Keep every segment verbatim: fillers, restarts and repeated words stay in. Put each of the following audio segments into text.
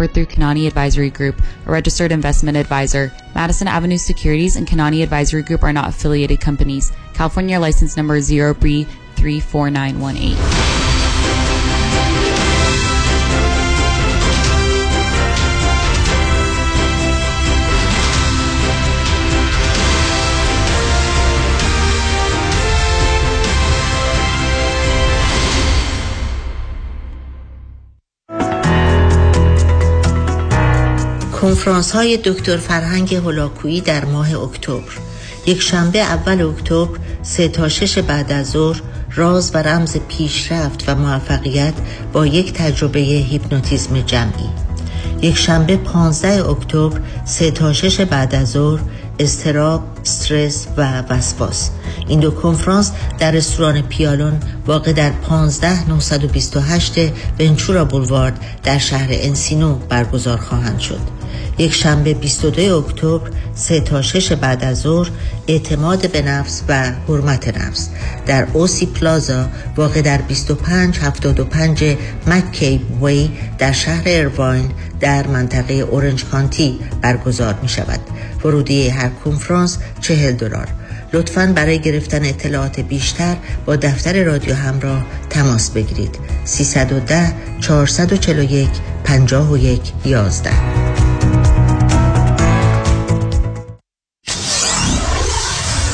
offered through Kanani Advisory Group, a registered investment advisor. Madison Avenue Securities and Kanani Advisory Group are not affiliated companies. California license number zero B three four nine one eight. کنفرانس های دکتر فرهنگ هولاکویی در ماه اکتبر. یک شنبه اول اکتبر سه تا شش بعد از ظهر، راز و رمز پیشرفت و موفقیت با یک تجربه هیپنوتیزم جمعی. یک شنبه پانزده اکتبر سه تا شش بعد از ظهر، اضطراب، استرس و وسواس. این دو کنفرانس در رستوران پیالون واقع در پانزده هزار نهصد و بیست و هشت ونچورا بولوارد در شهر انسینو برگزار خواهند شد. یک شنبه بیست و دو اکتبر سه تا شش بعد از ظهر، اعتماد به نفس و حرمت نفس در اوسی پلازا واقع در بیست و پنج هفتاد و پنج مک‌کیب وی در شهر ایرواین در منطقه اورنج کانتی برگزار می شود. ورودی هر کنفرانس چهل دلار. لطفاً برای گرفتن اطلاعات بیشتر با دفتر رادیو همراه تماس بگیرید. سیصد و ده چهارصد و چهل و یک پنجاه و یک یازده.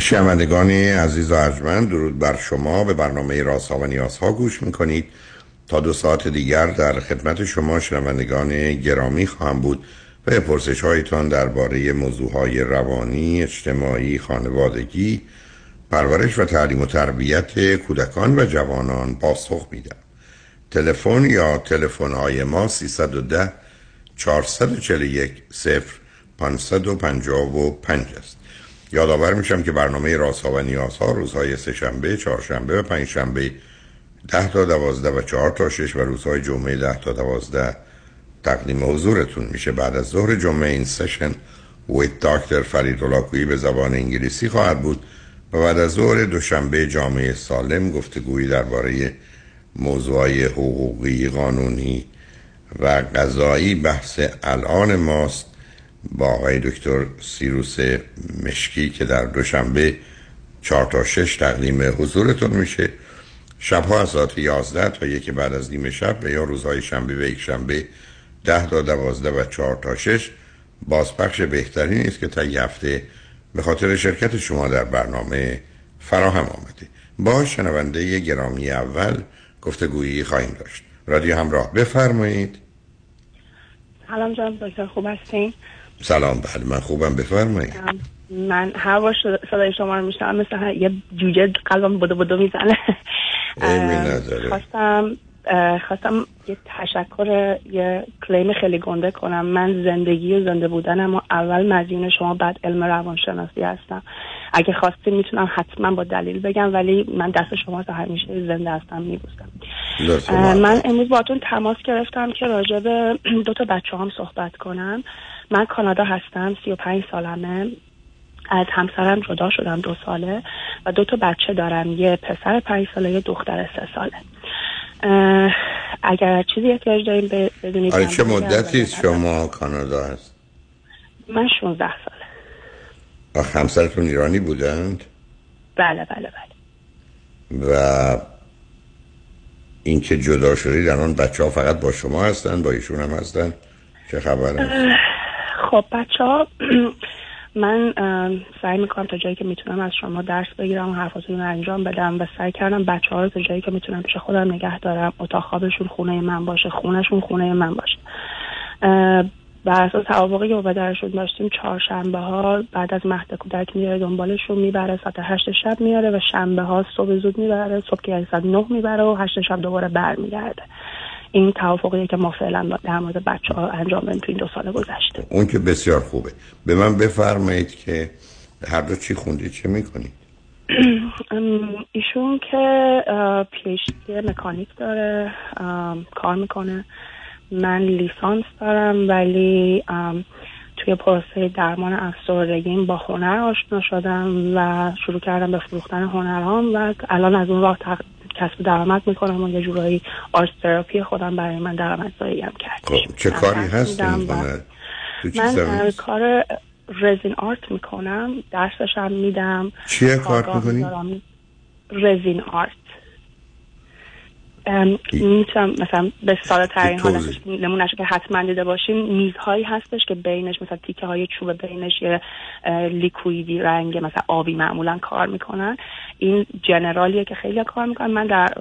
شنوندگان عزیز و ارجمند، درود بر شما. به برنامه رازها و نیازها گوش میکنید. تا دو ساعت دیگر در خدمت شما شنوندگان گرامی خواهم بود و پرسش هایتان درباره موضوع های روانی، اجتماعی، خانوادگی، پرورش و تعلیم و تربیت کودکان و جوانان پاسخ میدم. تلفن یا تلفن های ما سیصد و ده چهارصد و چهل و یک صفر پانصد و پنجاه و پنج است. یادآور میشم که برنامه رازها و نیازها روزهای سه شنبه، چهارشنبه و پنج شنبه ده تا دوازده و چهار تا شش و روزهای جمعه ده تا دوازده تقدیم حضورتون میشه. بعد از ظهر جمعه این سشن ویت دکتر فرید علاقوی به زبان انگلیسی خواهد بود و بعد از ظهر دوشنبه جامعه سالم گفتگویی درباره موضوعهای حقوقی، قانونی و قضایی. بحث الان ماست با آقای دکتر سیروس مشکی که در دوشنبه چهار تا شش تقدیم حضورتون میشه. شبها از ساعت یازده تا یک بعد از نیمه شب یا روزهای شنبه و یک شنبه ده تا دوازده و چهار تا شش بازپخش بهترین است که تا یک هفته به خاطر شرکت شما در برنامه فراهم آمده. با شنونده گرامی اول گفتگویی خواهیم داشت. رادیو همراه، بفرمایید. سلام جناب دکتر، خوب هستین؟ سلام، بله من خوبم، بفرمایید. من هر بار صدای شما رو میشنم مثل یه جوجه قلبم بدو بدو میزنه. خواستم خواستم یه تشکر، یه کلیم خیلی گنده کنم. من زندگی و زنده بودنم و اول مدیون شما بعد علم روانشناسی هستم. اگه خواستیم میتونم حتما با دلیل بگم، ولی من دست شما تا همیشه زنده هستم میبوسم. من امروز باهاتون تماس گرفتم که راجع به دو تا بچه‌هام صحبت کنم. من کانادا هستم، سی و پنج سالمه. از همسرم جدا شدم دو ساله و دو تا بچه دارم، یه پسر پنج ساله یه دختر سه ساله. اگر چیزی احتیاج داریم بدونید. آره چه مدتی شما کانادا هست؟ من شانزده ساله. آخ، همسرتون ایرانی بودند؟ بله بله بله. و این که جدا شدید الان بچه ها فقط با شما هستن؟ با ایشون هم هستن؟ چه خبره؟ خب بچه ها من سعی میکنم تا جایی که میتونم از شما درس بگیرم و حرفاتون رو انجام بدم و سعی کردم بچه ها رو تا جایی که میتونم پیش خودم نگه دارم. اتاق خوابشون خونه من باشه، خونهشون خونه من باشه. بر اساس توافقی که با پدرشون داشتیم چهارشنبه ها بعد از مهد کودک میاره دنبالشون میبره، ساعت هشت شب میاره و شنبه ها صبح زود میبره، صبح که ساعت نه میبره و هشت شب دوباره برمیگرده. این توافقیه که ما فعلا در مورد بچه ها انجام دادیم تو این دو سال گذشته. اون که بسیار خوبه. به من بفرمایید که هر دو چی خوندید، چه میکنید؟ ایشون که پی اچ دی مکانیک داره کار میکنه، من لیسانس دارم ولی توی پروسه درمان افسردگیم با هنر آشنا شدم و شروع کردم به فروختن هنرهام و الان از اون راه تق... کسب درآمد میکنم و یه جورایی آرت تراپی خودم برای من درآمدزایی هم کردم. خب چه کاری هست میکنه؟ من کار رزین آرت میکنم، درسش هم میدم. چیه کار میکنی؟ رزین آرت. ام میتونم مثلا به ساده ترین حالتش نمونهش که حتما دیده باشین، میزهایی هستش که بینش مثلا تیکه های چوب بینش یه لیکویدی رنگ مثلا آبی معمولا کار میکنن. این جنرالیه که خیلی کار میکنن. من در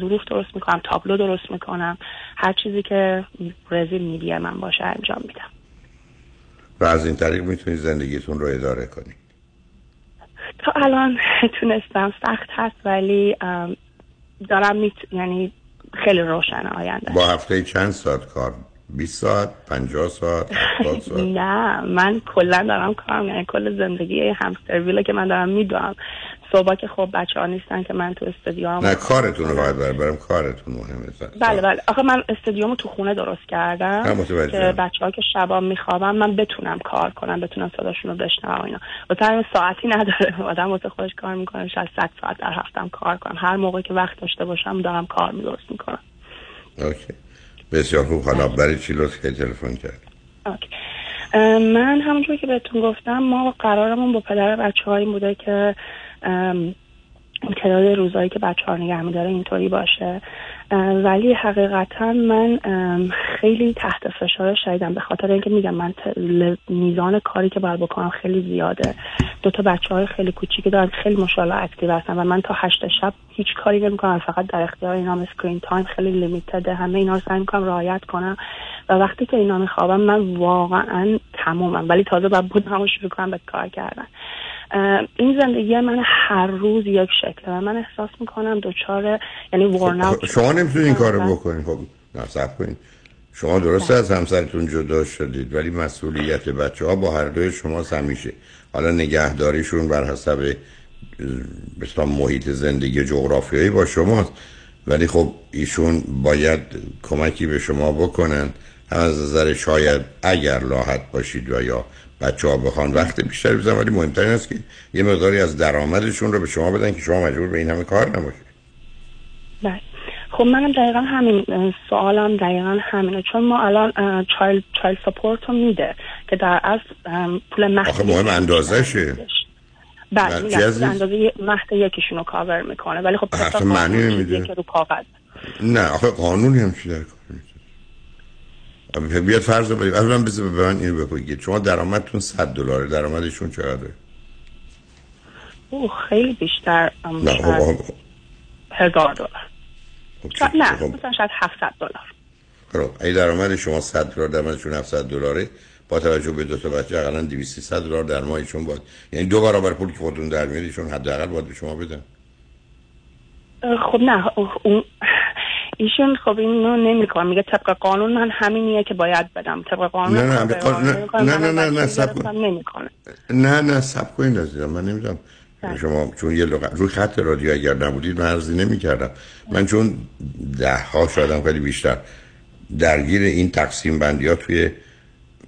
ظروف درست میکنم، تابلو درست میکنم، هر چیزی که رزین میدیه من باشه انجام میدم و از این طریق میتونید زندگیتون رو اداره کنید. تا الان تونستم، سخت هست ولی دارم میت... یعنی خیلی روشن آینده. با هفته چند ساعت کار؟ بیست ساعت؟ پنجاه ساعت؟ هفتاد ساعت؟ نه من کلا دارم کارم، یعنی کل زندگی همستر ویله که من دارم میدوام. صبح که خب بچه ها نیستن که من تو استادیوم. نه کارتون رو باید برم. برم کارتون مهمه. بله بله. آخه من استادیومو تو خونه درست کردم که بچه ها که شبا میخوابن من بتونم کار کنم، بتونم صداشون رو بشنوم و اینا. وقتی ساعتی نداره آدم واسه خودش کار میکنه، شاید صد ساعت در هفتم کار کنم. هر موقع که وقت داشته باشم دارم کار درست میکنم. اوکی. بسیار خوب. حالا برای چی لطفا تلفن کرد؟ اوکی. من همونجوری که بهتون گفتم ما قرارمون با پدر بچه‌های بوده که تعداد روزایی که بچه ها نگه میداره اینطوری باشه، ولی حقیقتا من خیلی تحت فشار شدیدم به خاطر اینکه میگم من میزان کاری که باید بکنم خیلی زیاده. دو تا بچه های خیلی کوچیکی دارن، خیلی ماشاءالله اکتیو هستن و من تا هشت شب هیچ کاری نمیکنم، فقط در اختیار اینا اسکرین تایم خیلی لیمیتده، همه اینا رو سعی میکنم رعایت کنم و وقتی که اینا میخوابن من واقعا تمومم، ولی تازه بعد بودم شروع کنم به کار کردن. این زندگی من هر روز یک شکله و من احساس میکنم دوچار یعنی ورناوت. شما نمیتونید این کار رو بکنید. خب نه صبر کنید، شما درسته از همسرتون جدا شدید ولی مسئولیت بچه ها با هر دوی شماست همیشه. حالا نگهداریشون بر حسب مثلا محیط زندگی جغرافیایی با شماست ولی خب ایشون باید کمکی به شما بکنن از نظر شاید اگر لاحت باشید و یا بچه ها بخوان وقت بیشتری بزن، ولی مهمترین است که یه مقداری از درآمدشون رو به شما بدن که شما مجبور به این همه کار نباشید. بله. خب منم دقیقا همین سوالم دقیقا همینه، چون ما الان چایلد چایلد ساپورت رو میده که در اصل پول مخفی. آخه مهم اندازشه. بله میگه اندازه مخته یکیشون رو کاور میکنه ولی خب اصلا معنی نمیده که رو کاغذ. نه آخه قانونی هم چی در کار میکنه. بیاد فرض بریم. اولا بذار به من اینو بگید شما درآمدتون صد دلاره، درآمدشون چقدره؟ او خیلی بیشتر. نه خب هزار دلار. نه مثلا شاید هفتصد دلار. خب اگه درآمد شما صد دلار، درآمدشون هفتصد دلاره، با توجه به دو تا بچه حداقل دویست تا سیصد دلار در ماه ایشون باید، یعنی دو برابر پولی که خودتون در میارید ایشون حداقل باید به شما بدن. خب نه اون ایشون خب اینو نمی‌کنه، میگه طبق قانون من همینیه که باید بدم. طبق قانون نه نه نه نه نه نه سب نمی‌کنه. نه نه سب کوین عزیزم من نمی‌دونم شما چون یه لغ... روی خط رادیو اگر نبودید من عرضی نمی‌کردم. من چون ده ها شدم خیلی بیشتر درگیر این تقسیم بندی‌ها توی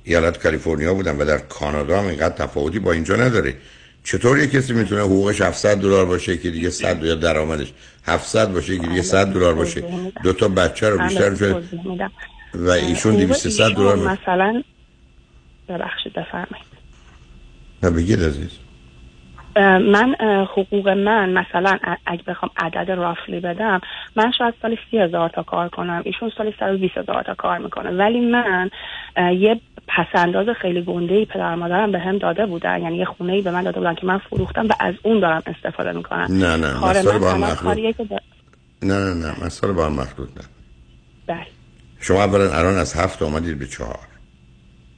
ایالت کالیفرنیا بودم و در کانادا هم اینقدر تفاوتی با اینجا نداره. چطور یه کسی میتونه حقوقش هفتصد دلار باشه که دیگه صد یا درآمدش هفتصد باشه که دیگه صد دلار باشه؟ دو تا بچه رو بیشتر شده و ایشون دویست تا سیصد دلار مثلا. ببخشید بفرمایید. نه بگید عزیز. من حقوق من مثلا اگه بخوام عدد رافلی بدم، من شاید سالی سی هزار تا کار کنم، ایشون سالی سر و بیس هزار تا کار میکنه، ولی من یه پسنداز خیلی گندهی پدر مادرم به هم داده بودن، یعنی یه خونهی به من داده بودن که من فروختم و از اون دارم استفاده میکنم. نه نه مسئله با هم مخلوط دا... نه نه نه مسئله با هم مخلوط نه. بله شما اولا الان از هفت اومدید به چهار،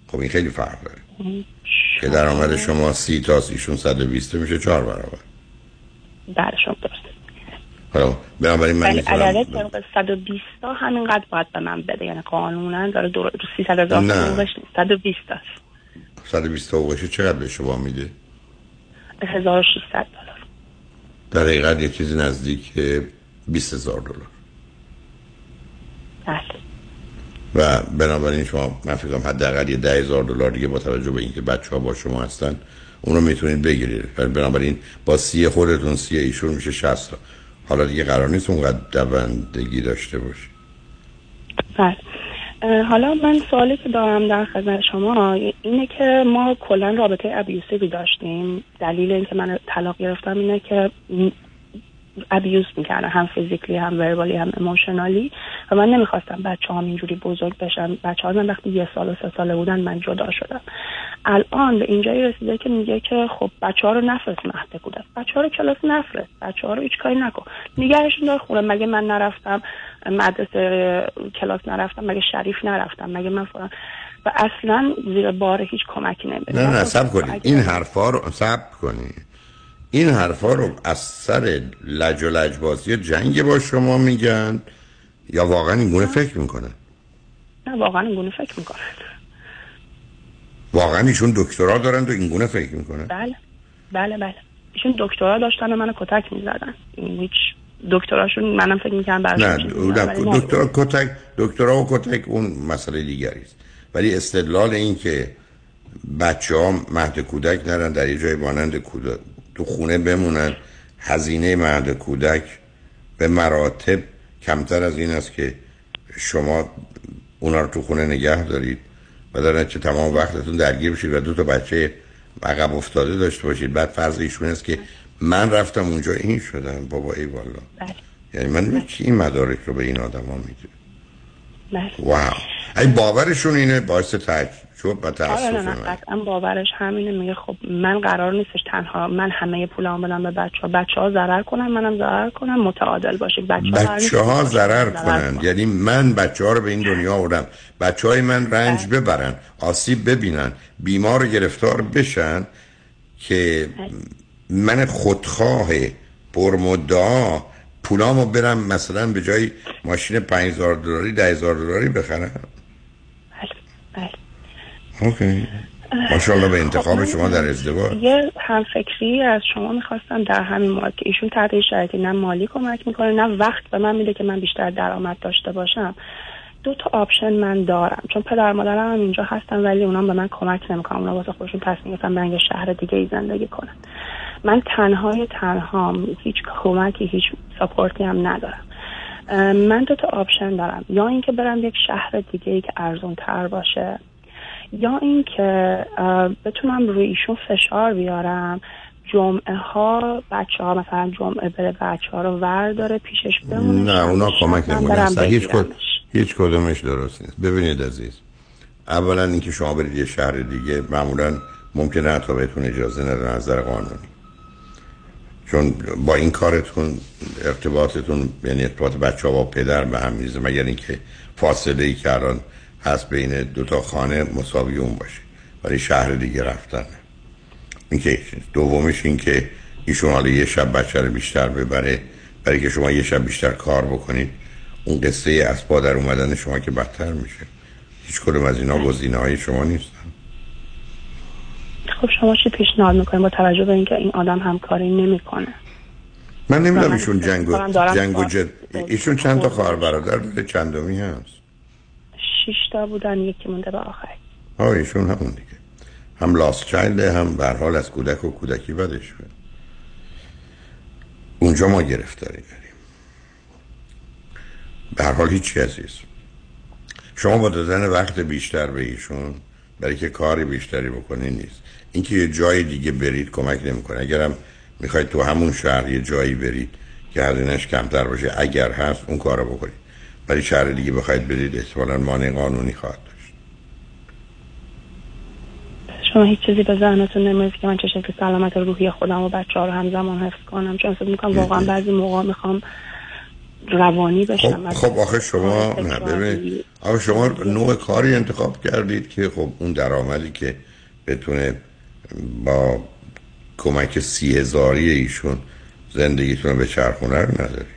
خب این خیلی فرق داره که درآمد شما سی تاست، ایشون صد و بیست میشه چهار برابر. بله شما درست. حالا بنابراین من میتونم اگر طبق صد و بیست تا همینقدر باید به من بده، یعنی قانونا داره دور سیصد هزار حقوقش صد و بیست است. صد و بیست حقوقش چقدر به شما میده؟ هزار و ششصد دلار. در حقیقت یه چیزی نزدیک بیست هزار دلار. بله و بنابراین شما من فکر کنم حداقل یه ده هزار دلار دیگه با توجه به اینکه بچه‌ها با شما هستن اونو میتونید بگیرید. بنابراین با سی خودتون سی ایشون میشه شصت. حالا دیگه قرار نیست اونقدر دوندگی داشته باشه. بله حالا من سوالی که دارم در خدمت شما اینه که ما کلا رابطه ابیوسیوی داشتیم، دلیل اینکه من طلاق گرفتم اینه که ابیوز میکردن، هم فیزیکلی هم وربالی هم ایموشنالی، و من نمیخواستم بچه هم اینجوری بزرگ بشن. بچه ها من وقتی یه سال و سه ساله بودن من جدا شدم. الان به اینجایی رسیده که میگه که خب بچه ها رو نفرست مهد کودک، بچه ها رو کلاس نفرست، بچه ها رو هیچ کاری نکن، نگهشون دار خونه، مگه من نرفتم مدرسه کلاس نرفتم، مگه شریف نرفتم، مگه من فلان، و اصلا زیر بار هیچ کمکی نمیده. نه نه سب کنید این حرفا رو سب کنید، این حرفا رو از سر لج و لجبازی جنگ با شما میگن یا واقعا این گونه فکر میکنن؟ نه واقعا این گونه فکر میکنن. واقعا ایشون دکترا دارن و این گونه فکر میکنن؟ بله بله بله ایشون دکترا داشتن و منو کتک میزدن. هیچ دکتراشون منم فکر میکنم براشون. نه دکترا کتک، دکترا و کتک اون مسئله دیگری است، ولی استدلال این که بچه‌ها مهد کودک نرن، در یه جای مانند کودک تو خونه بمونن، هزینه مهد کودک به مراتب کمتر از این است که شما اونا رو تو خونه نگه دارید و در نتیجه تمام وقتتون درگیر بشید و دو تا بچه عقب افتاده داشته باشید. بعد فرض ایشون است که من رفتم اونجا این شدم، بابا ای والا. بله. یعنی من بله. چی این مدارک رو به این آدم ها میده؟ بله. واو این باورشون اینه، باعث تحجید شوب با تاسف من. قطعا باورش همینه، میگه خب من قرار نیستش تنها من همه پولام بدم به بچه‌ها، بچه‌ها ضرر کنن منم ضرر کنم، متعادل باشه. بچه‌ها بچه‌ها ضرر کنن یعنی من بچه‌ها رو به این دنیا آوردم، بچه‌های من رنج ببرن، آسیب ببینن، بیمار و گرفتار بشن که من خودخواه پرمدعا پولامو برم مثلا به جای ماشین پنج هزار دلاری ده هزار دلاری بخرم. اوکی. ماشاءالله به انتخاب شما در ازدواج. یه همفکری از شما می‌خواستم در همین مورد که ایشون تحت شرایطی نه مالی کمک می‌کنه نه وقت به من میده که من بیشتر درآمد داشته باشم. دو تا آپشن من دارم چون پدر مادرم هم اینجا هستن ولی اونا به من کمک نمی‌کنن، اونا واسه خودشون تصمیم گرفتن برن یه شهر دیگه ای زندگی کنن. من تنهای تنهام، هیچ کمکی هیچ ساپورتی هم ندارم. من دو تا آپشن دارم، یا اینکه برم یک شهر دیگه ای که ارزان‌تر باشه، یا اینکه بتونم روی ایشون فشار بیارم جمعه ها بچه ها مثلا جمعه بره بچه ها رو ورداره پیشش بمونه. نه اونا کمک نمونه، هیچ کد... هیچ کدومش درست نیست. ببینید عزیز، اولا اینکه شما برید یه شهر دیگه معمولا ممکنه حتی بهتون اجازه ندن از نظر قانونی، چون با این کارتون ارتباطتون یعنی ارتباط بچه ها با پدر به هم میزه، مگر اینکه فاصله ای که الان هست بین دوتا خانه مساوی اون باشه، ولی شهر دیگه رفتنه. این که دومش این که ایشون حالا یه شب بچه رو بیشتر ببره برای که شما یه شب بیشتر کار بکنید، اون قصه از پا در اومدن شما که بدتر میشه. هیچ کدوم از اینا گزینه‌های شما نیستن. خب شما چی پیشنهاد میکنید با توجه به اینکه این آدم همکاری نمیکنه؟ من نمیدونم ایشون جنگ و جنگ و جد... ایشون چند تا خواهر برادر بوده؟ چندمی هست؟ شش تا بودن، یکی مونده به آخر. آه ایشون همون دیگه، هم لاست چایلده، هم به هر حال از کودک و کودکی بدش بود. اونجا ما گرفتاری داریم. به هر حال هیچ چیزی نیست. شما با دادن وقت بیشتر به ایشون برای که کاری بیشتری بکنی نیست. اینکه یه جای دیگه برید کمک نمیکنه. اگرم میخواید تو همون شهر یه جایی برید که هزینه‌اش کمتر باشه، اگر هست اون کارو بکنید. برای شهر دیگه بخواید برید احتمالاً مانع قانونی خواهد داشت. شما هیچ چیزی به ذهنتون نمیاد که من چه شکل سلامت روحی خودم و بچه‌ها رو همزمان حفظ کنم؟ چون فکر می‌کنم واقعاً بعضی موقع میخوام روانی بشم. خب, خب آخه شما ببینید، آخه شما نوع کاری انتخاب کردید که خب اون درآمدی که بتونه با کمک سی هزاری ایشون زندگیتون به چرخونه رو ندارید.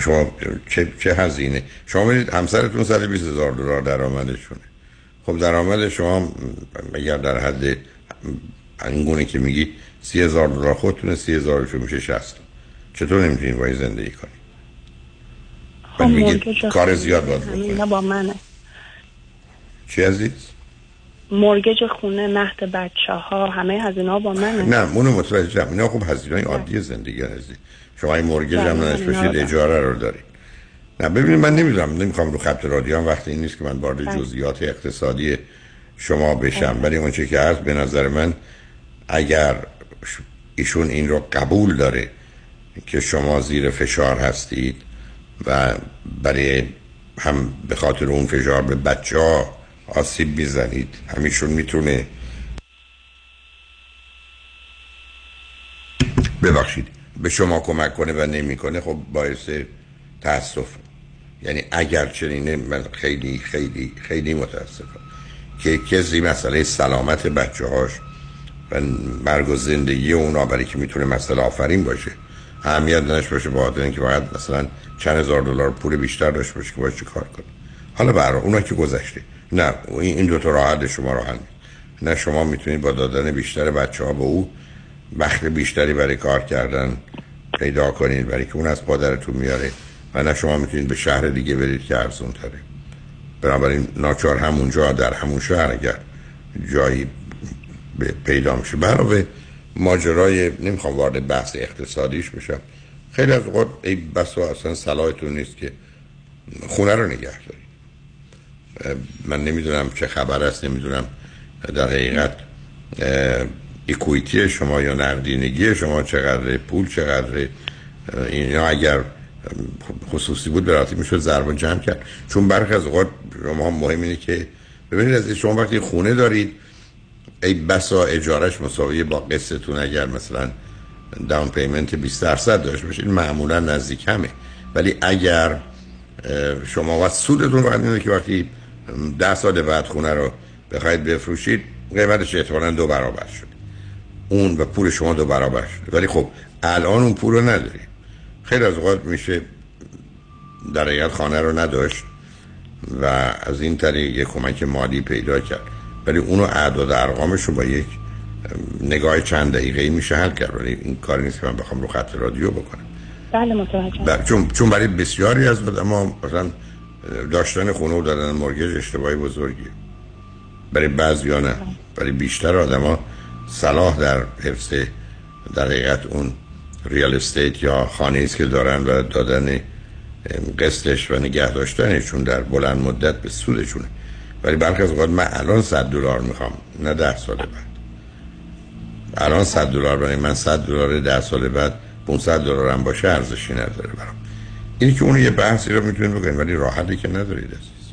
شما چه, چه هزینه شما میدید؟ همسرتون صد و بیست هزار دلار درآمدشونه. خب درآمد شما اگر در حد انگونه که میگی سی هزار دلار، خودتونه سی هزارشون میشه شصت. چطور نمیتونید باید زندگی کنید؟ خب میگید کار زیاد باید بکنید. با منه چی عزیز؟ مورگج خونه، مهد بچه‌ها، همه هزینه ها با منه. نه اونو متوجهم، اینا خب هزینه‌های عادی زندگی هستی. شما این مورگج هم نشوشید، اجاره رو دارید. نه ببینید، من نمیدونم، نمیخوام رو خط رادیو هم وقتی این نیست که من وارد جزئیات اقتصادی شما بشم، ولی اون چه که هست به نظر من اگر ایشون این رو قبول داره که شما زیر فشار هستید و برای هم به خاطر اون فشار به بچه‌ها آسیب میزنید، همیشون میتونه ببخشید به شما کمک کنه و نمیکنه. خب باعث تأسف، یعنی اگر چنینه من خیلی خیلی خیلی متاسفم که کسی مسئله سلامت بچه‌هاش و مرگ و زندگی اونا برای که میتونه مسئله آفرین باشه اهمیت نداشته باشه، با خاطر اینکه باید مثلا چند هزار دلار پول بیشتر داشته باشه که باید چی کار کنه. حالا برای اونا که گذشته، نه این دو تا راحت شما رو حل، نه شما میتونید با دادن بیشتر بچه‌ها به او وقت بیشتری برای کار کردن پیدا کنید برای که اون از پادرتون میاره، و نه شما میتونید به شهر دیگه برید که ارزون تره. بنابراین ناچار همونجا در همون شهر اگر جایی پیدا میشه. برای ماجرای نمیخوام وارد بحث اقتصادیش بشم، خیلی از اوقات ای بسا اصلا صلاحتون نیست که خونه رو نگه دارید. من نمیدونم چه خبر است، نمیدونم در حقیقت اکویتی شما یا نقدینگی شما چقدر، پول چقدر، اینا اگر خصوصی بود براتی میشد ضرب جمع کرد. چون برخی از اوقات شما مهم اینه که ببینید از شما وقتی خونه دارید ای بسا اجارش مساویه با قسطتون اگر مثلا داون پیمنت بیست درصد داشته باشین معمولا نزدیک همه، ولی اگر شما واسه سودتون وقت اینه که وقتی ده سال بعد خونه رو بخواید بفروشید قیمتش احتمالاً دو برابر شد، اون و پول شما دو برابر شد، ولی خب الان اون پول رو ندارید. خیلی از اوقات میشه در حقیقت خانه رو نداشت و از این طریق یک کمک مالی پیدا کرد، ولی اونو اعداد ارقامش رو با یک نگاه چند دقیقه‌ای میشه حل کرد. ولی این کار نیست که من بخوام رو خط رادیو بکنم. بله متوجهم. چون چون برای بسیاری از آدما مثلا داشتن خونه و دادن مورگج اشتباهی بزرگیه. برای بعضیا نه، برای بیشتر آدما صلاح در حفظ در حقیقت اون ریال استیت یا خانه است که دارن و دادن قسطش و نگه داشتنشون در بلند مدت به سودشونه. ولی برخی از اوقات من الان صد دلار میخوام، نه ده سال بعد. الان صد دلار برای من صد دلار ده سال بعد پانصد دلار هم باشه ارزشی نداره برام. اینی که اون یه بحثی رو میتونید بگین، ولی راحتی که ندارید عزیز.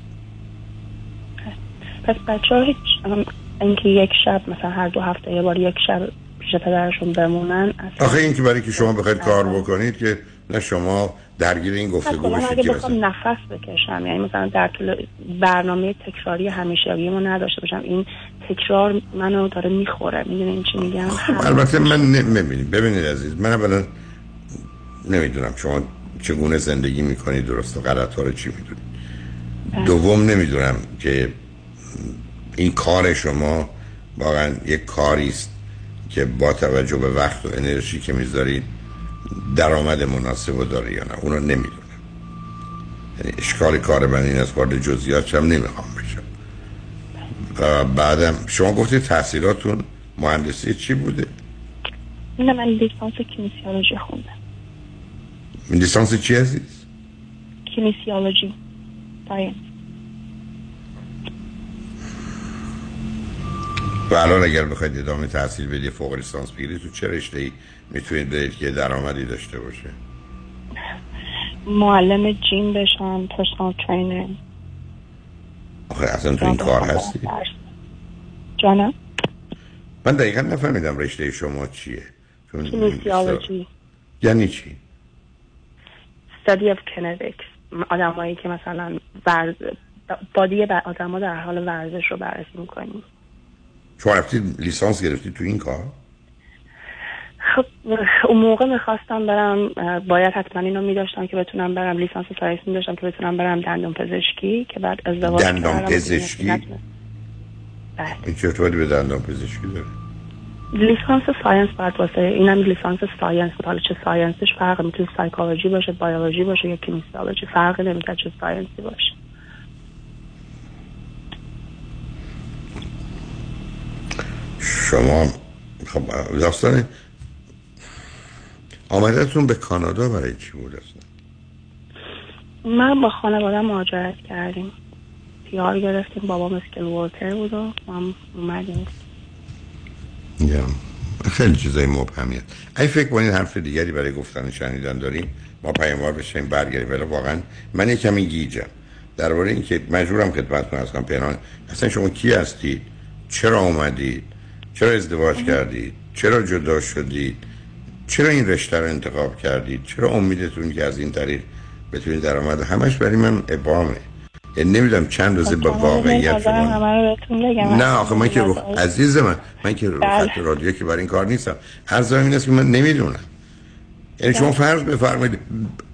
پس بچه‌ها هیچ اینکه یک شب مثلا هر دو هفته یه بار یک شب پیش پدرشون بمونن اصلا. آخه این که برای که شما بخواید کار بکنید که نه شما درگیر این گفتگو بشید که بخوام نفس بکشم، یعنی مثلا در طول برنامه تکراری همیشگیمون نداشته باشم، این تکرار منو داره میخوره. میدونین چی میگم؟ خب البته من نمیبینم. ببینید عزیز، من اولا نمیدونم شما چگونه زندگی میکنید، درست و غلط‌ها رو چی میدونید. دوم نمیدونم که این کار شما واقعا یک کاری است که با توجه به وقت و انرژی که میذارید درآمد مناسبو داره یا نه، اونو نمیدونم. یعنی اشکال کار من این است وارد جزئیاتش هم نمیخوام بشم. و بعدم شما گفتید تحصیلاتون مهندسی چی بوده؟ نه من لیسانس کیمیسیولوژی خوندم. لیسانس چی عزیز؟ کیمیسیولوژی. باید تو الان اگر بخواید ادامه تحصیل بدی فوق لیسانس بگیری تو چه رشته‌ای میتونید برید که درآمدی داشته باشه؟ معلم جیم بشم، پرسونال ترینر. آخه اصلا تو این کار هستی؟ جانم؟ من دقیقا نفهمیدم رشته شما چیه. کینزیولوژی. یعنی چی؟ study of kinetics. آدمایی که مثلا ورز بادی آدم‌ها در حال ورزش رو بررسی می‌کنیم. شما رفتید لیسانس گرفتید تو این کار؟ خب اون موقع می‌خواستم برم، باید حتما اینو می‌داشتم که بتونم برم لیسانس سایز می‌داشتم که بتونم برم دندان پزشکی که بعد ازدواج کردم. دندان پزشکی؟ بله. این چه ارتباطی به دندان پزشکی داره؟ لیسانس ساینس باید واسه اینم لیسانس ساینس، حالا چه ساینسش فرق می‌کنه، سایکولوژی باشه، بیولوژی باشه یا کیمیستولوژی، فرقی نمی‌کنه چه ساینسی باشه. شما خب داستان آمدتون به کانادا برای چی بود اصلا؟ من با خانواده مهاجرت کردیم، پیار گرفتیم، بابام اسکل ورکر بود و ما اومدیم. yeah. خیلی چیزای مبهمیه. اگه فکر کنید حرف دیگری برای گفتن و شنیدن داریم ما پیاموار بشیم برگردیم، ولی واقعا من یکم گیجم درباره اینکه مجبورم خدمتتون هستم پنهان. اصلا شما کی هستید؟ چرا اومدید؟ چرا ازدواج ام. کردید؟ چرا جدا شدید؟ چرا این رشته رو انتخاب کردید؟ چرا امیدتون که از این طریق بتونید درآمد؟ همش برای من ابهامه. یعنی نمیدونم چند روزه با واقعیت شما. نه آخه من که روح عزیز من من که روح خط رادیو که برای این کار نیستم. هر زمینه است که من نمیدونم. یعنی شما فرض بفرمایید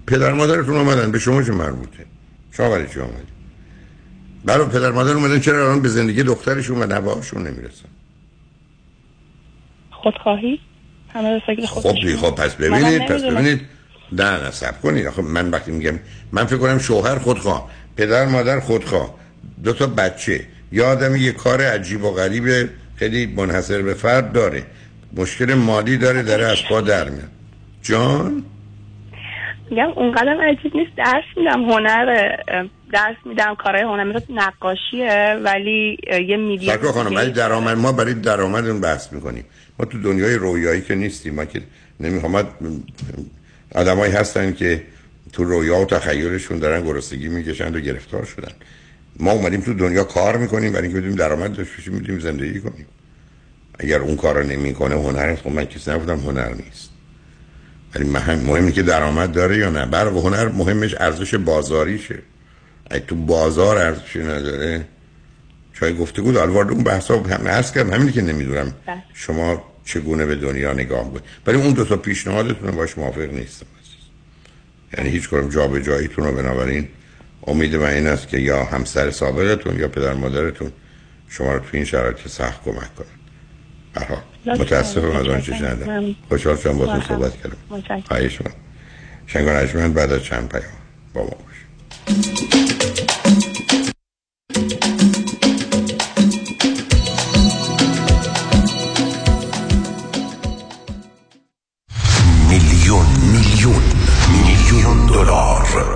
پدر مادرتون اومدن، به شما چه مربوطه؟ شما برای چی اومدید؟ برای پدر مادر اومدن، چرا الان به زندگی دخترشون و نوه‌هاشون نمیرسن؟ خودخواهی؟ همه رو سکر خودشون. خب پس ببینید پس ببینید نه نه صبر کنید. آخه من وقتی میگم من فکر کنم شوهر خودخواه، پدر مادر خودخواه، دو تا بچه، یا آدمی یه کار عجیب و غریب خیلی منحصر به فرد داره، مشکل مالی داره، داره از پا در میاد. جان میگم اونقدر عجیب نیست، درس میدم، هنر درس میدم، کارهای هنری مثل نقاشیه، ولی یه میدیه. فکر کنم ولی درآمد ما برای درآمدون بحث میکنیم. ما تو دنیای رویایی که نیستیم. ما که نمیخوام آدمایی هستن که تو رویا و تخیلشون دارن گرسنگی میکشن و گرفتار شدن. ما اومدیم تو دنیا کار میکنیم برای اینکه بدیم درآمد داشته باشیم، میتونیم زندگی کنیم. اگر اون کارو نمیکنه هنر، خب من کسی نبودم هنر نیست. ولی مهم مهمه که درآمد داره یا نه. برای هنر مهمش ارزش بازاریشه. اگه تو بازار ارزشی نداره چای گفتگو داره. البته اون بحثا هم عرض کردم، همینی که نمیدونم شما چگونه به دنیا نگاه می‌کنید. ولی اون دو تا پیشنهادتون باش موافق نیستم. یعنی هیچ کدوم جا به جاییتون رو. بنابراین امید من این است که یا همسر سابقتون یا پدر مادرتون شما رو تو این شرایط سخت کمک کنن. به هر حال متاسفم از آنچه شنیدم. خوشحال شدم باهاتون صحبت کردم. خواهش می‌کنم. شنگونش من بعد از چند پیام با ما باشید.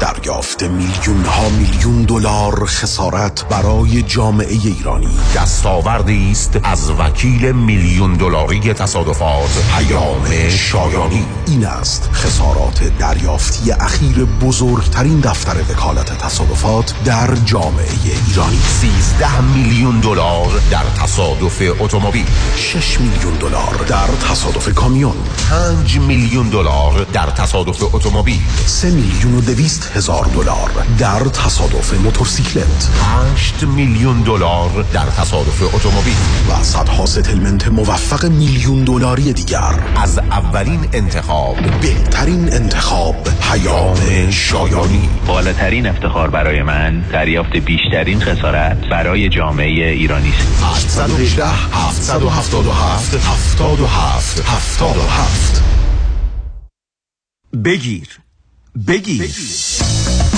دریافت میلیون ها میلیون دلار خسارت برای جامعه ایرانی دستاوردی است از وکیل میلیون دلاری تصادفات پیام شایانی. این است خسارات دریافتی اخیر بزرگترین دفتر وکالت تصادفات در جامعه ایرانی. سیزده میلیون دلار در تصادف اتومبیل، شش میلیون دلار در تصادف کامیون، پنج میلیون دلار در تصادف اتومبیل، سه میلیون و دویست هزار دلار در تصادف موتورسیکلت، هشت میلیون دلار در تصادف اتومبیل و صدها ستلمنت موفق میلیون دلاری دیگر. از اولین انتخاب، بهترین انتخاب، پیام شایانی. بالاترین افتخار برای من دریافت بیشترین خسارت برای جامعه ایرانی است. هشت یک هشت هفت هفت هفت هفت هفت هفت هفت. بگیر بگیر.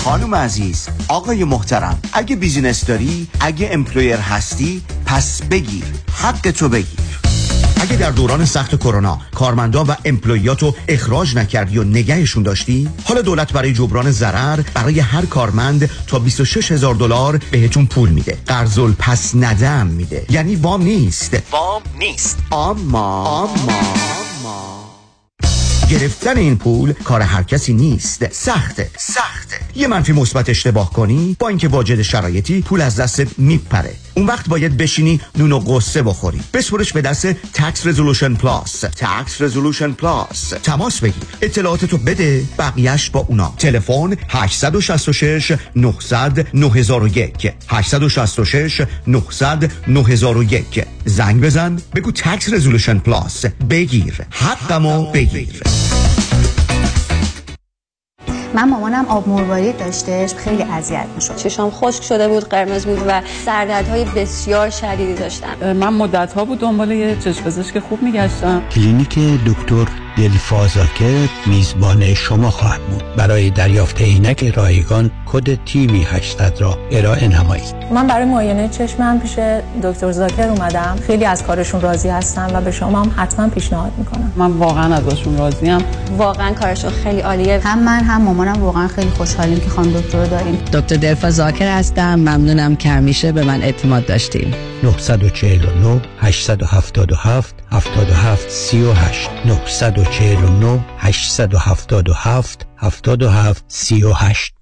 خانم عزیز، آقای محترم، اگه بیزینس داری، اگه امپلویر هستی، پس بگیر. حق تو بگیر. اگه در دوران سخت کرونا کارمندان و امپلویاتو اخراج نکردی و نگهشون داشتی، حالا دولت برای جبران ضرر برای هر کارمند تا بیست و شش هزار دلار بهتون پول میده. قرض پس ندم میده. یعنی وام نیست. وام نیست. اما اما گرفتن این پول کار هر کسی نیست. سخته سخته. یه منفی مثبت اشتباه کنی، با اینکه واجد شرایطی، پول از دست میپره. اون وقت باید بشینی نون و قصه بخوری. بسپرش به دست Tax Resolution Plus. Tax Resolution Plus. تماس بگیر، اطلاعاتتو بده، بقیهش با اونا. تلفن هشت شش شش نه صفر صفر نه صفر صفر یک، هشت شش شش نه صفر صفر نه صفر صفر یک. زنگ بزن بگو Tax Resolution Plus. بگیر حقمو، بگیر. من مامانم آب مروارید داشتش، خیلی اذیت میشد. چشام خشک شده بود، قرمز بود و سردردهای بسیار شدیدی داشتم. من مدت‌ها بود دنبال یه چشم پزشک خوب میگشتم. کلینیک دکتر دلفازاکر میزبان شما خواهد بود. برای دریافت عینک رایگان کد تیمی هشتصد را ارائه نمایید. من برای معاینه چشمم پیش دکتر زاکر اومدم. خیلی از کارشون راضی هستم و به شما هم حتما پیشنهاد میکنم. من واقعا ازشون راضیم. واقعا کارشون خیلی عالیه. هم من هم مامانم واقعا خیلی خوشحالیم که خانم دکتر رو داریم. دکتر دلفازاکر هستم. ممنونم که همیشه به من اعتماد داشتیم. نه چهار نه هشت هفت هفت هفت هفت هفت سه هشت نه چهار نه هشت هفت هفت هفت هفت سه هشت.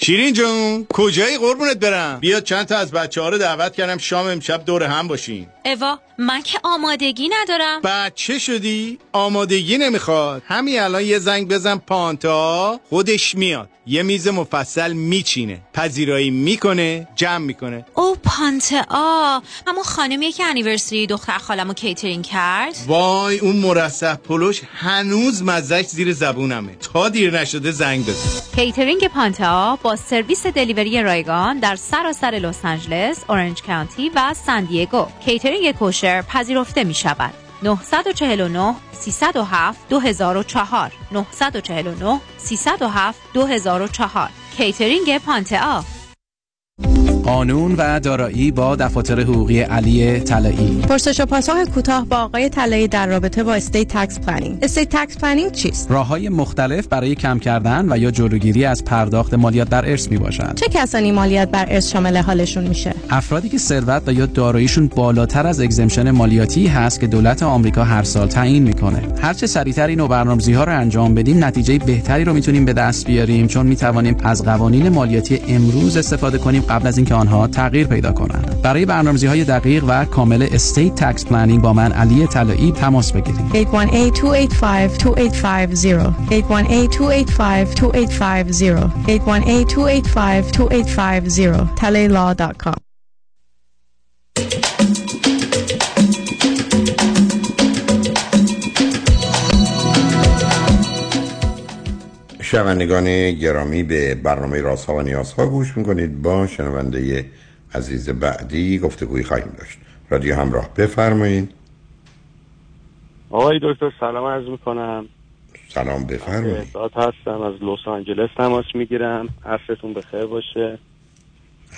شیرین جون کجایی قربونت برم؟ بیا چند تا از بچه‌ها رو دعوت کردم شام امشب دور هم باشیم. اوا من که آمادگی ندارم. بچه شدی؟ آمادگی نمیخواد. همین الان یه زنگ بزن پانتا، خودش میاد. یه میز مفصل میچینه، پذیرایی میکنه، جمع میکنه. او پانتا همون خانمیه که انیورسری دختر خالمو کیترینگ کرد. وای اون مرسح پلوش هنوز مزهش زیر زبونمه. تا دیر نشده زنگ بزن. کیترینگ پانتا با سرویس دلیوری رایگان در سراسر لس آنجلس، اورنج کانتی و سان دیگو. کیترینگ کوشر پذیرفته می شود. نه چهار نه سه صفر هفت دو هزار و چهار نه چهار نه سه صفر هفت دو هزار و چهار. کیترینگ پانتا. قانون و دارایی با دفاتر حقوقی علی طلایی. پرسش و پاسخ کوتاه با آقای طلایی در رابطه با استیت تکس پلنینگ. استیت تکس پلنینگ چیست؟ راه‌های مختلف برای کم کردن و یا جلوگیری از پرداخت مالیات بر ارث میباشند. چه کسانی مالیات بر ارث شامل حالشون میشه؟ افرادی که ثروت و یا داراییشون بالاتر از اگزمشن مالیاتی هست که دولت آمریکا هر سال تعیین میکنه. هر چه سریعتر اینو برنامه‌ریزی‌ها رو انجام بدیم، نتیجه بهتری رو میتونیم به دست بیاریم، چون میتونیم از قوانین مالیاتی امروز استفاده کنیم قبل از اینکه آنها تغییر پیدا کنند. برای برنامه‌ریزی‌های دقیق و کامل استیت تکس پلنینگ با من علی طلایی تماس بگیرید. هشت یک هشت دو هشت پنج دو هشت پنج صفر هشت یک هشت دو هشت پنج دو هشت پنج صفر هشت یک هشت دو هشت پنج دو هشت پنج صفر تالی لا دات کام. شنوندگان گرامی به برنامه رازها و نیازها گوش میکنید. با شنونده عزیز بعدی گفتگویی خواهیم داشت. رادیو همراه بفرمایید. آقای دکتر سلام عرض میکنم. سلام بفرمایید. ساعت هستم از لس آنجلس تماس میگیرم. عصرتون بخیر باشه.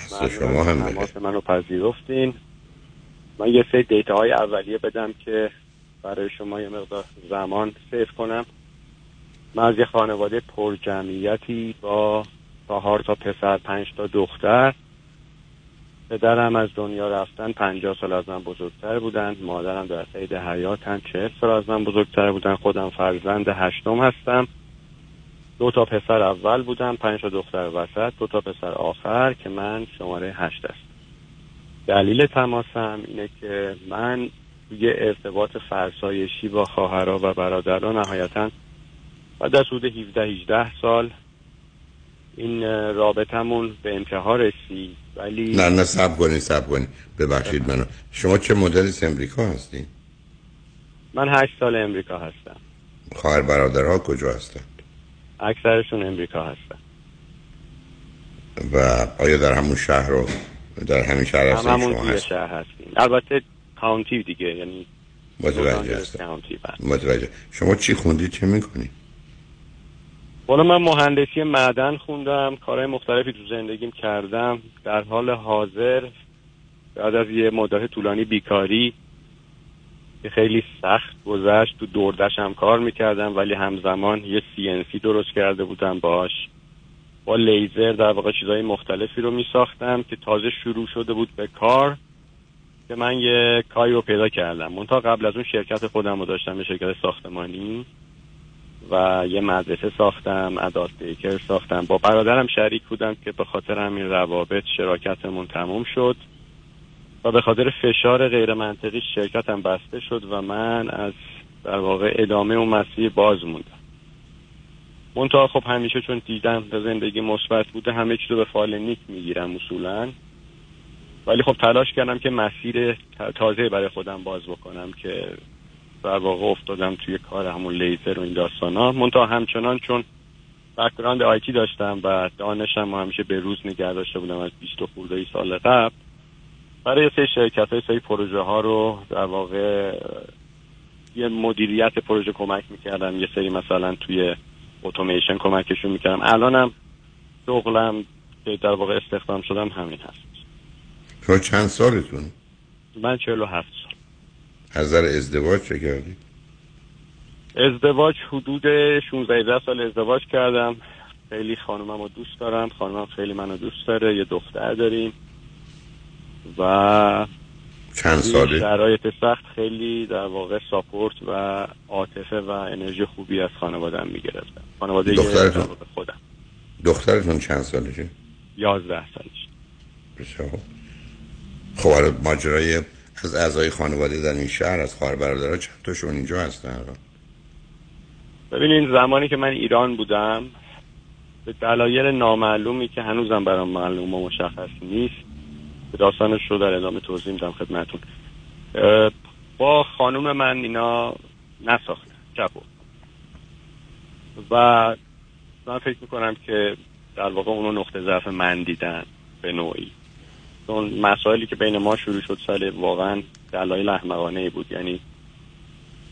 عصر شما هم بخیر. تماس منو پذیرفتین. من یه سری دیتاهای اولیه بدم که برای شما یه مقدار زمان سیو کنم. من از یه خانواده پرجمعیتی با چهار تا پسر پنج تا دختر. پدرم از دنیا رفتن پنجاه سال از من بزرگتر بودن. مادرم در قید حیاتن چهل سال از من بزرگتر بودن. خودم فرزند هشتم هستم. دو تا پسر اول بودم، پنج تا دختر وسط، دو تا پسر آخر که من شماره هشت هستم. دلیل تماسم اینه که من یه ارتباط فرسایشی با خواهرها و برادرها نهایتاً بعد از حدود هفده هجده سال این رابطمون به انتها رسید. ولی نه نه صبر کنید صبر کنید ببخشید منو. شما چه مدل از امریکا هستین؟ من هشت سال امریکا هستم. خواهر برادرها کجا هستن؟ اکثرشون امریکا هستن. و آیا در همون شهر و در همین شهر هستن؟ هم همون شما شهر هستین. البته کانتی دیگه، یعنی متوجه هستم. متوجه. شما چی خوندید چه میکنید؟ والا من مهندسی معدن خوندم. کارهای مختلفی تو زندگیم کردم. در حال حاضر بعد از یه مدت طولانی بیکاری که خیلی سخت گذشت. تو دوردش هم کار میکردم ولی همزمان یه سی ان سی درست کرده بودم، باش با لیزر در واقع چیزهای مختلفی رو میساختم که تازه شروع شده بود به کار که من یه کاری رو پیدا کردم. منتها قبل از اون شرکت خودم رو داشتم، یه شرکت ساختمانی و یه مدرسه ساختم، ادات دیکر ساختم، با برادرم شریک بودم که به خاطر همین روابط شراکتمون تموم شد و به خاطر فشار غیر منطقی شرکتم بسته شد و من از در واقع ادامه اون مسیر باز موندم. منتها خب همیشه چون دیدم زندگی مثبت بوده همه چیزو به فال نیک میگیرم اصولاً، ولی خب تلاش کردم که مسیر تازه برای خودم باز بکنم که در واقع افتادم توی کار همون لیزر و این داستانا. منتها همچنان چون بک‌گراند آیتی داشتم و دانشم همیشه به روز نگه داشته بودم از بیست و خرده‌ای سال قبل، برای سه شرکت‌های سری پروژه ها رو در واقع یه مدیریت پروژه کمک میکردم، یه سری مثلا توی اتوماسیون کمکشون میکردم. الانم شغلم که در واقع استخدام شدم همین هست. شما چند سالتون؟ من چهل و هفت سال. از نظر ازدواج چه کردی؟ ازدواج حدود شانزده سال ازدواج کردم. خیلی خانومم رو دوست دارم، خانومم خیلی منو دوست داره، یه دختر داریم و چند ساله؟ شرایط سخت خیلی در واقع ساپورت و عاطفه و انرژی خوبی از خانواده‌ام می‌گرفتم. خانواده دخترتون؟ خودم. دخترتون چند سالشه؟ یازده سالشه. بسیار خب. حالا ماجرای از اعضای خانواده در این شهر، از خواهر برادرها چند تاشون اینجا هستن الان؟ ببینین زمانی که من ایران بودم به دلایل نامعلومی که هنوزم برام معلوم و مشخص نیست، داستانش رو در ادامه توضیح میدم خدمتون، با خانوم من اینا نساختن جبور و من فکر میکنم که در واقع اونو نقطه ضعف من دیدن به نوعی. اون مسائلی که بین ما شروع شد سال واقعا دلایل احمقانه‌ای بود، یعنی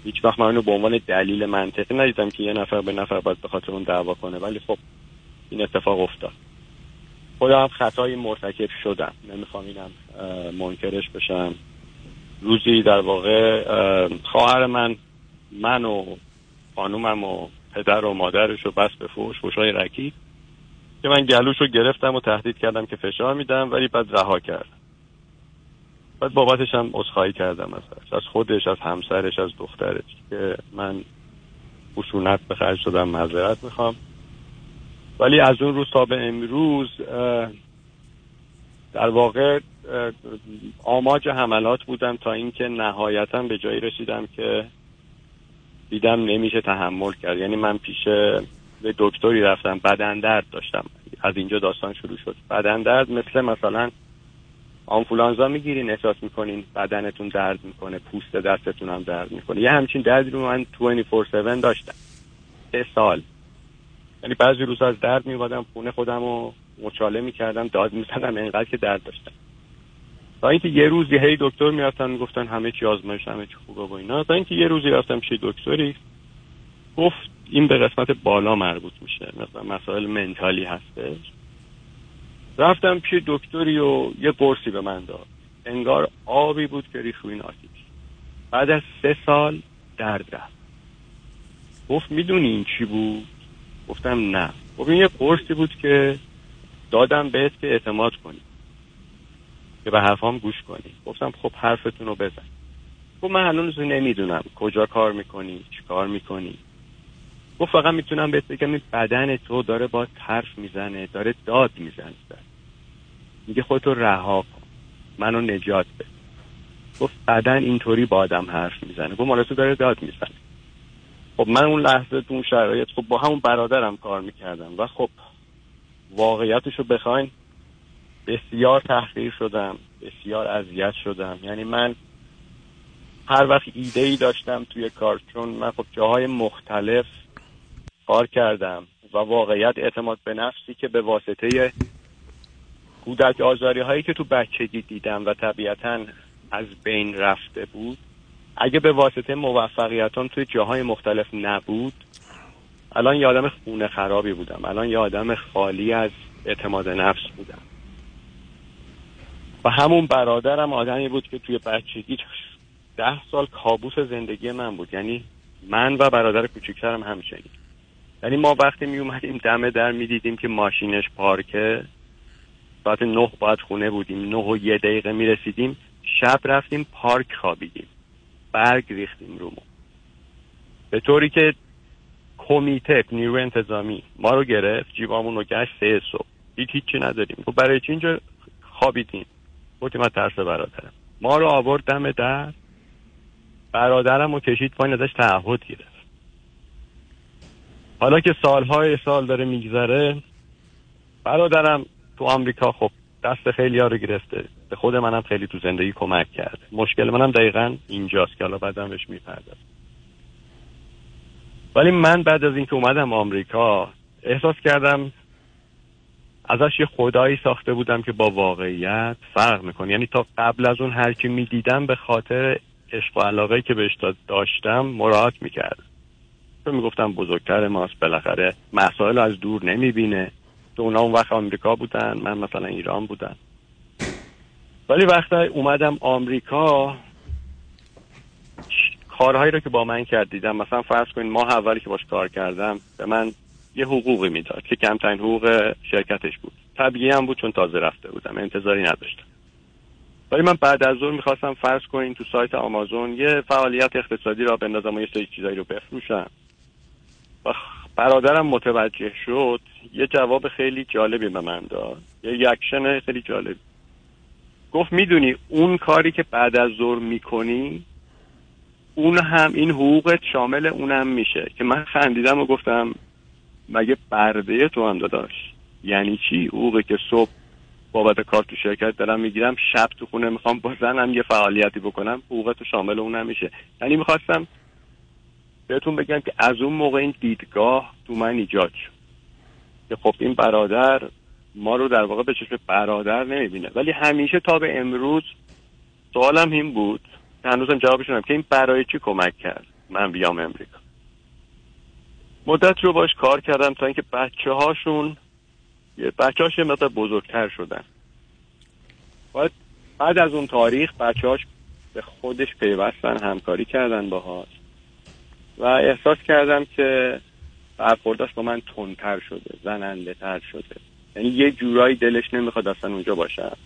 هیچ وقت من اونو به عنوان دلیل منطقی ندیدم که یه نفر به نفر باید به خاطر اون دعوا کنه، ولی خب این اتفاق افتاد. خودم خطایی مرتکب شدم، نمیخوام اینم منکرش بشم. روزی در واقع خواهر من من و خانومم و پدر و مادرش رو بس به فوش فوشای رکی که من گلوش رو گرفتم و تهدید کردم که فشار میدم، ولی بعد رها کردم. بعد بابتش هم عذرخواهی کردم ازش، از خودش، از همسرش، از دخترش که من خشونت به خرج دادم، معذرت میخوام. ولی از اون روز تا به امروز در واقع آماج حملات بودم تا اینکه نهایتاً به جایی رسیدم که دیدم نمیشه تحمل کرد. یعنی من پیش به دکتری رفتم، بدن درد داشتم، از اینجا داستان شروع شد. بدن درد مثل مثلا آنفولانزا میگیرین احساس میکنین بدنتون درد میکنه، پوست دستتون هم درد میکنه، یه همچین دردی رو من بیست و چهار هفت داشتم سه سال. یعنی بعضی روز از درد میوادم خونه خودم و مچاله میکردم، داد میزدم اینقدر که درد داشتم. تا اینکه یه روز هی دکتر میرفتن میگفتن همه چی آزمایش همه چی خوبه و اینا، تا اینکه یه روزی رفتم پیش دکتری گفت این به قسمت بالا مربوط میشه، مثلا مسائل منتالی هستش. رفتم پیش دکتری و یه قرصی به من داد، انگار آبی بود که ریخت روی آتیش. بعد از سه سال درد رفت. گفت میدونی این چی بود؟ گفتم نه. خب این یه قرصی بود که دادم بهت که اعتماد کنی، که به حرفام گوش کنی. گفتم خب حرفتون رو بزن. گفت من هنوز نمیدونم کجا کار میکنی، چی کار میکنی. گفت فقط میتونم بهت بگم این بدن تو داره با حرف میزنه، داره داد میزنه، میگه خودتو رها کن، منو نجات بده. گفت بدن اینطوری با آدم حرف میزنه، گفت مال تو داره داد میزنه. خب من اون لحظه تو اون شرایط خب با همون برادرم کار میکردم و خب واقعیتشو بخواین بسیار تحقیر شدم، بسیار اذیت شدم. یعنی من هر وقت ایده‌ای داشتم توی کار، چون من خب جاهای مختلف کار کردم و واقعیت اعتماد به نفسی که به واسطه کودک آزاری هایی که تو بچگی دیدم و طبیعتاً از بین رفته بود، اگه به واسطه موفقیتام توی جاهای مختلف نبود الان یه آدم خونه خرابی بودم، الان یه آدم خالی از اعتماد نفس بودم. و همون برادرم آدمی بود که توی بچگی ده سال کابوس زندگی من بود. یعنی من و برادر کوچکترم همچنین. یعنی ما وقتی می اومدیم دم در می دیدیم که ماشینش پارکه، بعد نه بعد خونه بودیم، نه و یه دقیقه می رسیدیم، شب رفتیم پارک خوابیدیم، برگ ریختیم رومون، به طوری که کمیته نیرو انتظامی ما رو گرفت، جیبامون رو گشت، سه صبح هیچ هیچی نداریم. تو برای چی اینجا خوابیدیم؟ گفتیم از ترس برادرم. ما رو آورد دم در، برادرم رو کشید پایین، ازش تعهد گرفت. حالا که سالهای سال داره میگذره، برادرم تو آمریکا خب دست خیلی ها رو گرفته، به خود منم خیلی تو زندگی کمک کرده. مشکل منم دقیقاً اینجاست که حالا بعدم بهش میپردازم. ولی من بعد از اینکه اومدم آمریکا احساس کردم ازش یه خدایی ساخته بودم که با واقعیت فرق میکنه. یعنی تا قبل از اون هر کی میدیدم به خاطر عشق و علاقه‌ای که بهش داشتم مراعات میکردم. تو میگفتم بزرگتر ماست، بالاخره مسائل از دور نمیبینه. تو اونا اون وقت آمریکا بودن، من مثلا ایران بودم. ولی وقتی اومدم آمریکا کارهایی رو که با من کرد دیدم، مثلا فرض کنین ماه اولی که باش کار کردم به من یه حقوقی میداد که کمترین حقوق شرکتش بود. طبیعی هم بود چون تازه رفته بودم، انتظاری نداشتم. ولی من بعد از ظهر میخواستم فرض کنین تو سایت آمازون یه فعالیت اقتصادی را بندازم و یه سری چیزایی رو بفروشم. و برادرم متوجه شد، یه جواب خیلی جالبی به من داد، یه ریاکشن خیلی جالب. گفت میدونی اون کاری که بعد از ظهر میکنی اون هم این حقوقت شامل اونم میشه. که من خندیدم و گفتم مگه برده تو هم داداش؟ یعنی چی؟ حقوقی که صبح بابت کار تو شرکت دارم میگیرم، شب تو خونه میخوام با زنم یه فعالیتی بکنم، حقوقت شامل اونم میشه. یعنی میخواستم بهتون بگم که از اون موقع این دیدگاه تو من ایجاد شد که خب این برادر ما رو در واقع به چشم برادر نمیبینه. ولی همیشه تا به امروز سوالم این بود، هنوزم جوابشون هم، که این برای چی کمک کرد من بیام امریکا؟ مدت رو باش کار کردم تا اینکه بچه هاشون بچه هاش مثلا بزرگتر شدن. بعد از اون تاریخ بچه هاش به خودش پیوستن، همکاری کردن باهاش و احساس کردم که برخورداش با من تندتر شده، زننده تر شده. یعنی یه جورایی دلش نمیخواد اصلا اونجا باشم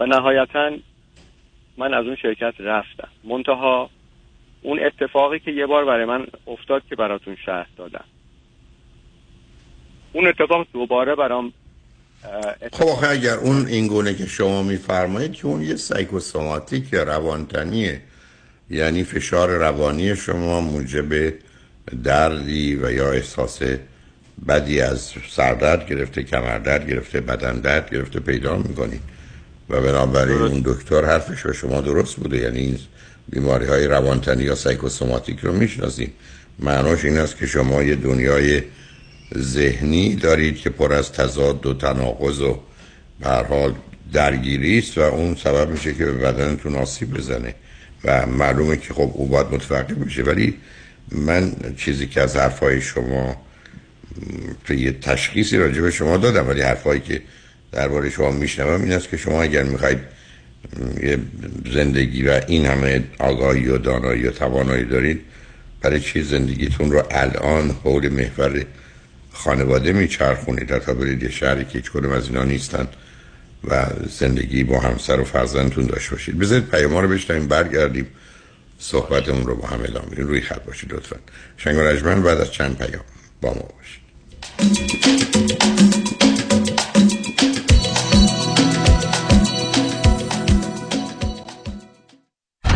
و نهایتاً من از اون شرکت رفتم. منتها اون اتفاقی که یه بار برای من افتاد که براتون شرح دادم، اون اتفاق دوباره برام اتفاق. خب اگر اون اینگونه که شما میفرمایید که اون یه سایکوسوماتیک یا روانتنیه، یعنی فشار روانی شما موجب دردی و یا احساس بدی، از سردرد گرفته، کمردرد گرفته، بدن درد گرفته پیدا میکنید و بنابراین اون دکتر حرفش به شما درست بوده. یعنی این بیماری های روانتنی یا سایکوسوماتیک رو میشناسیم، معناش این است که شما یه دنیای ذهنی دارید که پر از تضاد و تناقض و به هر حال درگیری است و اون سبب میشه که به بدنتون آسیب بزنه و معلومه که خب او باید متوقف میشه. ولی من چیزی که از حرفای شما تو یه تشخیصی راجع به شما دادم، ولی حرفایی که درباره شما میشنوم این است که شما اگر میخواید یه زندگی و این همه آگاهی و دانایی و توانایی دارید، برای چی زندگیتون رو الان حول محور خانواده میچرخونید؟ حتی برید یه شهری که هیچ کدوم از اینا نیستن و زندگی با همسر و فرزندتون داشته باشید. بذارید پیاما رو بشنویم، برگردیم صحبتمون رو با هم ادامه بدیم. روی خط باشید لطفاً. شنگ و رجمن بعد از چند پیام با ما باشید.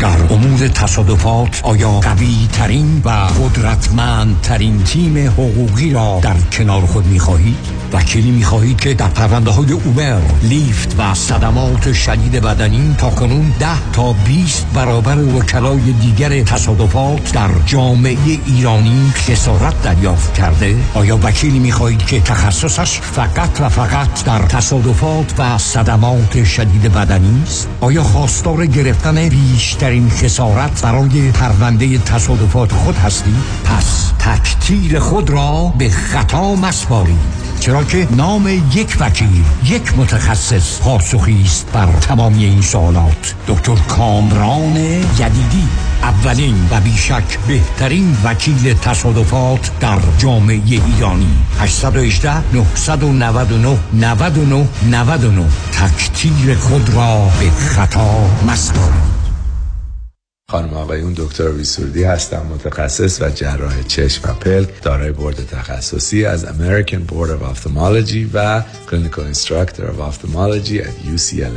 در امور تصادفات آیا قوی ترین و قدرتمند ترین تیم حقوقی را در کنار خود می خواهید؟ وکیلی می خواهید که در پرونده های اوبر، لیفت و صدمات شدید بدنی تا کنون ده تا بیست برابر وکلای دیگر تصادفات در جامعه ایرانی خسارت دریافت کرده؟ آیا وکیلی می خواهید که تخصصش فقط و فقط در تصادفات و صدمات شدید بدنی است؟ آیا خواستار گرفتن بیشتر این خسارت برای پرونده تصادفات خود هستی؟ پس تکلیف خود را به خطا مسپارید. چرا که نام یک وکیل، یک متخصص پاسخی است بر تمامی این سوالات. دکتر کامران یدیدی، اولین و بیشک بهترین وکیل تصادفات در جامعه ایرانی. هشت یک هشت، نه نه نه، نه نه نه نه نه. تکتیر خود را به خطا مستان. خانم آقایون، دکتر ویسوردی هستم، متخصص و جراح چشم و پلک، دارای بورد تخصصی از American Board of Ophthalmology و Clinical Instructor of Ophthalmology at یو سی ال ای.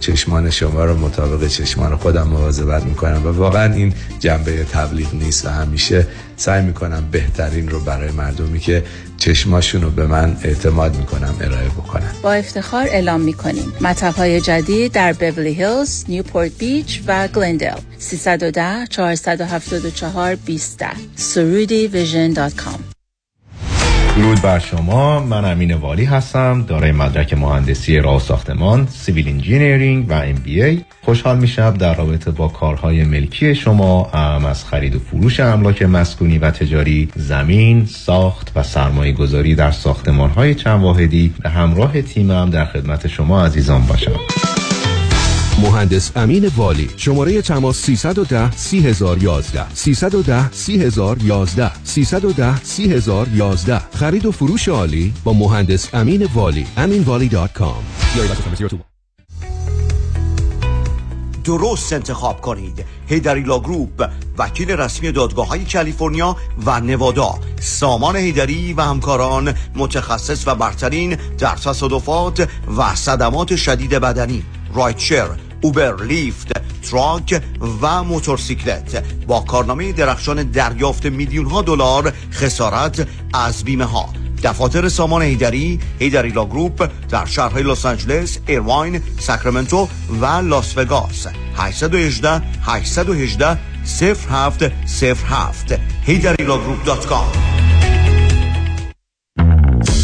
چشمان شما رو مطابق چشمان خودم مواظبت میکنم و واقعا این جنبه تبلیغ نیست و همیشه سعی میکنم بهترین رو برای مردمی که چشماشون رو به من اعتماد میکنم ارائه بکنم. با افتخار اعلام میکنیم مطب‌های جدید در بیولی هیلز، نیوپورت بیچ و گلندل. سه یک صفر، چهار هفت چهار، دو صفر یک صفر سرودی ویژن دات کام. درود بر شما، من امین والی هستم، دارای مدرک مهندسی راه ساختمان، سیویل انجینیرینگ و ام بی ای. خوشحال میشم در رابطه با کارهای ملکی شما ام از خرید و فروش املاک مسکونی و تجاری، زمین، ساخت و سرمایه گذاری در ساختمانهای چند واحدی به همراه تیمم در خدمت شما عزیزان باشم. مهندس امین والی، شماره تماس سه یک صفر، سه صفر یک یک، سه یک صفر، سه صفر یک یک، سه یک صفر، سه صفر یک یک. خرید و فروش عالی با مهندس امین والی، امین والی دات کام. درست انتخاب کنید. هیدری لا گروپ، وکیل رسمی دادگاه‌های کالیفرنیا و نوادا. سامان هیدری و همکاران، متخصص و برترین در تصادفات و صدمات شدید بدنی، رایتشر، اوبر، لیفت، تراک و موتورسیکلت، با کارنامه درخشان دریافت میلیون ها دلار خسارت از بیمه ها. دفاتر سامان هیدری، هیدری لا گروپ در شهرهای لس آنجلس، ایرواین، ساکرامنتو و لاس وگاس. هشت یک هشت، هشت یک هشت، صفر هفت صفر هفت. هیدری لا گروپ دات کام.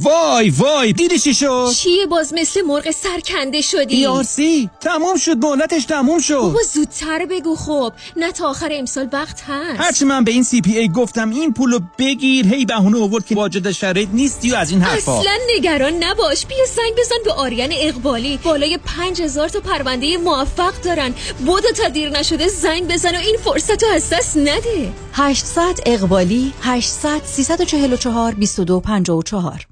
وای وای، دیدی چی شد؟ چیه باز مثل مرغ سرکنده شدی؟ بیارسی تمام شد، مهلتش تمام شد. بابا زودتر بگو خب، نه تا آخر امسال وقت هست. هرچی من به این سی پی ای گفتم این پولو بگیر، هی بهونه آورد که واجد شرایط نیستی و از این حرفا. اصلا نگران نباش، بیا زنگ بزن به آریان اقبالی، بالای پنج هزار تا پرونده موفق دارن. بودو تا دیر نشده زنگ بزن و این فرصتو از دست نده. هشتصد اقبالی، هشتصد، سیصد و چهل و چهار، بیست و دو، پنجاه و چهار.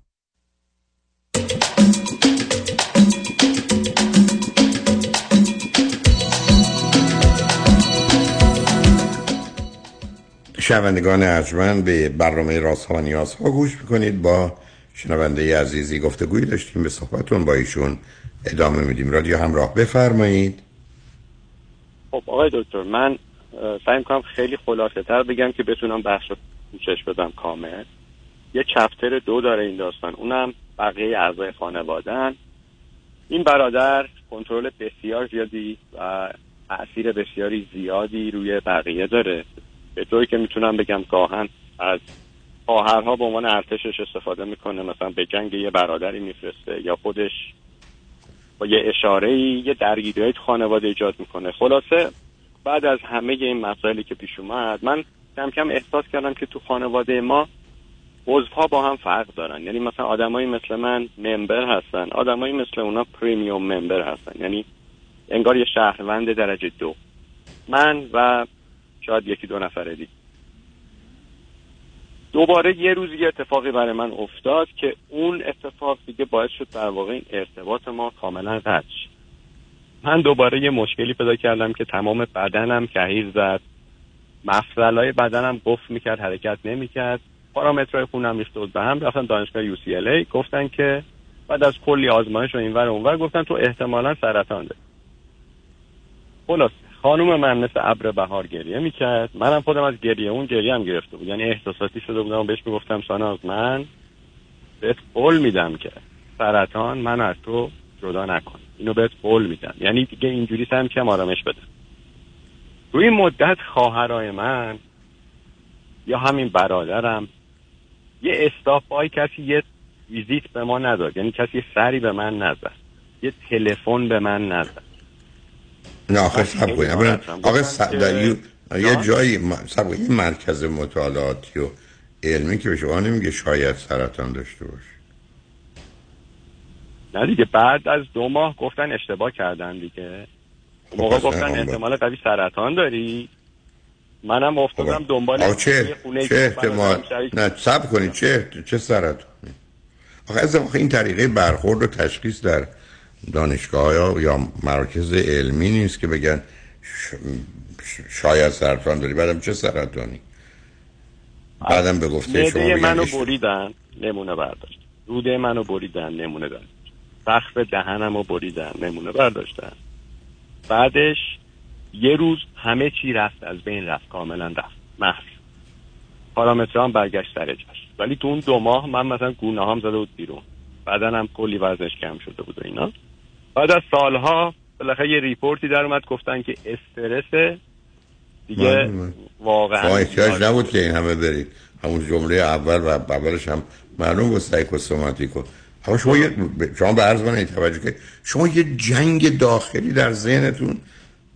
شنوندگان ارجمند، به برنامه رازها و نیازها گوش میکنید. با شنونده عزیزی گفتگوی داشتیم، به صحبتون با ایشون ادامه میدیم. رادیو همراه، بفرمایید. خب آقای دکتر، من سعی میکنم خیلی خلاصه تر بگم که بتونم بحث رو پوشش بدم کامل. یه چپتر دو داره این داستان، اونم بقیه اعضای خانواده‌ان. این برادر کنترل بسیار زیادی و تأثیر بسیاری زیادی روی بقیه داره، به طوری که میتونم بگم گاهن از خواهرها به عنوان ارتشش استفاده میکنه. مثلا به جنگ یه برادری میفرسته یا خودش با یه اشاره‌ای یه درگیری‌ای تو خانواده ایجاد میکنه. خلاصه بعد از همه این مسائلی که پیش اومد، من کم کم احساس کردم که تو خانواده ما عضوها با هم فرق دارن. یعنی مثلا آدمایی مثل من ممبر هستن، آدمایی مثل اونا پریمیوم ممبر هستن، یعنی انگار یه شهروند درجه دو، من و شاید یکی دو نفر دیگه. دوباره یه روز یه اتفاقی برای من افتاد که اون اتفاق دیگه باعث شد در واقع این ارتباط ما کاملا قطع شد. من دوباره یه مشکلی پیدا کردم که تمام بدنم کهیر زد، مفصلای بدنم قفل میکرد، حرکت نمیکرد، پارامترهای خونم ریخته بود به هم. رفتن دانشگاه یو سی ال ای، گفتن که بعد از کلی آزمایش و اینور و اونور گفتن تو احتمالاً سرطان داری. خلاص خانوم من مثل ابر بهار گریه میکرد، منم خودم از گریه اون گریه هم گرفته بود، یعنی احساساتی شده بودم و بهش میگفتم ساناز من بهت قول میدم که سرطان من از تو جدا نکن، اینو بهت قول میدم، یعنی دیگه اینجوری سم کم آرامش بده. تو این مدت خواهرای من یا همین برادرم یه استافای کسی یه ویزیت به ما نداد، یعنی کسی سری به من نزد، یه تلفن به من نزد. نه آخه سب کنید آقا، یه جایی سب کنید، این مرکز مطالعاتی و علمی که به شما نمیگه شاید سرطان داشته باشه؟ نه دیگه، بعد از دو ماه گفتن اشتباه کردن دیگه. خب موقع گفتن احتمال قوی سرطان داری، منم افتادم دنبال آقا چه احتمال، نه سب کنید چه چه سرطان آقا از آقا. این طریقه برخورد و تشخیص در دانشگاه یا مراکز علمی نیست که بگن ش... شاید سرطان داری، بعدم چه سرطانی؟ بعدم به گفته شما میگن منو بریدن نمونه برداشت، روده منو بریدن نمونه برداشت، سقف دهنمو بریدن نمونه برداشتن. بعدش یه روز همه چی رفت، از بین رفت، کاملا رفت، محو، پارامترام برگشت سر جاش. ولی تو اون دو ماه من مثلا گونه‌هام زده بود بیرون، بدنم کلی وزنش کم شده بود و اینا. بعد از سالها بالاخره یه ریپورتی در اومد، گفتن که استرس دیگه واقعا احتیاج نبود که این همه برید. همون جمله اول و اولش هم معلوم بود سایکوسوماتیکو. حالا شما یه شما به عرض من توجه کنید، شما یه جنگ داخلی در ذهنتون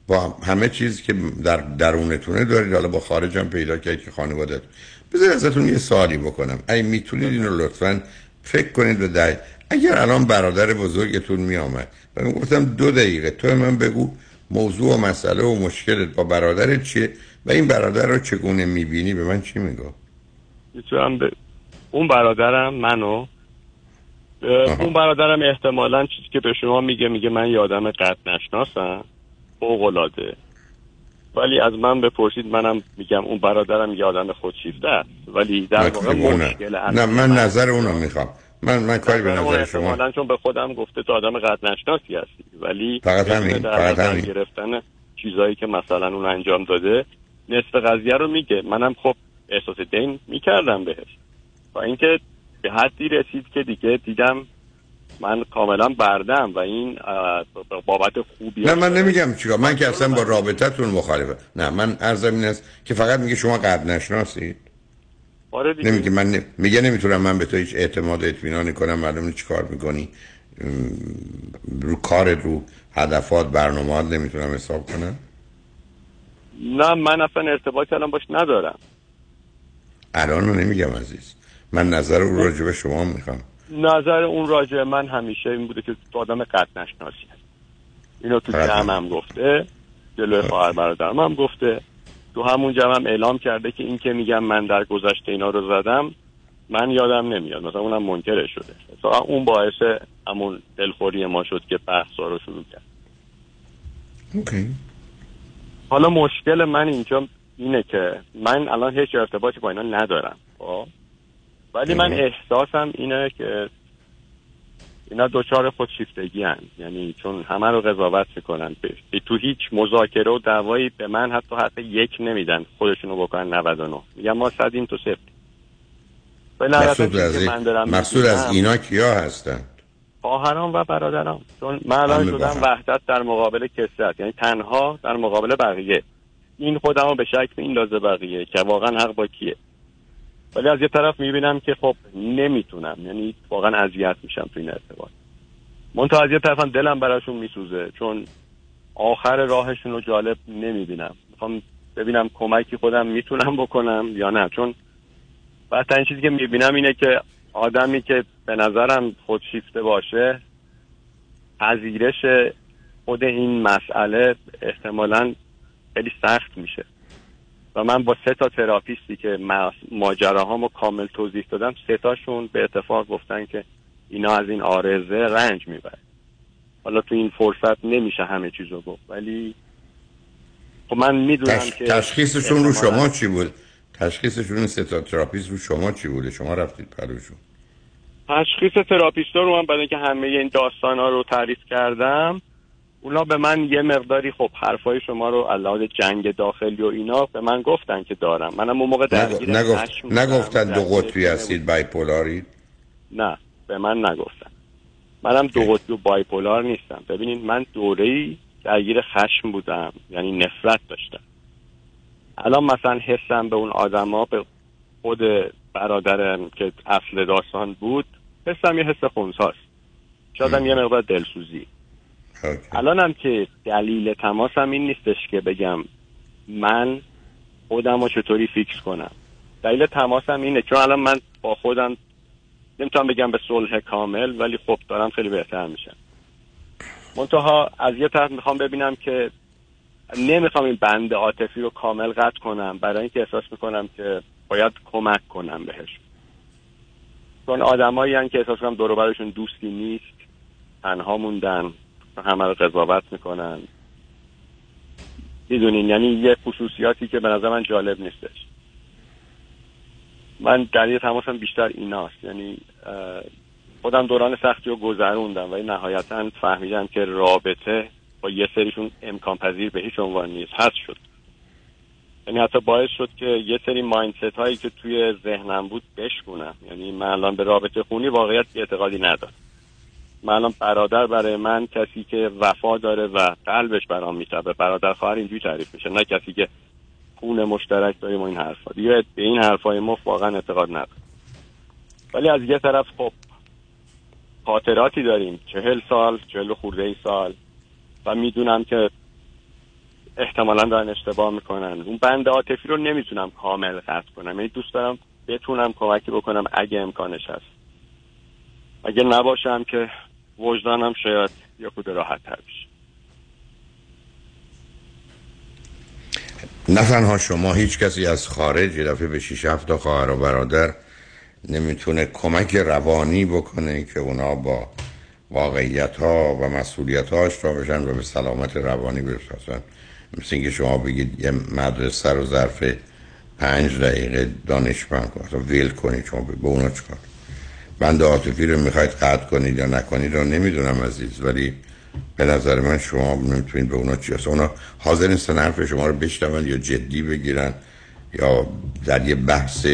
با همه چیز که در درونتونه دارید، حالا با خارج هم پیدا کردید که خانواده‌تون. بذارید ازتون یه سوالی بکنم. اگه میتونید اینو لطفاً فکر کنید به دقیق، اگر الان برادر بزرگتون می آمد و می گفتم دو دقیقه تو من بگو موضوع و مسئله و مشکلت با برادرت چیه و این برادر رو چگونه می بینی، به من چی می گفت؟ میتونم ب... اون برادرم منو آها. اون برادرم احتمالاً چیزی که به شما میگه میگه من یه آدم قد نشناسم فوق‌العاده، ولی از من بپرسید منم میگم اون برادرم یه آدم خودشیفته است، ولی در واقع مشکل نه من نظر اونو میخوام، من من کاری به نظر شما ندارم، چون به خودم گفته تو آدم قد نشناسی هستی، ولی فقط همین فقط همین گرفتن چیزایی که مثلا اون انجام داده نصف قضیه رو میگه. منم خب احساس دین میکردم بهش با اینکه به حدی رسید که دیگه دیدم من کاملا بردم و این بابت خوبی. نه من نمیگم چیکار، من که اصلا با رابطتون مخالفه، نه من عرضم این است که فقط میگه شما قد نشناسید. آره دیگه. نمیگه من نمی... میگه نمیتونم من به تو هیچ اعتماد و اطمینانی کنم، معلوم نیست چیکار میکنی، رو کارت، رو هدفات، برنامه‌ات نمیتونم حساب کنم. نه من اصلا ارتباطی الان باش ندارم. الان رو نمیگم عزیز، من نظر اون راجع به شما میخوام. نظر اون راجع من همیشه این بوده که تو آدم قد نشناسی هست، اینو تو جمع هم گفته، جلوی خواهر برادرم هم گفته، تو همون جمع هم اعلام کرده که این که میگم من در گذشته اینا رو زدم من یادم نمیاد، مثلا اونم منکر شده. مثلا اون باعث همون دلخوری ما شد که بحثا رو شروع کرد. اوکی. حالا مشکل من اینجا اینه که من الان هیچ ارتباطی با اینا ندارم، خب ولی من احساسم اینه که اینا دوچار خودشیفتگی هن، یعنی چون همه رو قضاوت میکنن، تو هیچ مذاکره و دعوایی به من حتی حتی یک نمیدن، خودشونو بکنن نود و نه، میگن ما صدیم تو صفر. مقصود از, ای... از اینا کیا هستن؟ خواهرام و برادرام، چون من الان شدم وحدت در مقابل کثرت، یعنی تنها در مقابل بقیه. این خودمو به شکل این لازه بقیه که واقعا حق با کیه، ولی از یه طرف میبینم که خب نمیتونم، یعنی واقعا اذیت میشم تو این ارتباط. من تا از یه طرفم دلم براشون میسوزه چون آخر راهشون رو جالب نمیبینم، میخوام ببینم کمکی خودم میتونم بکنم یا نه، چون و تا این چیزی که میبینم اینه که آدمی که به نظرم خودشیفته باشه، پذیرش خود این مسئله احتمالاً خیلی سخت میشه. و من با سه تا تراپیستی که ماجراهامو کامل توضیح دادم، سه تاشون به اتفاق گفتن که اینا از این آرزه رنج میبره. حالا تو این فرصت نمیشه همه چیزو گفت، ولی خب من میدونم تش... که تشخیصشون رو شما چی بود؟ تشخیصشون این سه تا تراپیست رو شما چی بوده؟ شما رفتید پروشون؟ تشخیص تراپیستا رو من بعد اینکه همه این داستانا رو تعریف کردم، اونا به من یه مقداری خب حرفای شما رو علاوه جنگ داخلی و اینا به من گفتن که دارم. منم اون موقع درگیر نگفت نگفتن دو قطبی هستید، بایپولارید؟ نه، به من نگفتن. منم دو قطبی و بایپولار نیستم. ببینید من دوره‌ای درگیر خشم بودم، یعنی نفرت داشتم. الان مثلا حسم به اون آدما، به خود برادرم که اصل داستان بود، حسم یه حس خونساست. شادم یه مقدار دلسوزی. الان هم که دلیل تماسم این نیستش که بگم من خودم رو چطوری فیکس کنم. دلیل تماسم اینه چون الان من با خودم نمیتونم بگم به صلح کامل، ولی خب دارم خیلی بهتر میشم. منتها از یه طرف میخوام ببینم که نمیخوام این بند عاطفی رو کامل قطع کنم، برای اینکه احساس میکنم که باید کمک کنم بهش. چون آدمایی هستن که احساس کنم دور و برشون دوستی نیست، تنها موندن، همه رو قضاوت میکنن. میدونین یعنی یه خصوصیاتی که به نظر من جالب نیستش. من دلیل تماسم بیشتر ایناست، یعنی خودم دوران سختی رو گذروندم و نهایتا فهمیدم که رابطه با یه سریشون امکان پذیر به هیچ عنوان نیست، حذف شد. یعنی حتی باعث شد که یه سری مایندست هایی که توی ذهنم بود بشکنم. یعنی من الان به رابطه خونی واقعیت اعتقادی ندارم. من الان برادر برای من کسی که وفا داره و قلبش برام میتابه. برادر خواهر اینجوری تعریف میشه، نه کسی که خون مشترک داریم و این حرفا. دیگه به این حرفای ما واقعا اعتقاد ندارم. ولی از یه طرف خب خاطراتی داریم، چهل سال، چهل خورده ای سال، و میدونم که احتمالاً دارن اشتباه میکنن. اون بند عاطفی رو نمیتونم کامل قطع کنم، یعنی دوست دارم بتونم کمکی بکنم اگه امکانش هست. اگه نباشم که وجدانم شاید یه خود راحت تر بشه. نه تنها شما، هیچ کسی از خارج یه دفعه به شیش هفت خواهر و برادر نمیتونه کمک روانی بکنه که اونا با واقعیت ها و مسئولیت ها اشترا بشن و به سلامت روانی برسن. مثل اینکه شما بگید یه مدرسه رو ظرف پنج دقیقه دانشمند کنید، ویل کنید، شما به اونا چکار؟ بند عاطفی رو میخواید قطع کنید یا نکنید رو نمیدونم عزیز، ولی به نظر من شما نمیتونید به اونا چیست. اونا حاضر نیستن حرف شما رو بشنون یا جدی بگیرن یا در یه بحث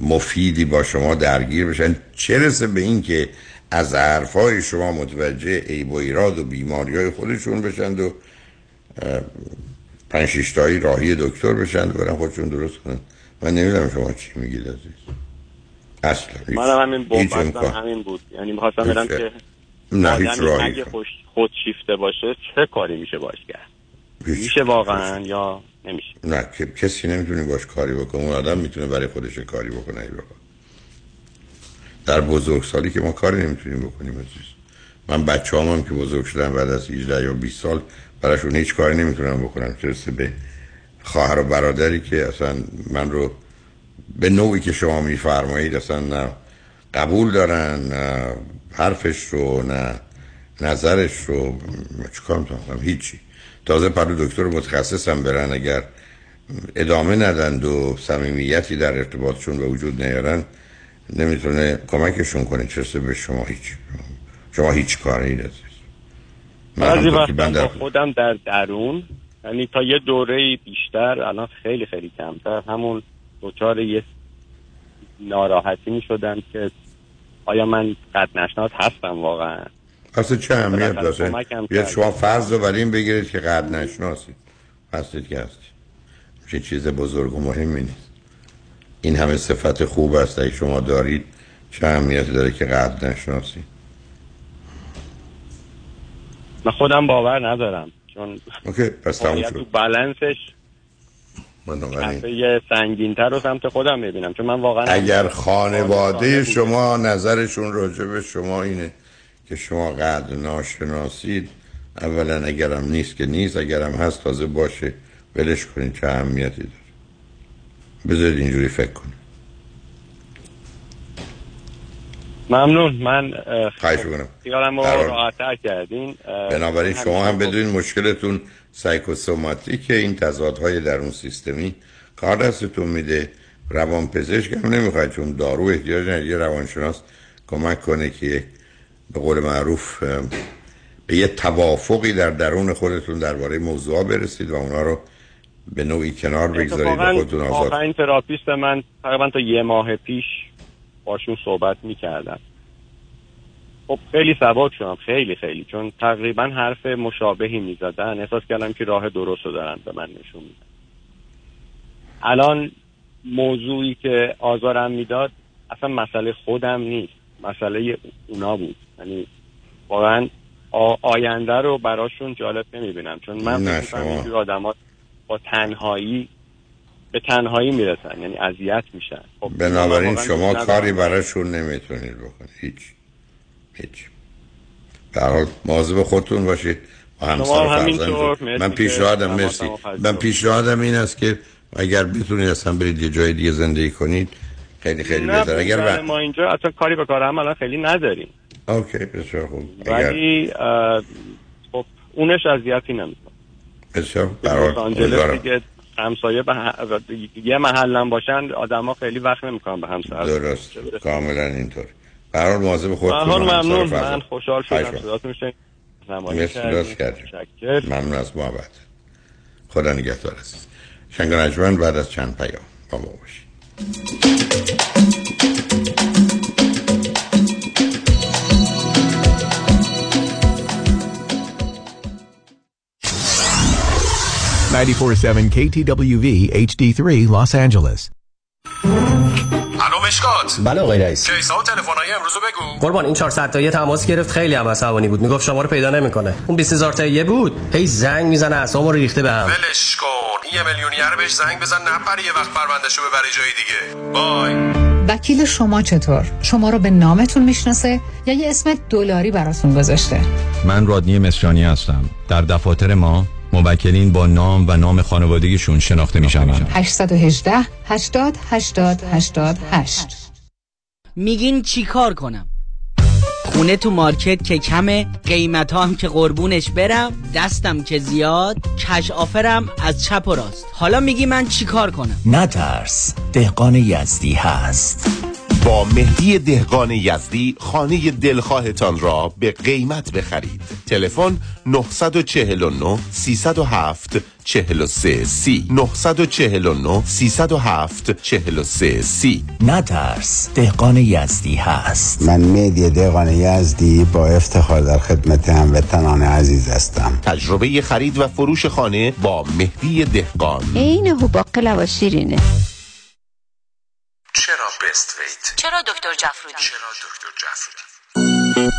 مفیدی با شما درگیر بشن، چه رسه به این که از حرفای شما متوجه عیب و ایراد و بیماری‌های خودشون بشن و پنج شش تایی راهی دکتر بشن و برن خودشون درست کنن. من نمیدونم شما چی میگید عزیز. اصلا منم همین بومبستم همین بود، یعنی می‌خواستم بگم که نه هیچ راهی اگه خود شیفته باشه چه کاری میشه باش کرد؟ میشه واقعا یا نمیشه؟ نه که کسی نمیتونه باش کاری بکنه. اون آدم میتونه برای خودش کاری بکنه. ای بابا، در بزرگسالی که ما کاری نمیتونیم بکنیم عزیز. من بچه‌هام هم که بزرگ شدن بعد از هجده یا بیست سال براشون هیچ کاری نمیتونم بکنم، چه به خواهر و برادری که اصلا من رو به نوعی که شما میفرمایید اصلا نه قبول دارن، نه حرفش رو، نه نظرش رو. چیکار میتونم؟ هیچی. تازه پلو دکتر متخصص هم برن، اگر ادامه ندند و صمیمیتی در ارتباطشون به وجود نیارن نمیتونه کمکشون کنه، چرسه به شما. هیچ شما هیچ کاری ندارید. بعضی وقتا با خودم در درون، یعنی تا یه دوره بیشتر، الان خیلی خیلی کمتر، همون دوچار یه ناراحتی می شدم که آیا من قد نشناس هستم واقعا؟ اصلا چه اهمیت داشته؟ یا شما فرض رو بر این بگیرید که قد نشناسید هستید که هستید، چه چیز بزرگ و مهمی نیست. این همه صفت خوب است که شما دارید، چه اهمیتی داره که قد نشناسید؟ من خودم باور ندارم چون اوکی، پس تموم شد. تو بالانسش منطقه سنگین‌تر رو سمت خودم میبینم، چون من واقعا اگر خانواده شما نظرشون راجع به شما اینه که شما قدر ناشناسید، اولا اگرم نیست که نیست، اگرم هست تازه باشه، ولش کنین، چه اهمیتی داره. بذارید اینجوری فکر کنید. ممنون، من خواهش می‌کنم. خیالم رو راحت‌تر کردین. بنابراین شما هم بدونین مشکلتون سایکوسوماتیکه، این تضادهای درون سیستمی کار دستتون میده. روانپزشک هم نمیخواد، چون دارو احتیاج نداره، یه روانشناس کمک کنه که به قول معروف به یه توافقی در درون خودتون درباره موضوعا برسید و اونا رو به نوعی کنار بگذارید و خودتون آزاد. واقعا این تراپیست من تقریبا تا یه ماه پیش باشون صحبت میکردم، خب خیلی سباک شدم، خیلی خیلی، چون تقریبا حرف مشابهی میزدن، احساس کردم که راه درست رو دارن به من نشون میدن. الان موضوعی که آزارم میداد اصلا مسئله خودم نیست، مسئله اونا بود. یعنی واقعا آینده رو براشون جالب نمیبینم، چون من میگم اینجور آدما با تنهایی به تنهایی میرسن، یعنی اذیت میشن. خب بنابراین شما کاری براشون نمیتونید بکنید، هیچ هیچ. به هر حال مواظب خودتون باشید. من پیشنهادم مرسی. من پیشنهادم این است که اگر بتونید اصلا برید یه جای دیگه زندگی کنید، خیلی خیلی بهتره. اگر بر... ما اینجا اصلا کاری به کار هم الان خیلی نداریم. اوکی، بسیار خوب. ولی اگر... خب اونش اذیتی نمیکنه. بسیار برای همسایه به هم... یه محلم باشن، آدما خیلی وقت نمیکنن به همسایه. درست، کاملا اینطور. قرار مواظب خودتون باشید. ممنون، من خوشحال شدم صداتون شنیدم. نمایش کردید. ممنون از محبت. خدا نگهدار است. شنگانجمن بعد از چند پیام با ما باشید. نه چهار هفت کی تی دبلیو وی اچ دی سه Los Angeles. الو مشکات. بله آقای رئیس. کیسا و تلفن‌های امروزو بگو. قربان این چهارصد تایی تماس گرفت، خیلی هم عصبانی بود، میگفت شما رو پیدا نمیکنه. اون بیست هزار تایی بود، هی زنگ میزنه، اعصابمو ریخته بهم. ولش کن، یه میلیونیر بهش زنگ بزن نپره، یه وقت پروندهشو ببره جای دیگه. بای. وکیل شما چطور؟ شما رو به نامتون میشناسه یا یه اسم دلاری براتون گذاشته؟ من رادنی مصریانی هستم. در دفاتر ما موکلین با نام و نام خانوادگیشون شناخته میشن. هشت یک هشت هشتاد هشتاد هشتاد هشت. میگین چی کار کنم؟ خونه تو مارکت که کمه، قیمت هم که قربونش برم، دستم که زیاد، کش آفرم از چپ و راست. حالا میگی من چی کار کنم؟ نترس، دهقان یزدی هست. با مهدی دهگان یزدی خانه دلخواهتان را به قیمت بخرید. تلفن نه چهار نه سه صفر هفت چهار سه سی. نه چهار نه سه صفر هفت چهار سه سی. نترس، دهقان یزدی هست. من مهدی دهقان یزدی با افتخار در خدمت هموطنان عزیز هستم. تجربه خرید و فروش خانه با مهدی دهقان. اینه هو باقلا و شیرینه. چرا بست ویت؟ چرا دکتر جعفرودی؟ چرا دکتر جعفرودی؟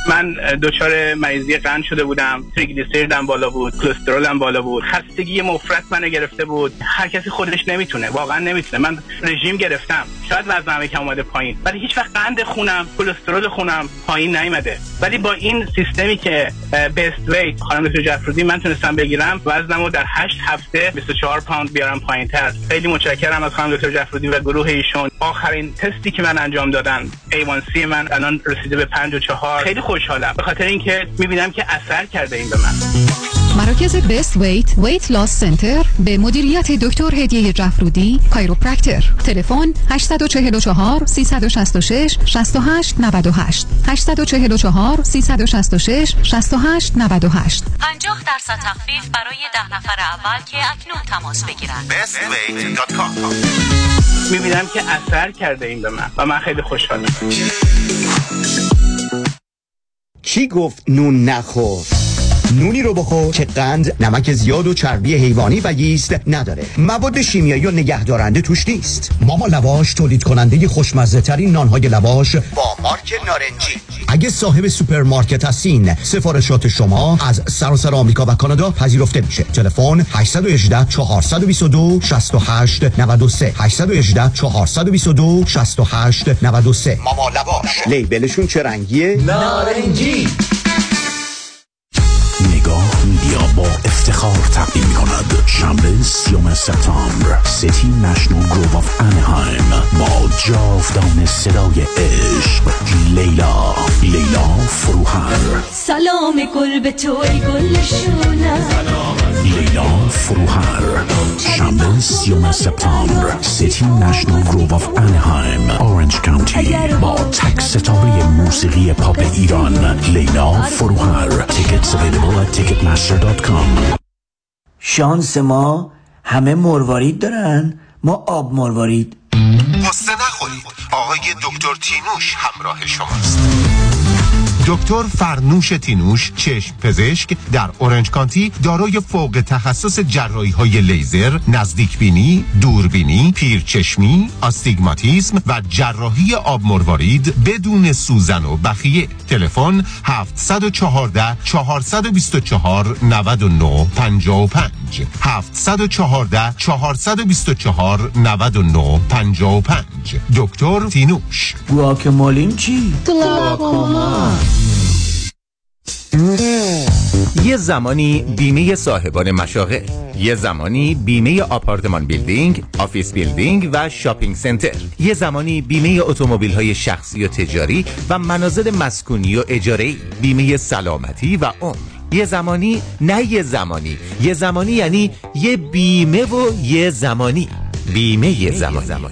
من دچار مریضی قند شده بودم، تریگلیسیریدم بالا بود، کلسترولم بالا بود، خستگی مفرط منو گرفته بود. هر کسی خودش نمیتونه، واقعا نمیتونه. من رژیم گرفتم، شاید وزنم یکم اومده پایین، ولی هیچ وقت قند خونم، کلسترول خونم پایین نیومده. ولی با این سیستمی که بست ویت خانم دکتر جعفرودی من تونستم بگیرم، وزنمو در هشت هفته بیست و چهار پوند بیارم پایین‌تر. خیلی متشکرم از خانم دکتر جعفرودی و گروه ایشون. آخرین تستی که من انجام دادن، ای وان سی من الان رسیده به پنج و چهار. خیلی خوشحالم به خاطر اینکه می‌بینم که اثر کرده این به من. مراکز بست ویت، ویت لاس سنتر به مدیریت دکتر هدیه جعفرودی، کایروپرکتر. تلفن هشت چهار چهار سه شش شش شش هشت نود و هشت. هشت چهار چهار سه شش شش شش هشت نود و هشت. پنجاه درصد تخفیف برای ده نفر اول که اکنون تماس بگیرن. best weight dot com. می‌بینم که اثر کرده این به من و من خیلی خوشحالم. چی گفت نون نخور؟ نونی رو بخور که قند، نمک زیاد و چربی حیوانی و ییست نداره. مواد شیمیایی و نگهدارنده توش نیست. ماما لواش تولید کننده خوشمزه ترین نانهای لواش با مارک نارنجی. اگه صاحب سوپرمارکت هستین، سفارشات شما از سراسر آمریکا و کانادا پذیرفته میشه. تلفن هشت یک هشت چهار دو دو شش هشت نه سه هشت یک هشت چهار دو دو شش هشت نه سه. ماما لواش لیبلشون چه رنگیه؟ نارنجی. نگاه میدیا با افتخار تقدیم می‌کند شنبه سیوم سپتامبر سیتی نشنال گروپ آف انهایم با جاودان صدای عشق لیلا لیلا فروهر. سلام گل به توی گل شونه لیلا فروهر. شنبه سیوم سپتامبر سیتی نشنال گروپ آف انهایم اورنج کانتی با تک ستاره موسیقی پاپ ایران لیلا فروهر. تیکتس available at ticketmaster دات کام. شانس ما همه مروارید دارن، ما آب مروارید. قصه نخورید، آقای دکتر تینوش همراه شماست. دکتر فرنوش تینوش، چشم پزشک در اورنج کانتی، دارای فوق تخصص جراحی‌های لیزر، نزدیک بینی، دوربینی، پیرچشمی، آستیگماتیسم و جراحی آب مروارید بدون سوزن و بخیه. تلفن هفت یک چهار چهار دو چهار نه نه پنج پنج هفت یک چهار چهار دو چهار نه نه پنج پنج. دکتر تینوش. گواکمالیم چی؟ گواکمال. یه زمانی بیمه صاحبان مشاغل، یه زمانی بیمه آپارتمان بیلدینگ، آفیس بیلدینگ و شاپینگ سنتر، یه زمانی بیمه اتومبیل‌های شخصی و تجاری و منازل مسکونی و اجاره‌ای، بیمه سلامتی و عمر. یه زمانی نه یه زمانی، یه زمانی یعنی یه بیمه و یه زمانی بیمه یه زمان زمان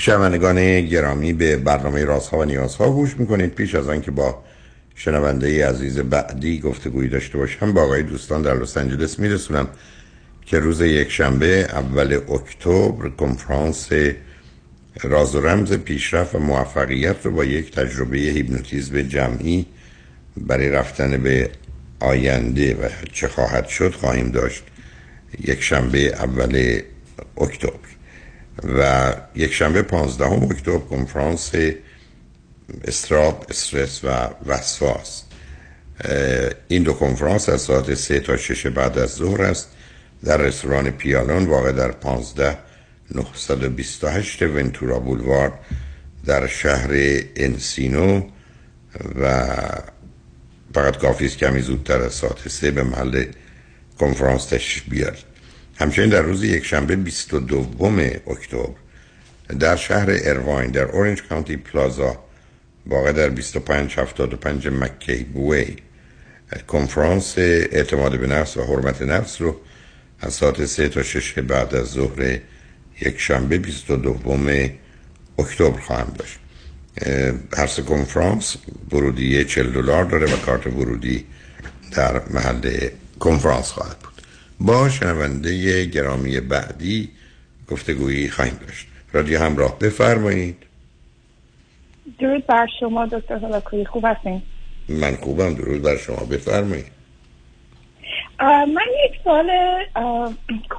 شنوندگان گرامی به برنامه رازها و نیازها گوش میکنید. پیش از آنکه با شنونده عزیز بعدی گفتگویی داشته باشم، با آقای دوستان در لس آنجلس میرسونم که روز یکشنبه اول اکتبر کنفرانس راز و رمز پیشرفت و موفقیت رو با یک تجربه هیپنوتیزم جمعی برای رفتن به آینده و چه خواهد شد خواهیم داشت. یکشنبه اول اکتبر و یک شنبه پانزدهم اکتبر کنفرانس استراب، استرس و وسواس. این دو کنفرانس از ساعت سه تا شش بعد از ظهر است در رستوران پیالون واقع در پانزده هزار نهصد و بیست و هشت ونتورا بولوار در شهر انسینو و فقط کافی است کمی زودتر از ساعت سه به محل کنفرانس تشریف بیارید. همچنین در روز یکشنبه بیست و دوم اکتبر در شهر ایرواین در اورنج کانتی پلازا واقع در بیست و پنج هفتاد و پنج مکی بوی کنفرانس اعتماد به نفس و حرمت نفس رو از ساعت سه تا شش بعد از ظهر یکشنبه بیست و دوم اکتبر خواهم داشت. هر سه کنفرانس ورودی چهل دلار داره و کارت ورودی در محل کنفرانس خواهد بود. با شنونده گرامی بعدی گفتگویی خواهیم داشت. رادیو همراه، بفرمایید. درود بر شما دکتر هولاکویی، خوب هستین؟ من خوبم، درود بر شما، بفرمایید. من یک سوال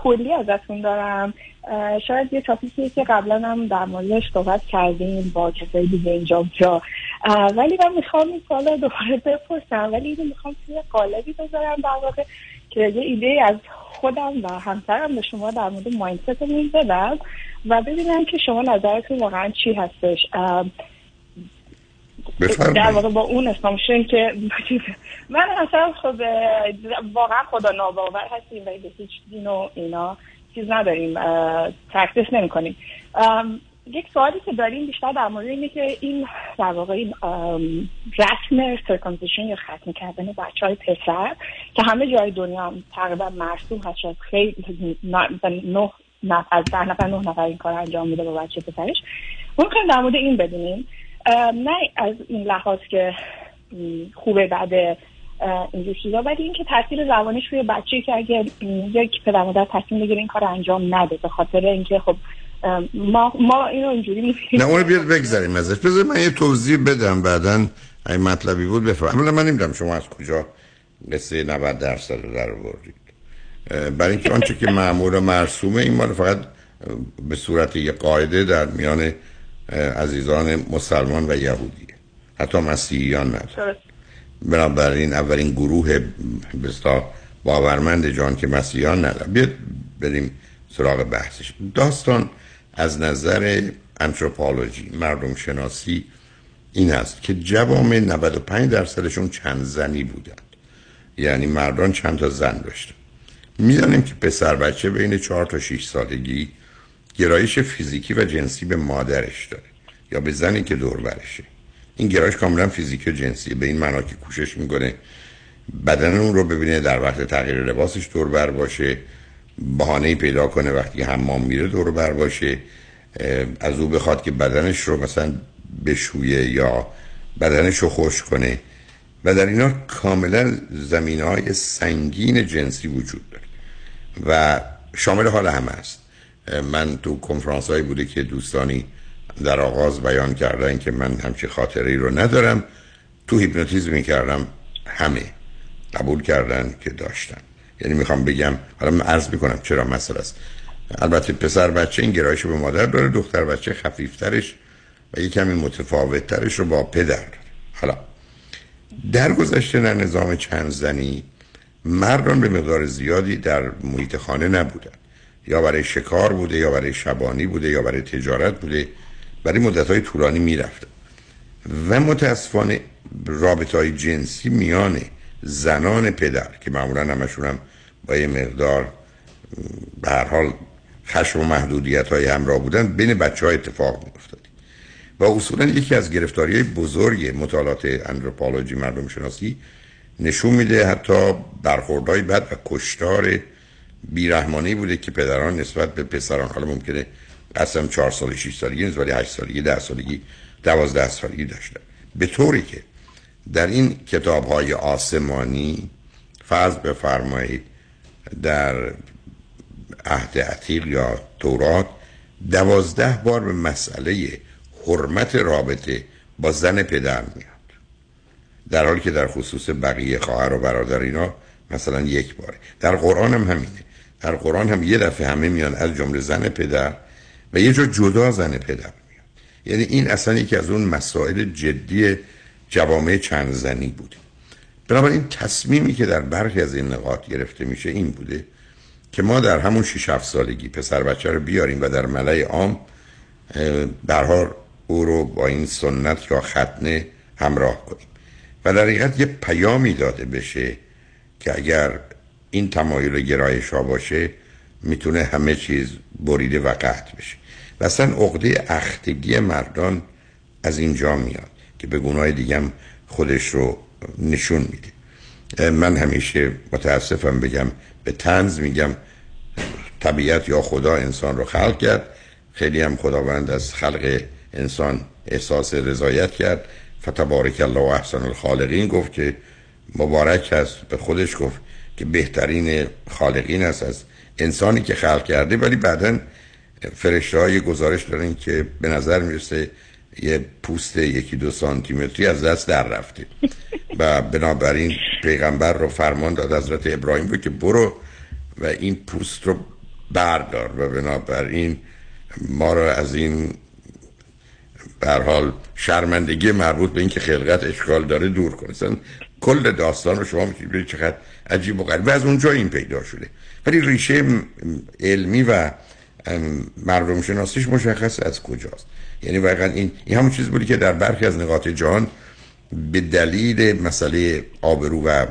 کلی ازتون دارم، شاید یه تاپیکیه که قبلا هم در موردش صحبت کردیم با کسایی دیگه اینجا جا، ولی من میخوام این سوال رو دوباره بپرسم، ولی اینو میخوام توی قالبی بذارم در واقع که یه ایده از خودم و همسرم به شما در مورد مایندست رو بدم و ببینم که شما نظرتون واقعا چی هستش. در واقع با اون اسامشن که من همسرم خود واقعا خدا ناباور هستیم و به هیچ دین و اینا چیز نداریم، پرکتیس نمی کنیم. یک سوالی که داریم بیشتر در مورد اینه که این در واقع این رسم سرکانزیشن یا ختم کردن بچه های پسر که همه جای دنیا تقریبا مرسوم هست، شاید خیلی نه از ده نفر نه نفر این کار انجام میده با بچه پسرش. ممکنه در مورد این بدونیم، نه از این لحاظ که خوبه بعد اینجور چیزا، ولی این که تاثیر روانیش روی بچه که اگر یک پدر مادر تصمیم بگیره این کار انجام نده به خاطر اینکه خب ما ما اینو اینجوری می‌فهمیم. نه اون بیاد بگذاریم ازش، بذار من یه توضیح بدم بعداً این مطلبی بود بفهمم. اولا من نمی‌دونم شما از کجا قصه نود درصد رو در آوردید، برای اینکه آنچه که معمول و مرسومه این مال فقط به صورت یه قاعده در میان عزیزان مسلمان و یهودی، حتی مسیحیان نه. بنابراین اولین گروه بستا باورمند جان که مسیحیان ندارم. بیاد بریم سراغ بحثش. داستان از نظر انتروپولوژی، مردم شناسی، این است که جوامع نود و پنج درصدشون چند زنی بودند، یعنی مردان چند تا زن داشتن. میدانیم که پسر بچه بین چهار تا شش سالگی گرایش فیزیکی و جنسی به مادرش داره یا به زنی که دور برشه. این گرایش کاملا فیزیکی و جنسی، به این معنا که کوشش میکنه بدن اون رو ببینه، در وقت تغییر لباسش دور بر باشه، بهانه‌ای پیدا کنه وقتی حمام میره دور بر باشه، از او بخواد که بدنش رو مثلا بشویه یا بدنش رو خشک کنه، و در اینا کاملا زمینه‌های سنگین جنسی وجود داره و شامل حال همه است. من تو کنفرانس‌هایی بوده که دوستانی در آغاز بیان کردن که من همچین خاطره‌ای رو ندارم، تو هیپنوتیزم می‌کردم، همه قبول کردن که داشتن. یعنی میخوام بگم، حالا من عرض میکنم چرا مسئله است. البته پسر بچه این گرایش به مادر داره، دختر بچه خفیفترش و یک کمی متفاوتترش رو با پدر داره. حالا در گذشته در نظام چند زنی مردان به مقدار زیادی در محیط خانه نبودن، یا برای شکار بوده، یا برای شبانی بوده، یا برای تجارت بوده، برای مدت‌های طولانی میرفتن و متاسفانه رابطه‌های جنسی میانه زنان پدر که معمولا همشون هم با یه مقدار به هر حال خشم و محدودیت‌های همراه بودن بین بچه‌ها اتفاق می‌افتاد. و اصولا یکی از گرفتاری‌های بزرگ مطالعات آنتروپولوژی مردم شناسی نشون میده حتی برخوردهای بد و کشتار بی‌رحمانه‌ای بوده که پدران نسبت به پسران، حالا ممکنه قسم چهار سال شش سالگی نسبت به هشت سالگی ده سالگی دوازده سالگی داشتن، به طوری که در این کتاب‌های آسمانی فرض بفرمایید در عهد عتیق یا تورات دوازده بار به مسئله حرمت رابطه با زن پدر میاد، در حالی که در خصوص بقیه خواهر و برادر اینا مثلا یک باره. در قرآن هم همینه، در قرآن هم یه دفعه همه میان، از جمله زن پدر و یه جا جدا زن پدر میاد. یعنی این اصلا یکی از اون مسائل جدی جوامع چند زنی بوده. بنابراین تصمیمی که در برخی از این نقاط گرفته میشه این بوده که ما در همون شش هفت سالگی پسر بچه رو بیاریم و در ملای عام در حال او رو با این سنت یا ختنه همراه کنیم و در حقیقت یه پیامی داده بشه که اگر این تمایل و گرایش ها باشه میتونه همه چیز بریده و قطع بشه. و اصلا عقده اختگی مردان از اینجا میاد که به گناه دیگه خودش رو نشون میده. من همیشه متاسفم بگم، به طنز میگم طبیعت یا خدا انسان رو خلق کرد، خیلی هم خداوند از خلق انسان احساس رضایت کرد، فتبارک الله و احسن الخالقین، گفت که مبارک است، به خودش گفت که بهترین خالقین است از انسانی که خلق کرده. ولی بعدن فرشته‌های گزارش دارن که به نظر میرسه یه پوست یکی دو سانتیمتری از دست در رفته و بنابراین پیغمبر رو فرمان داد حضرت ابراهیم بود که برو و این پوست رو بردار و بنابراین ما رو از این به هر حال شرمندگی مربوط به این که خلقت اشکال داره دور کنه. اصلا کل داستان رو شما می‌بینید ببینید چقدر عجیب و غریب و از اونجا این پیدا شده. ولی ریشه علمی و مردم شناسیش مشخص از کجاست. یعنی واقعا این این همون چیز بودی که در برخی از نقاط جهان به دلیل مسئله آبرو و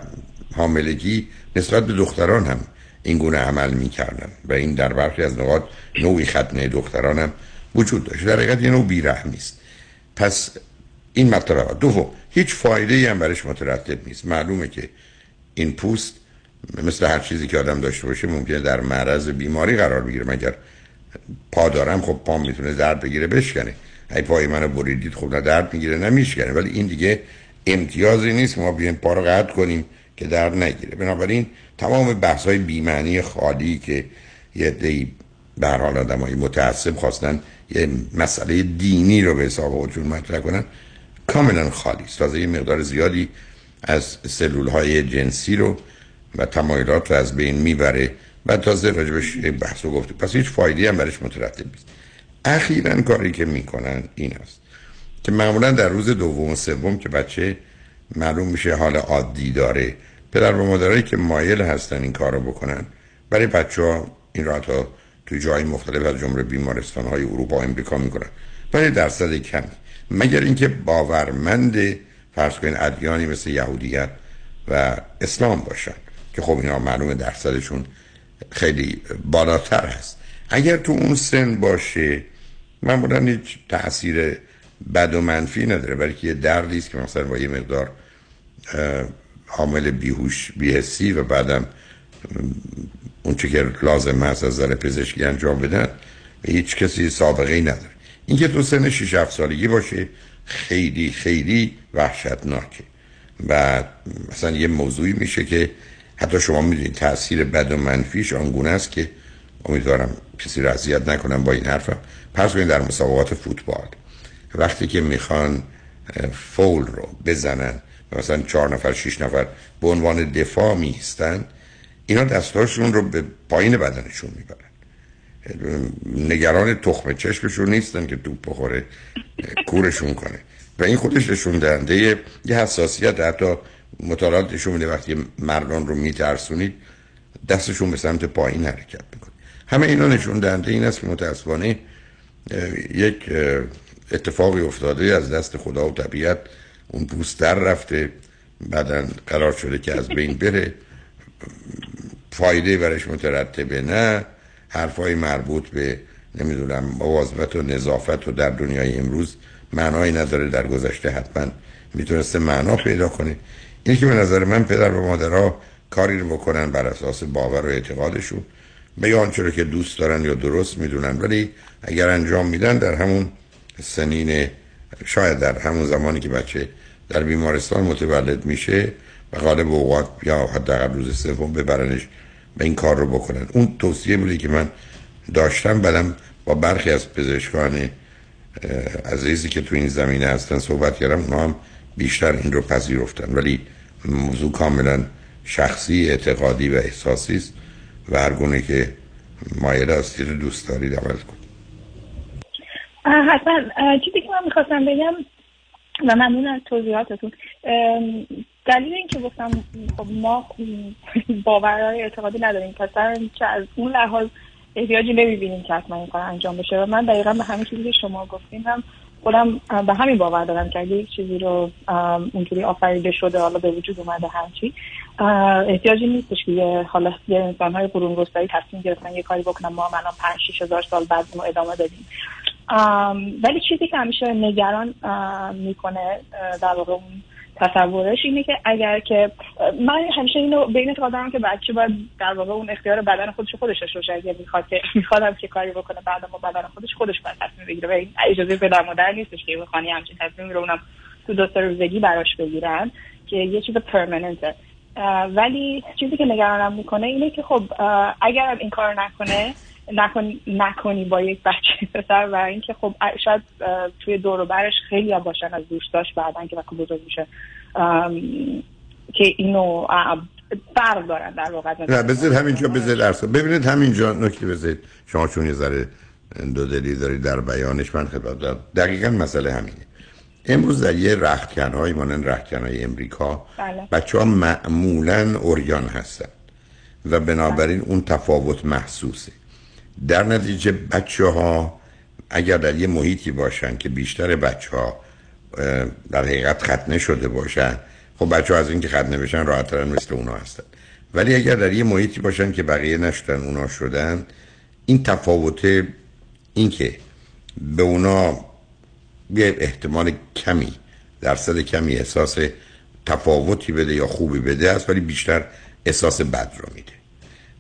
حاملگی نسبت به دختران هم این گونه عمل می‌کردن و این در برخی از نقاط نوعی ختنه دختران هم وجود داشت. در حقیقت یه نوع بیرحمی است. پس این مطلب دوم هیچ فایده‌ای هم برش مترتب نیست. معلومه که این پوست مثل هر چیزی که آدم داشته باشه ممکنه در معرض بیماری قرار بگیره. من اگر پا دارم خب پام میتونه درد بگیره بشکنه. اگه پای منو بریدید خب نه درد میگیره نه میشکنه، ولی این دیگه امتیازی نیست ما بیایم پا رو قطع کنیم که درد نگیره. بنابراین تمام بحث‌های بی‌معنی خالی که یه دی به هر حال آدمای متعصب خواستن یه مسئله دینی رو به حساب وجود مطرح کنن کاملا خالی است. تازه یه مقدار زیادی از سلول‌های جنسی رو و تمایلات رو از بین میبره و تازه راجبش بحث و گفت. پس هیچ فایده‌ای هم برش مترتب نیست. اخیراً کاری که میکنن این است که معمولا در روز دوم و سوم که بچه معلوم میشه حال عادی داره، پدر و مادرایی که مایل هستن این کارو بکنن برای بچه‌ها این رو حتی توی جای مختلف از جمله بیمارستان‌های اروپا و آمریکا میکنن برای درصد کمی، مگر اینکه باورمند فرض کنین ادیانی مثل یهودیت و اسلام باشن که خب اینا معلومه درصدشون خیلی بالاتر هست. اگر تو اون سن باشه معمولا هیچ تأثیر بد و منفی نداره، بلکه یه دردی است که مثلا با یه مقدار عامل بیهوش بی‌حسی و بعدم اون چه که لازم هست از نظر پزشکی انجام بدن به هیچ کسی سابقه ای نداره. اینکه تو سن شش هفت سالگی باشه خیلی خیلی وحشتناکه و مثلا یه موضوعی میشه که حتی شما میدونید تأثیر بد و منفیش آنگونه است که امیدوارم کسی را اذیت نکنم با این حرفم. پس کنید در مسابقات فوتبال وقتی که میخوان فول رو بزنن مثلا چهار نفر شش نفر به عنوان دفاع میستن، اینا دستاشون رو به پایین بدنشون میبرن، نگران تخم چشمشون نیستن که توپ بخوره کورشون کنه و این خودش نشون دهنده یه حساسیت. حتی مطالعات نشون میده وقتی مردان رو میترسونید دستشون به سمت پایین حرکت میکنه. همه اینا نشون دهنده این است که متاسفانه یک اتفاقی افتاده از دست خدا و طبیعت، اون پوست در رفته، بعدن قرار شده که از بین بره، فایده برش مترتبه نه، حرفای مربوط به نمیدونم مواظبت و نظافت و در دنیای امروز معنایی نداره، در گذشته حتما میتونسته معنا پیدا کنه. این که به نظر من پدر و مادرها کاری رو بکنن بر اساس باور و اعتقادشون به آنچه رو که دوست دارن یا درست میدونن، ولی اگر انجام میدن در همون سنین شاید در همون زمانی که بچه در بیمارستان متولد میشه و غالب اوقات یا حداقل روز سوم ببرنش و این کار رو بکنن. اون توصیه بوده که من داشتم، بعدم با برخی از پزشکان عزیزی که تو این زمینه هستن صحبت کردم، اونا هم بیشتر این رو پذیرفتن، ولی موضوع کاملا شخصی اعتقادی و احساسی است و هر گونه که مایل هستید و دوست دارید عمل کنید. حتما چیزی که من میخواستم بگم و ممنون از توضیحاتتون، دلیل این که گفتم خب ما باورهای اعتقادی نداریم پس چه از اون لحاظ احتیاجی نمیبینیم که حتما این کار انجام بشه و من دقیقا به همین چیزی که شما گفتیم هم خودم به همین باور دارم که اگه یک چیزی رو اونطوری آفریده شده حالا به وجود اومده همچی احتیاجی نیستش که حالا یه انسان‌های قرون وسطایی تصمیم گرفتن یه کاری بکنن ما الان پنج شش هزار سال بعد ما ادامه بدیم. ولی چیزی که همیشه نگران میکنه در واقع اون تصورش اینه که اگر که من همیشه اینو بین اعتقاد دارم که بچه باید در واقع اون اختیار بدن خودش خودش رو شاید اگه میخواد که میخوادم که کاری بکنه بعد ما بدن خودش خودش باید تصمیم بگیره و این اجازه پدر مادر نیستش که بخوانی همچین تصمیم رو اونم تو دو سه روزگی براش بگیرن که یه چیز پرمننته. ولی چیزی که نگرانم میکنه اینه که خب اگر این کار نکنه نکن نکنی با یک بچه پسر و اینکه خب شاید توی دور و برش خیلی ها باشن از دوستاش بعدن که وقتی بزرگ میشه که اینو فرق دارن در واقع. نه بذار همینجا بذار عرض ببینید همینجا نکته بذارید شما چون یه ذره دو دلی دارید در بیانش من خدمت دارم. دقیقاً مسئله همینه. امروز در یه رختکن‌های مانند رختکن‌های امریکا بله. بچه‌ها معمولاً اوریان هستن و بنابراین بله. اون تفاوت محسوسه. در نتیجه بچه ها اگر در یه محیطی باشن که بیشتر بچه ها در حقیقت ختنه شده باشن خب بچه ها از این که ختنه بشن راحت ترن مثل اونا هستن، ولی اگر در یه محیطی باشن که بقیه نشدن اونا شدن این تفاوت این که به اونا یه احتمال کمی، درصد کمی احساس تفاوتی بده یا خوبی بده است، ولی بیشتر احساس بد رو میده.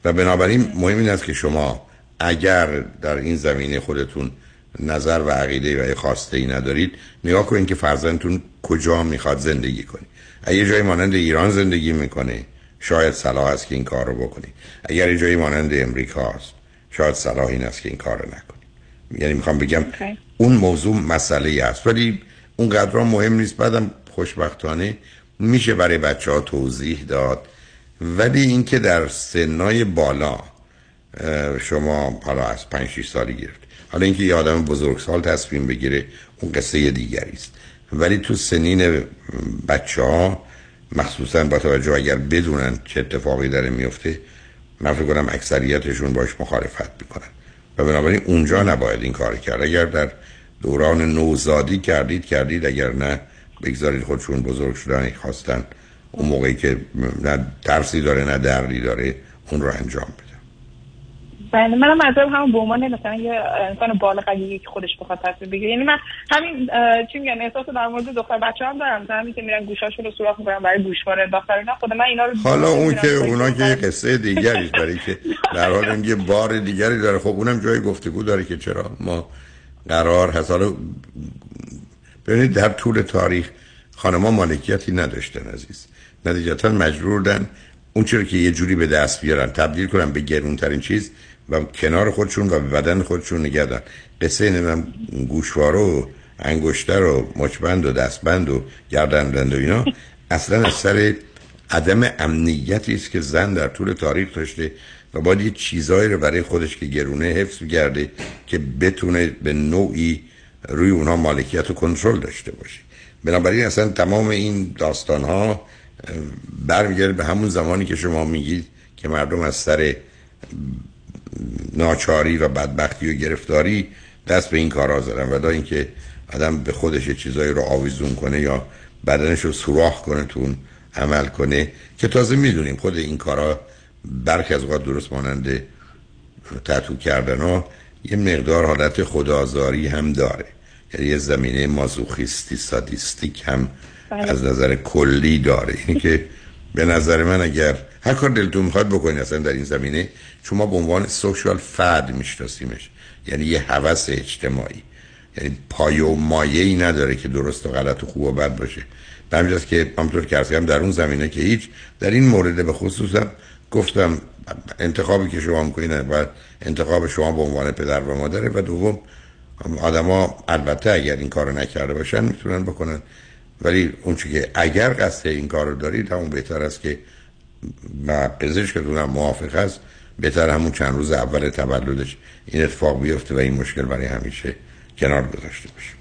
و بنابراین مهم این است که شما اگر در این زمینه خودتون نظر و عقیده و یه خواسته ای ندارید، نگاه کنید که فرزندتون کجا میخواد زندگی کنه. اگه جایی مانند ایران زندگی میکنه، شاید صلاح است که این کار رو بکنید. اگر جایی مانند امریکا است، شاید صلاح این است که این کار رو نکنید. یعنی میخوام بگم okay. اون موضوع مسئله است، ولی اونقدرها مهم نیست. بعدم خوشبختانه میشه برای بچه‌ها توضیح داد. ولی اینکه در سنای بالا شما حالا از پنج شش سالی گرفت، حالا اینکه یه آدم بزرگسال تصمیم بگیره اون قصه دیگری است، ولی تو سنین بچه‌ها مخصوصا با توجه اگر بدونن چه اتفاقی داره میفته، من فکر کنم اکثریتشون باش مخالفت میکنن و بنابراین اونجا نباید این کار کرد. اگر در دوران نوزادی کردید کردید، اگر نه بگذارید خودشون بزرگ شدن خواستن، اون موقعی که نه ترسی داره نه دردی داره اون رو انجام بده. بله، منم از همون به عنوان مثلا یه انسان بالغی که خودش بخواد تصمیم بگیره، یعنی من همین چی میگن احساس در مورد دختر بچه‌ام دارم، همین که میرن گوشاشون رو سوراخ می‌کنن برای گوشواره دختر، نه خود من اینا رو حالا اون که اونا که قصه دیگری است، برای که در حال اینکه بار دیگری داره. خب اونم جای گفتگو داره که چرا ما قرار هست. حالا ببینید در طول تاریخ خانم‌ها مالکیتی نداشتن عزیز، نتیجتاً مجبور بودن اون چیزی که یه جوری به دست بیارن تبدیل کنن به گرون‌ترین چیز و کنار خودشون و بدن خودشون نگه دارن. قصه نمیم گوشواره و انگشتر و مچبند و دستبند و گردنبند و اینا اصلا از سر عدم امنیتی است که زن در طول تاریخ داشته و باید یه چیزایی رو برای خودش که گرونه حفظ بگرده که بتونه به نوعی روی اونها مالکیت و کنترل داشته باشه. بنابراین اصلا تمام این داستانها برمیگرده به همون زمانی که شما میگید که مردم از سر ناچاری و بدبختی و گرفتاری دست به این کارا زدن، و دا اینکه آدم به خودش چیزایی رو آویزون کنه یا بدنش رو سوراخ کنه تون عمل کنه، که تازه میدونیم خود این کارا برخی از اوقات درست مانند تتو کردن ها یه مقدار حالت خودآزاری هم داره، یعنی یه زمینه مازوخیستی سادیستیک هم باید. از نظر کلی داره. یعنی که به نظر من اگر هر کار دلتون میخواد بکنید اصلا در این زمینه، چون ما به عنوان سوشال فد میشناسیمش، یعنی یه هوس اجتماعی، یعنی پایه و مایه‌ای نداره که درست و غلط و خوب و بد باشه. به همین جاست که همونطور که عرض کردم در اون زمینه که هیچ، در این مورد به خصوصم گفتم انتخابی که شما میکنید و انتخاب شما به عنوان پدر و مادره، و دوم آدما البته اگر این کارو نکرده باشن میتونن بکنن، ولی اون چیزی که اگر قصد این کارو دارید همون بهتر است که با پزشکتون هم موافق است، بهتر همون چند روز اول تولدش این اتفاق بیفته و این مشکل برای همیشه کنار گذاشته بشه.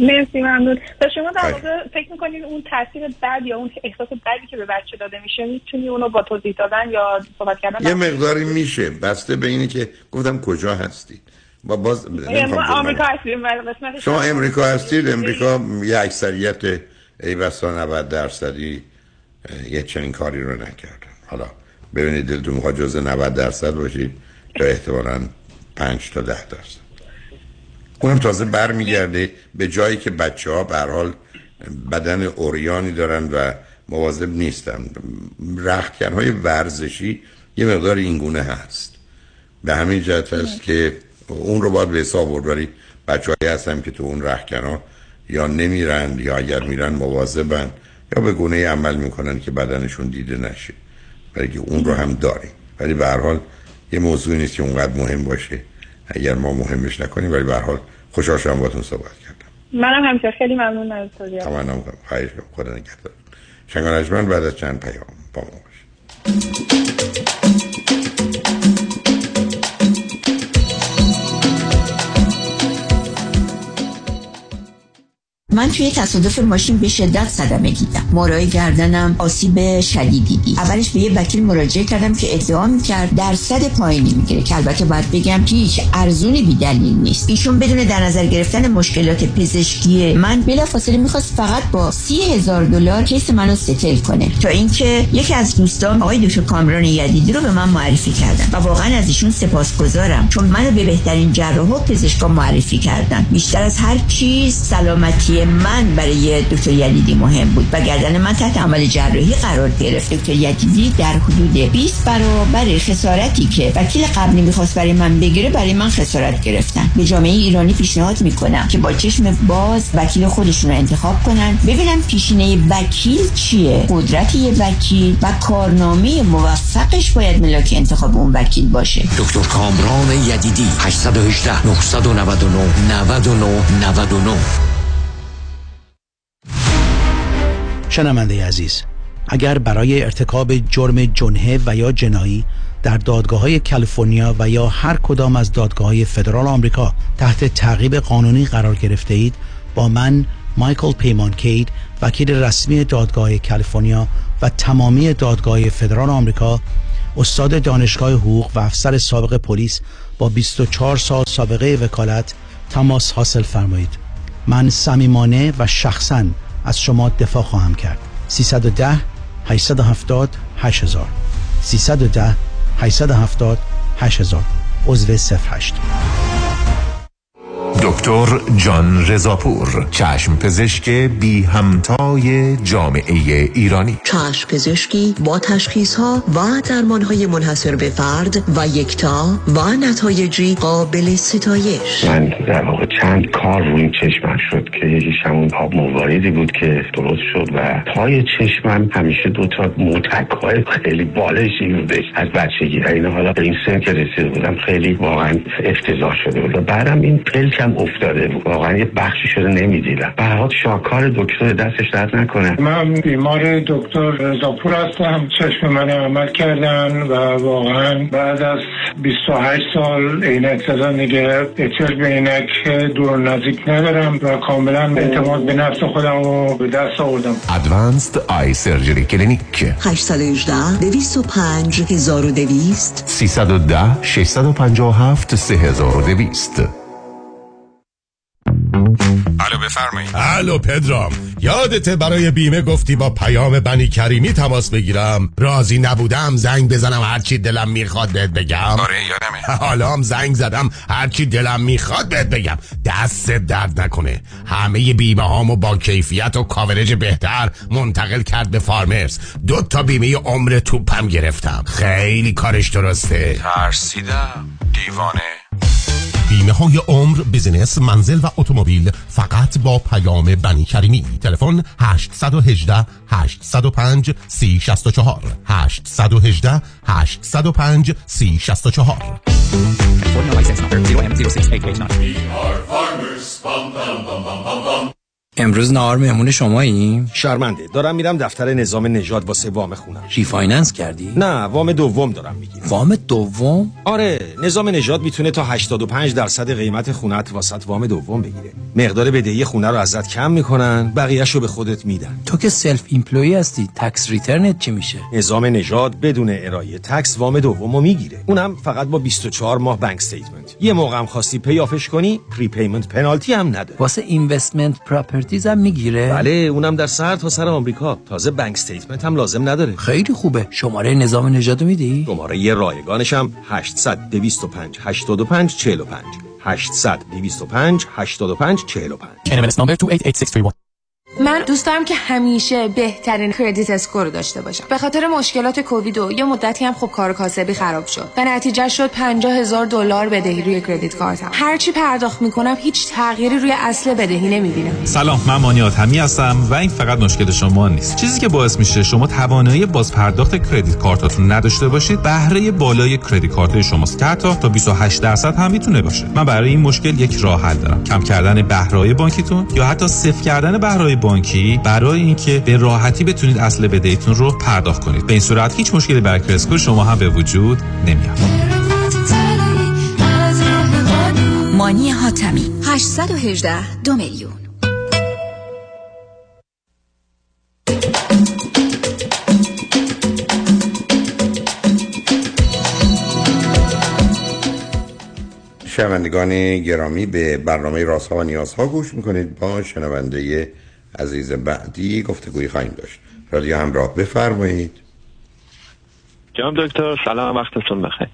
مرسی، ممنون. تا شما در واقع فکر می‌کنین اون تاثیر بد یا اون احساس بدی که به بچه داده میشه میتونی اونو با توضیح دادن یا صحبت کردن یه مقداری میشه، بسته به اینه که گفتم کجا هستید. ما باز آمریکا هستیم، شما امریکا هستید، امریکا یه اکثریت ای بسا نود درصدی یه چنین کاری رو نکردن. حالا ببینید دلتون میخواد جز نود درصد باشید یا احتمالاً پنج تا ده درصد. اونم تازه برمیگرده به جایی که بچه‌ها به هر حال بدن اوریانی دارن و مواظب نیستن. رختکن‌های ورزشی یه مقدار این گونه هست، به همین جهت هست که اون رو باید به حساب آورد. ولی بچه‌هایی هستن که تو اون رختکن‌ها یا نمیرن یا اگر میرن مواظبن یا به گونه عمل میکنن که بدنشون دیده نشه، ولی اون رو هم داریم. ولی به هر حال یه موضوعی نیست که اونقدر مهم باشه اگر ما مهمش نکنیم. ولی به هر حال خوشحال شدم باهاتون صحبت کردم. منم همینطور، خیلی ممنون از تو. ممنونم، خیلی خدا نگهدار. شنگانجمن بعد از چند پیام با ما باشید. من توی تصادف ماشین به شدت صدمه دیدم. مارای گردنم آسیب شدیدی دید. اولش به یه وکیل مراجعه کردم که ادعا می‌کرد درصد پایینی می‌گیره، که البته باید بگم که هیچ ارزونی بی دلیل نیست. ایشون بدون در نظر گرفتن مشکلات پزشکی من بلافاصله می‌خواست فقط با سی هزار دلار کیس منو ستل کنه، تا اینکه یکی از دوستام آقای دکتر کامران یدیدی رو به من معرفی کردن و واقعاً از ایشون سپاسگزارم، چون منو به بهترین جراح و پزشک معرفی کردن. بیشتر از هر چیز سلامتی من برای دکتر یدیدی مهم بود و گردن من تحت عمل جراحی قرار گرفت. دکتر یدیدی در حدود بیست برابر خسارتی که وکیل قبلی میخواست برای من بگیره، برای من خسارت گرفتن. به جامعه ایرانی پیشنهاد میکنم که با چشم باز وکیل خودشون رو انتخاب کنن، ببینن پیشینه وکیل چیه، قدرت یه وکیل و کارنامه موفقش باید ملاک انتخاب اون وکیل باشه. دکتر کامران یدیدی، هشت یک هشت، نه نه نه، نه نه نه نه نه. شنونده عزیز، اگر برای ارتکاب جرم جنحه و یا جنایی در دادگاه‌های کالیفرنیا و یا هر کدام از دادگاه‌های فدرال آمریکا تحت تعقیب قانونی قرار گرفته اید، با من مایکل پیمانکید، وکیل رسمی دادگاه کالیفرنیا و تمامی دادگاه‌های فدرال آمریکا، استاد دانشگاه حقوق و افسر سابق پلیس با بیست و چهار سال سابقه وکالت، تماس حاصل فرمایید. من صمیمانه و شخصاً از شما دفاع خواهم کرد. سیصد و ده، هشتصد و هفتاد، هشت هزار، سیصد و ده، هشتصد و هفتاد، هشت هزار، عضو صفر هشت. دکتر جان رضاپور، چشم پزشک بی همتای جامعه ایرانی. چشم پزشکی با تشخیصها و درمانهای منحصر به فرد و یکتا و نتایجی قابل ستایش. من در واقع چند کار روی چشمم شد که یکیش همون آب مواردی بود که درست شد و پای چشمم همیشه دوتا متکای خیلی بالشی بودش از بچگی. این حالا به این سن که رسیده بودم خیلی واقعا افتضاح شده بود. بعدم این پلک افتاده، واقعا یه بخشی شده نمیدیدم. به هر حال شاکار دکتر، دستش درد نکنه. من بیمار دکتر رضاپور هستم. چشم من عمل کردن و واقعا بعد از بیست و هشت سال عینک زدن دیگه احتیاج به عینک دور نزدیک ندارم و کاملا اعتماد به نفس خودم رو به دست آوردم. ادوانسد آی سرجری کلینیک، هشت یک هشت، دو صفر پنج، هزار و دویست، سیصد و ده، ششصد و پنجاه و هفت، سه هزار و دویست. الو بفرمایید. الو پدرام، یادته برای بیمه گفتی با پیام بنی کریمی تماس بگیرم؟ راضی نبودم زنگ بزنم هرچی دلم میخواد بهت بگم. آره یادمه. حالا هم زنگ زدم هرچی دلم میخواد بهت بگم. دست درد نکنه، همه بیمه هامو با کیفیت و کاورج بهتر منتقل کرد به فارمرز. دو تا بیمه عمر توپم گرفتم. خیلی کارش درسته. ترسیدم دیوانه. بیمه های عمر، بیزینس، منزل و اتومبیل، فقط با پیام بنی کریمی. تلفن هشت یک هشت، هشت صفر پنج، سه صفر شش چهار، هشت یک هشت، هشت صفر پنج، سه صفر شش چهار. امروز نهار مهمون شماییم؟ شرمنده، دارم میرم دفتر نظام نژاد واسه وام خونم. ریفایننس کردی؟ نه، وام دوم دارم میگیرم. وام دوم؟ آره، نظام نژاد میتونه تا هشتاد و پنج درصد قیمت خونت واسط وام دوم بگیره. مقدار بدهی خونه رو ازت کم میکنن، بقیه‌شو به خودت میدن. تو که سلف ایمپلوی هستی، تکس ریترنت چی میشه؟ نظام نژاد بدون ارائه تکس وام دومو میگیره. اونم فقط با بیست و چهار ماه بانک استیتمنت. یه موقعم خواستی پیافش کنی، پریپیمنت پنالتی هم نداره. واسه اینوستمنت پراپرتی دیزم میگیره؟ بله، اونم در سر تا سر آمریکا. تازه بانک استیتمنت هم لازم نداره. خیلی خوبه. شماره نظام نژاد میدی؟ شماره یه رایگانش هم هشتصد، دویست و پنج، هشتاد و پنج، چهل و پنج، هشتصد، دویست و پنج، هشتاد و پنج، چهل و پنج. NMLS number دو هشت هشت شش سه یک. من دوست دارم که همیشه بهترین کردیت اسکور داشته باشم. به خاطر مشکلات کووید و یه مدتی هم خوب کار و کاسبی خراب شد و نتیجه شد پنجاه هزار دلار بدهی روی کردیت کارتم. هرچی پرداخت میکنم هیچ تغییری روی اصل بدهی نمیبینم. سلام، من مانیات همی هستم و این فقط مشکل شما نیست. چیزی که باعث میشه شما توانایی باز پرداخت کردیت کارتاتون نداشته باشید، بهره بالای کردیت کارت شماست که حتی تا بیست و هشت درصد هم میتونه باشه. من برای این مشکل یک راه حل دارم. کم کردن بهره بانکیتون یا حتی صفر کردن بهره بانکی برای اینکه به راحتی بتونید اصل بدهیتون رو پرداخت کنید. به این صورت هیچ مشکلی برای کرسکو شما هم به وجود نمیاد. مانی حاتمی، هشتصد و هجده دو میلیون. شنوندگان گرامی به برنامه رازها و نیازها گوش میکنید. با شنونده عزیز بعدی گفتگوی خواهیم داشت. رادیو همراه، بفرمایید. جناب دکتر سلام، وقتتون بخیر.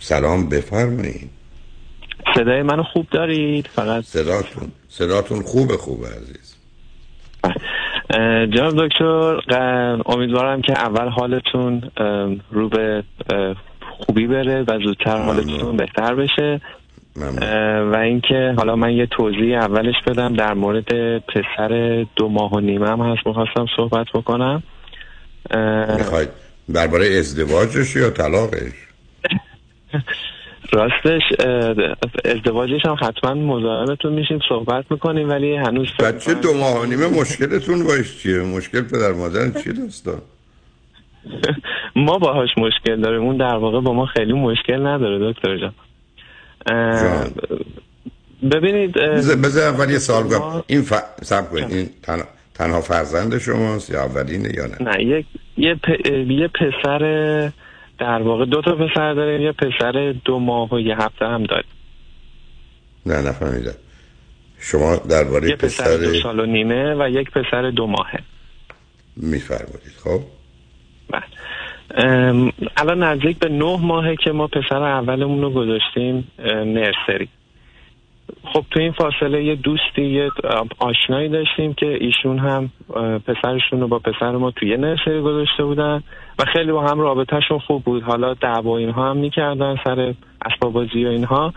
سلام، بفرمایید. صدای منو خوب دارید؟ فقط صداتون صداتون خوبه خوبه عزیز. جناب دکتر امیدوارم که اول حالتون رو به خوبی بره و زودتر حالتون بهتر بشه. ممنون. و اینکه حالا من یه توضیح اولش بدم در مورد پسر دو ماه و نیمه هم هست، می‌خواستم صحبت بکنم. می‌خواید درباره ازدواجش یا طلاقش؟ راستش ازدواجش هم حتما مزاحمتون میشیم، صحبت میکنیم، ولی هنوز بچه دو ماه و نیمه مشکلتون باش چیه؟ مشکل پدر مادرن چیه دوستان؟ ما باهاش مشکل داریم، اون در واقع با ما خیلی مشکل نداره دکتر جان. جان ببینید بذار اول یه سوال بگم، این ف... سب کنید، این تن... تنها فرزند شماست یا اولینه یا نه؟ نه، یک یه, پ... یه پسر، در واقع دو تا پسر داریم، یه پسر دو ماه و یه هفته هم داریم. نه نفهمیدم شما درباره یه پسر, پسر دو سال و نیمه و یک پسر دو ماهه میفرمایید. خب الان نزدیک به نه ماهه که ما پسر اولمون رو گذاشتیم نرسری. خب تو این فاصله یه دوستی، یه آشنایی داشتیم که ایشون هم پسرشون رو با پسر ما توی نرسری گذاشته بودن و خیلی با هم رابطهشون خوب بود. حالا دعوا اینها هم میکردن سر اسباب بازی و اینها،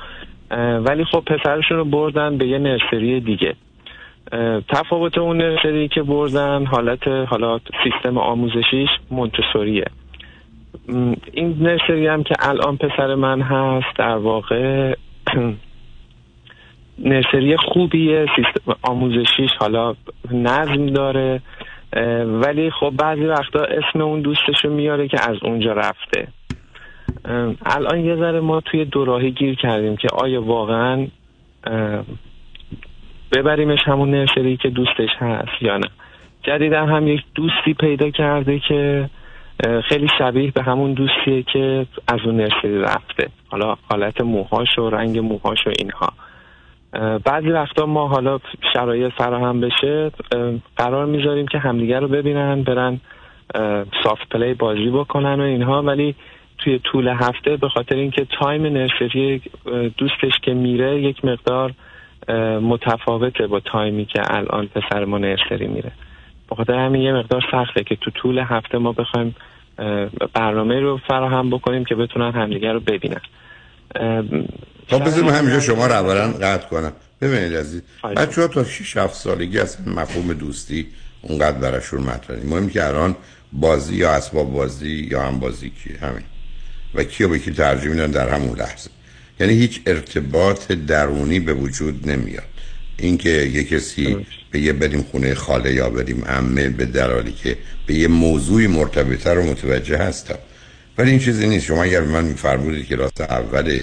ولی خب پسرشون رو بردن به یه نرسری دیگه. تفاوت اون نرسری که بردن حالت حالا سیستم آموزشیش مونتسوریه. این نرسری هم که الان پسر من هست در واقع نرسری خوبیه، سیستم آموزشیش حالا نظم داره، ولی خب بعضی وقتا اسم اون دوستشو میاره که از اونجا رفته. الان یه ذره ما توی دوراهی گیر کردیم که آیا واقعا ببریمش همون نرسری که دوستش هست یا نه. جدیدا هم یک دوستی پیدا کرده که خیلی شبیه به همون دوستیه که از اون نرسری رفته، حالا حالت موهاش و رنگ موهاش و اینها. بعضی وقتا ما حالا شرایط فراهم بشه قرار میذاریم که همدیگر رو ببینن، برن سافت پلی بازی بکنن و اینها، ولی توی طول هفته به خاطر اینکه تایم نرسری دوستش که میره یک مقدار متفاوته با تایمی که الان پسر ما نرسری میره، به خاطر همین یه مقدار سخته که تو طول هفته ما بخوایم برنامه رو فراهم بکنیم که بتونن همدیگر رو ببینن. خب بذاریم همینجا شما رو اولا قطع کنم. ببینید عزیز، بچه‌ها تا شش هفت سالگی اصلا مفهوم دوستی اونقدر براشون مطرح نیست. مهم که الان بازی یا اسباب بازی یا هم بازی کیه، همین، و کیو به کی ترجیح میدن در همون لحظه. یعنی هیچ ارتباط درونی به وجود نمیاد. اینکه یه کسی به یه بریم خونه خاله یا بریم عمه، به دلالی که به یه موضوعی مرتبطه رو متوجه هستم، ولی این چیزی نیست. شما اگر من می‌فرمودید که راست اول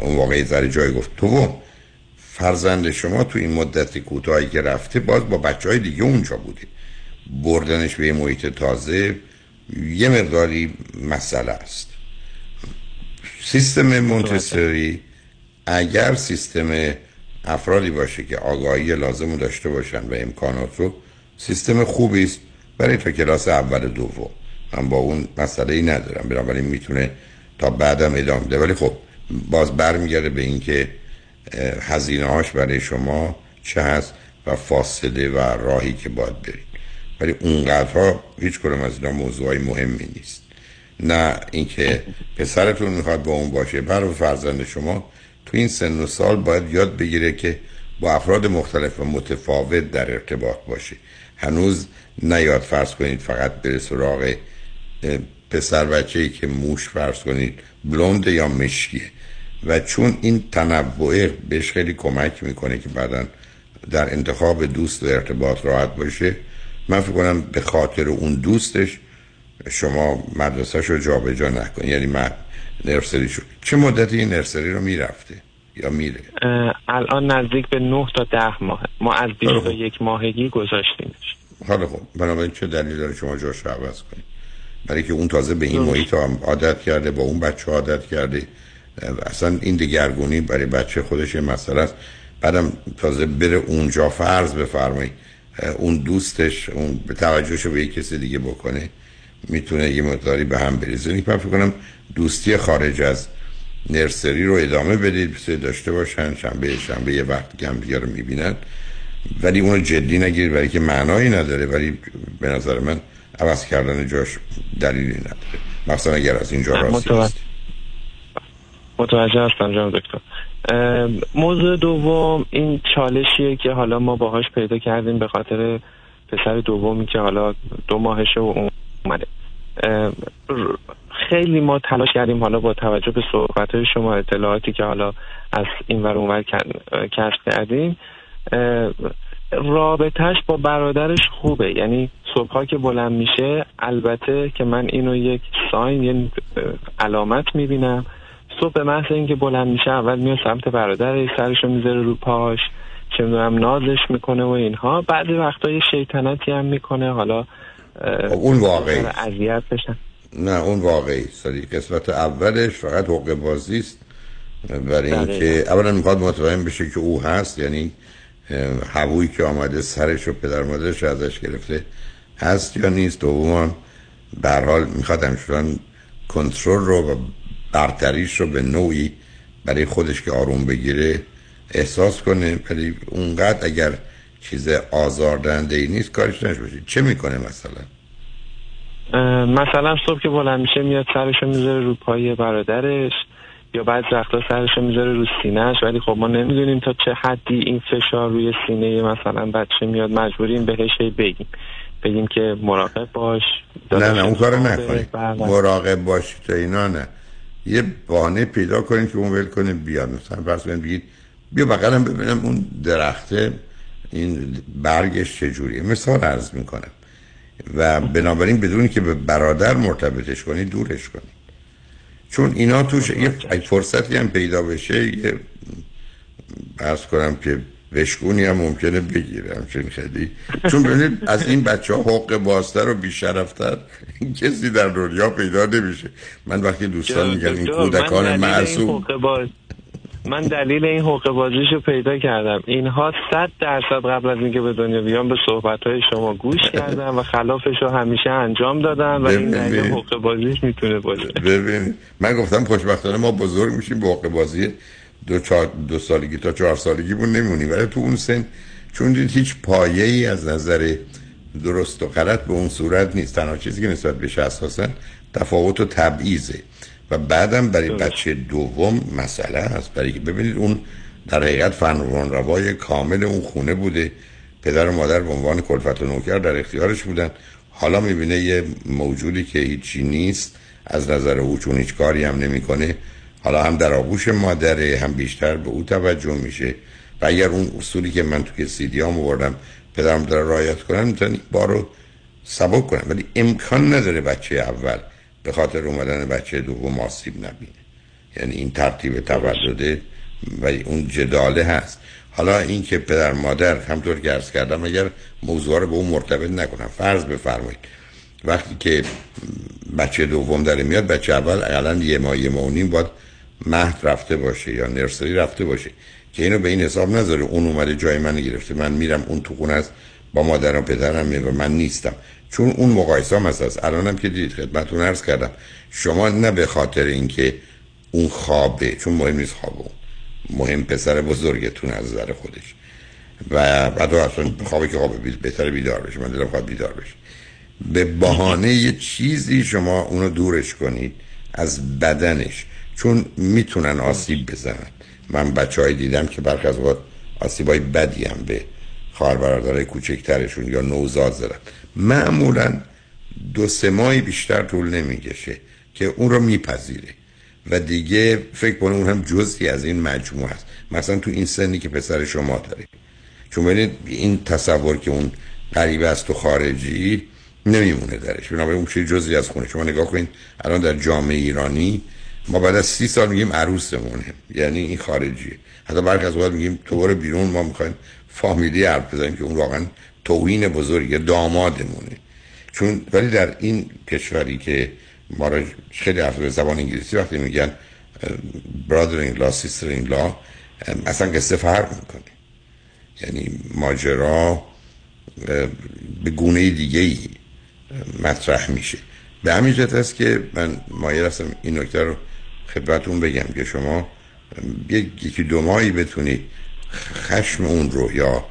اون واقعی ذره جای گفت تو فرزند شما تو این مدت کوتاهی که رفته باز با بچه‌های دیگه اونجا بوده، بردنش به محیط تازه یه مقداری مسئله است. سیستم مونتسوری اگر سیستم افرادی باشه که آگاهی لازم رو داشته باشن و امکانات رو، سیستم خوبی است برای تا کلاس اول دوم. من با اون مسئله‌ای ندارم، بنابراین میتونه تا بعدم ادامه بده، ولی خب باز برمیگرده به اینکه هزینه هاش برای شما چه هست و فاصله و راهی که باید برید. ولی اونقدرها هیچ کدوم از اینا موضوعی مهمی نیست. نه اینکه پسرتون میخواد با اون باشه، برای فرزند شما تو این سن و سال باید یاد بگیره که با افراد مختلف و متفاوت در ارتباط باشه. هنوز نیاد فرض کنید فقط بره سراغ پسر بچه‌ای که موش فرض کنید بلوند یا مشکیه، و چون این تنوع بهش خیلی کمک میکنه که بعداً در انتخاب دوست و ارتباط راحت باشه. من فکر کنم به خاطر اون دوستش شما مدرسه‌شو جابجا نکنید، یعنی من نرسریشو. چه مدتی این نرسری رو میرفته یا میره؟ الان نزدیک به نه تا ده ماه. ما از بیست و یک ماهگی گذاشتیمش. حالا خب بنابراین چه دلیلی داره شما جاشو عوض کنید؟ برای که اون تازه به این محیط عادت کرده، با اون بچه عادت کرده اصلا این دگرگونی برای بچه خودش یه مسئله است. بعدم تازه بره اونجا فرض بفرمایید اون دوستش اون به توجهش به کسی دیگه بکنه، میتونه یه مقداری به هم بریزه. من فکر کنم دوستی خارج از نرسری رو ادامه بدید، بسیار داشته باشن، شنبه شنبه یه وقت هم دیگه رو میبینن، ولی اون جدی نگیرید برای که معنایی نداره. ولی به نظر من عوض کردن جاش دلیلی نداره، مخصوصا اگر از اینجا راستی هست. متوجه هستم جناب دکتر. موضوع دوم این چالشیه که حالا ما باهاش پیدا کردیم به خاطر پسر دومی که حالا دو ماهشه و اومده. خیلی ما تلاش کردیم حالا با توجه به صحبت‌های شما، اطلاعاتی که حالا از این ور اون ور کسب کردیم، رابطهش با برادرش خوبه. یعنی صبحا که بلند میشه، البته که من اینو یک ساین یعنی علامت میبینم، صبح به محض اینکه بلند میشه اول میاد سمت برادرش، سرشو میذاره رو پاش، چه میدونم نازش میکنه و اینها. بعضی وقتا یه شیطنتی هم میکنه، حالا اون واقعی اذیت بشن. نه اون واقعی سری قسمت اولش فقط حقه بازی است، برای اینکه اولا میخواد مطمئن بشه که او هست، یعنی هوایی که آمده سرش و پدر مادرش ازش گرفته هست یا نیست. دوما به هر حال میخواد همچنان کنترل رو و برتریش رو به نوعی برای خودش که آروم بگیره احساس کنه، ولی اونقدر اگر چیز آزاردهنده ای نیست کارش نشه بشه. چه میکنه مثلا؟ مثلا صبح که بلند میشه میاد سرشو میذاره رو پای برادرش، یا بعد وقتا سرشو میذاره رو سینهش، ولی خب ما نمیدونیم تا چه حدی این فشار روی سینه مثلا بچه میاد، مجبوریم بهش بگیم بگیم که مراقب باش. نه نه اون کارو نکنید، مراقب باشی تا اینا نه، یه بهانه پیدا کنید که اون ول کنه بیاد. مثلا فرض کنید بگید بیا بغلم ببینم اون درخته این برگش چجوریه، مثال عرض میکنم، و بنابراین بدون که به برادر مرتبطش کنی دورش کنی، چون اینا توش یه فرصتی هم پیدا بشه یه عرض کنم که وشگونی هم ممکنه بگیره همچنین خیلی. چون ببینید از این بچه ها حق بازتر و بیشرفتر کسی در دنیا پیدا نمیشه. من وقتی دوستان میگن این کودکان معصوم، من دلیل این حقه بازیشو پیدا کردم. اینها صد درصد قبل از اینکه به دنیا بیان به صحبت‌های شما گوش کردن و خلافشو همیشه انجام دادن و این دلیل حقه بازیش میتونه باشه. ببین من گفتم خوشبختانه ما بزرگ میشیم با حقه بازی دو چهار دو سالگی تا چهار سالگیمون نمیمونیم، ولی تو اون سن چون دید هیچ پایه‌ای از نظر درست و غلط به اون صورت نیست، تنها چیزی که نسبت بهش اساساً تفاوت و تبعیضه. و بعدم برای بچه دوم مسئله هست، برای که ببینید اون در حقیقت فرمان روای کامل اون خونه بوده، پدر و مادر به عنوان کلفت و نوکر در اختیارش بودن، حالا میبینه یه موجودی که هیچی نیست از نظر او، چون هیچ کاری هم نمیکنه، حالا هم در آغوش مادره، هم بیشتر به او توجه میشه. و اگر اون اصولی که من توی سیدی ها موردم پدرم در رعایت کنم میتونی بارو سبک کنم، ولی امکان نداره بچه اول به خاطر اومدن بچه دوم آسیب نبینه. یعنی این ترتیب تولده و اون جداله هست. حالا این که پدر مادر همطور که عرض کردم اگر موضوع رو به اون مرتبط نکنن، فرض بفرمایید وقتی که بچه دوم داره میاد، بچه اول اقلا یه ماه یه ماه و نیم باید مهد رفته باشه یا نرسری رفته باشه که اینو به این حساب نذاره اون اومده جای من گرفته، من میرم اون تو خونه است با مادر و پدرم و من نیستم، چون اون مقایسه هم هست. الانم که دیدید خدمتتون عرض کردم شما نه به خاطر اینکه اون خوابه، چون مهم نیست خوابه، مهم پسر بزرگتون از نظر خودش و بعد اصلا خوابه که خوابه بهتره بیدار بشه، من دلم خواهد بیدار بشه، به بهانه یه چیزی شما اونو دورش کنید از بدنش، چون میتونن آسیب بزنن. من بچه‌ای دیدم که برخی از وقت آسیبای بدی هم به خواهر برادرای کوچکترشون یا نوزاد زدن، معمولا دو سه ماهی بیشتر طول نمی‌کشه که اون رو میپذیره و دیگه فکر کنه اون هم جزئی از این مجموعه است، مثلا تو این سنی که پسر شما داره. چون ببینید این تصور که اون غریبه است و خارجی نمیمونه درش، بنابراین اون چیز جزئی از خونه شما. نگاه کنین الان در جامعه ایرانی ما بعد از سی سال میگیم عروسمونه، یعنی این خارجیه. حتی برخی از وقت میگیم تو برو بیرون، ما می‌خوایم فامیلی حرف بزنیم که اون واقعا توهین بزرگه، دامادمونه. چون ولی در این کشوری که ما را خیلی حرف زبان انگلیسی وقتی میگن برادر این لا سیستر این لا اصلا قصه فرق میکنه، یعنی ماجرا به گونه دیگه ای مطرح میشه. به همین جهت است که من مایل هستم این نکته رو خدمتتون بگم که شما یکی دو ماهی بتونی خشم اون رو یا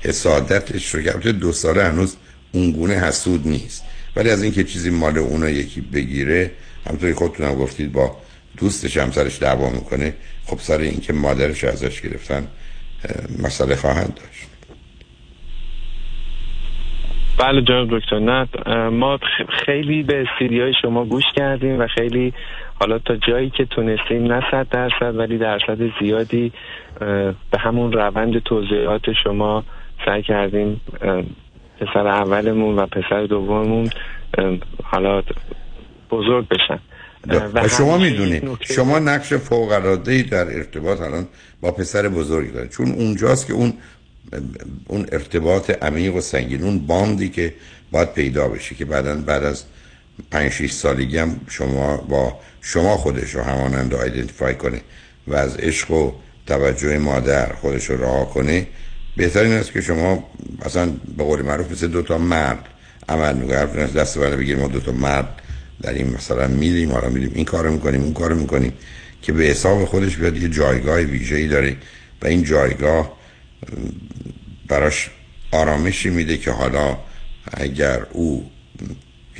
حسادتش رو، که دو ساله هنوز اون گونه حسود نیست، ولی از اینکه چیزی مال اونو یکی بگیره، همونطوری خودتونم گفتید با دوستش همسرش دعوا میکنه، خب سر اینکه مادرش ازش گرفتن مسئله خواهند داشت. بله جناب دکتر، نه ما خیلی به سیدیای شما گوش کردیم و خیلی حالا تا جایی که تونستیم، نه صد درصد ولی درصد زیادی به همون روند توضیحات شما سعی کردیم پسر اولمون و پسر دوممون حالا بزرگ بشن. و شما میدونید شما نقش فوق العاده‌ای در ارتباط الان با پسر بزرگ دارید، چون اونجاست که اون اون ارتباط عمیق و سنگین، اون باندی که باید پیدا بشه که بعداً بعد از پنج شش سالگی هم شما با شما خودش رو همانند آیدنتیفای کنه و از عشق و توجه مادر خودش رو رها کنه. بهترین است که شما اصلا به قول معروف مثل دوتا مرد عمل می‌کنید، دست بالا بگیر ما دوتا مرد در این مثلا می‌ریم آرام می‌ریم این کارو می‌کنیم اون کارو می‌کنیم، که به حساب خودش بیاد یه جایگاه ویژه‌ای داره و این جایگاه براش آرامشی میده که حالا اگر او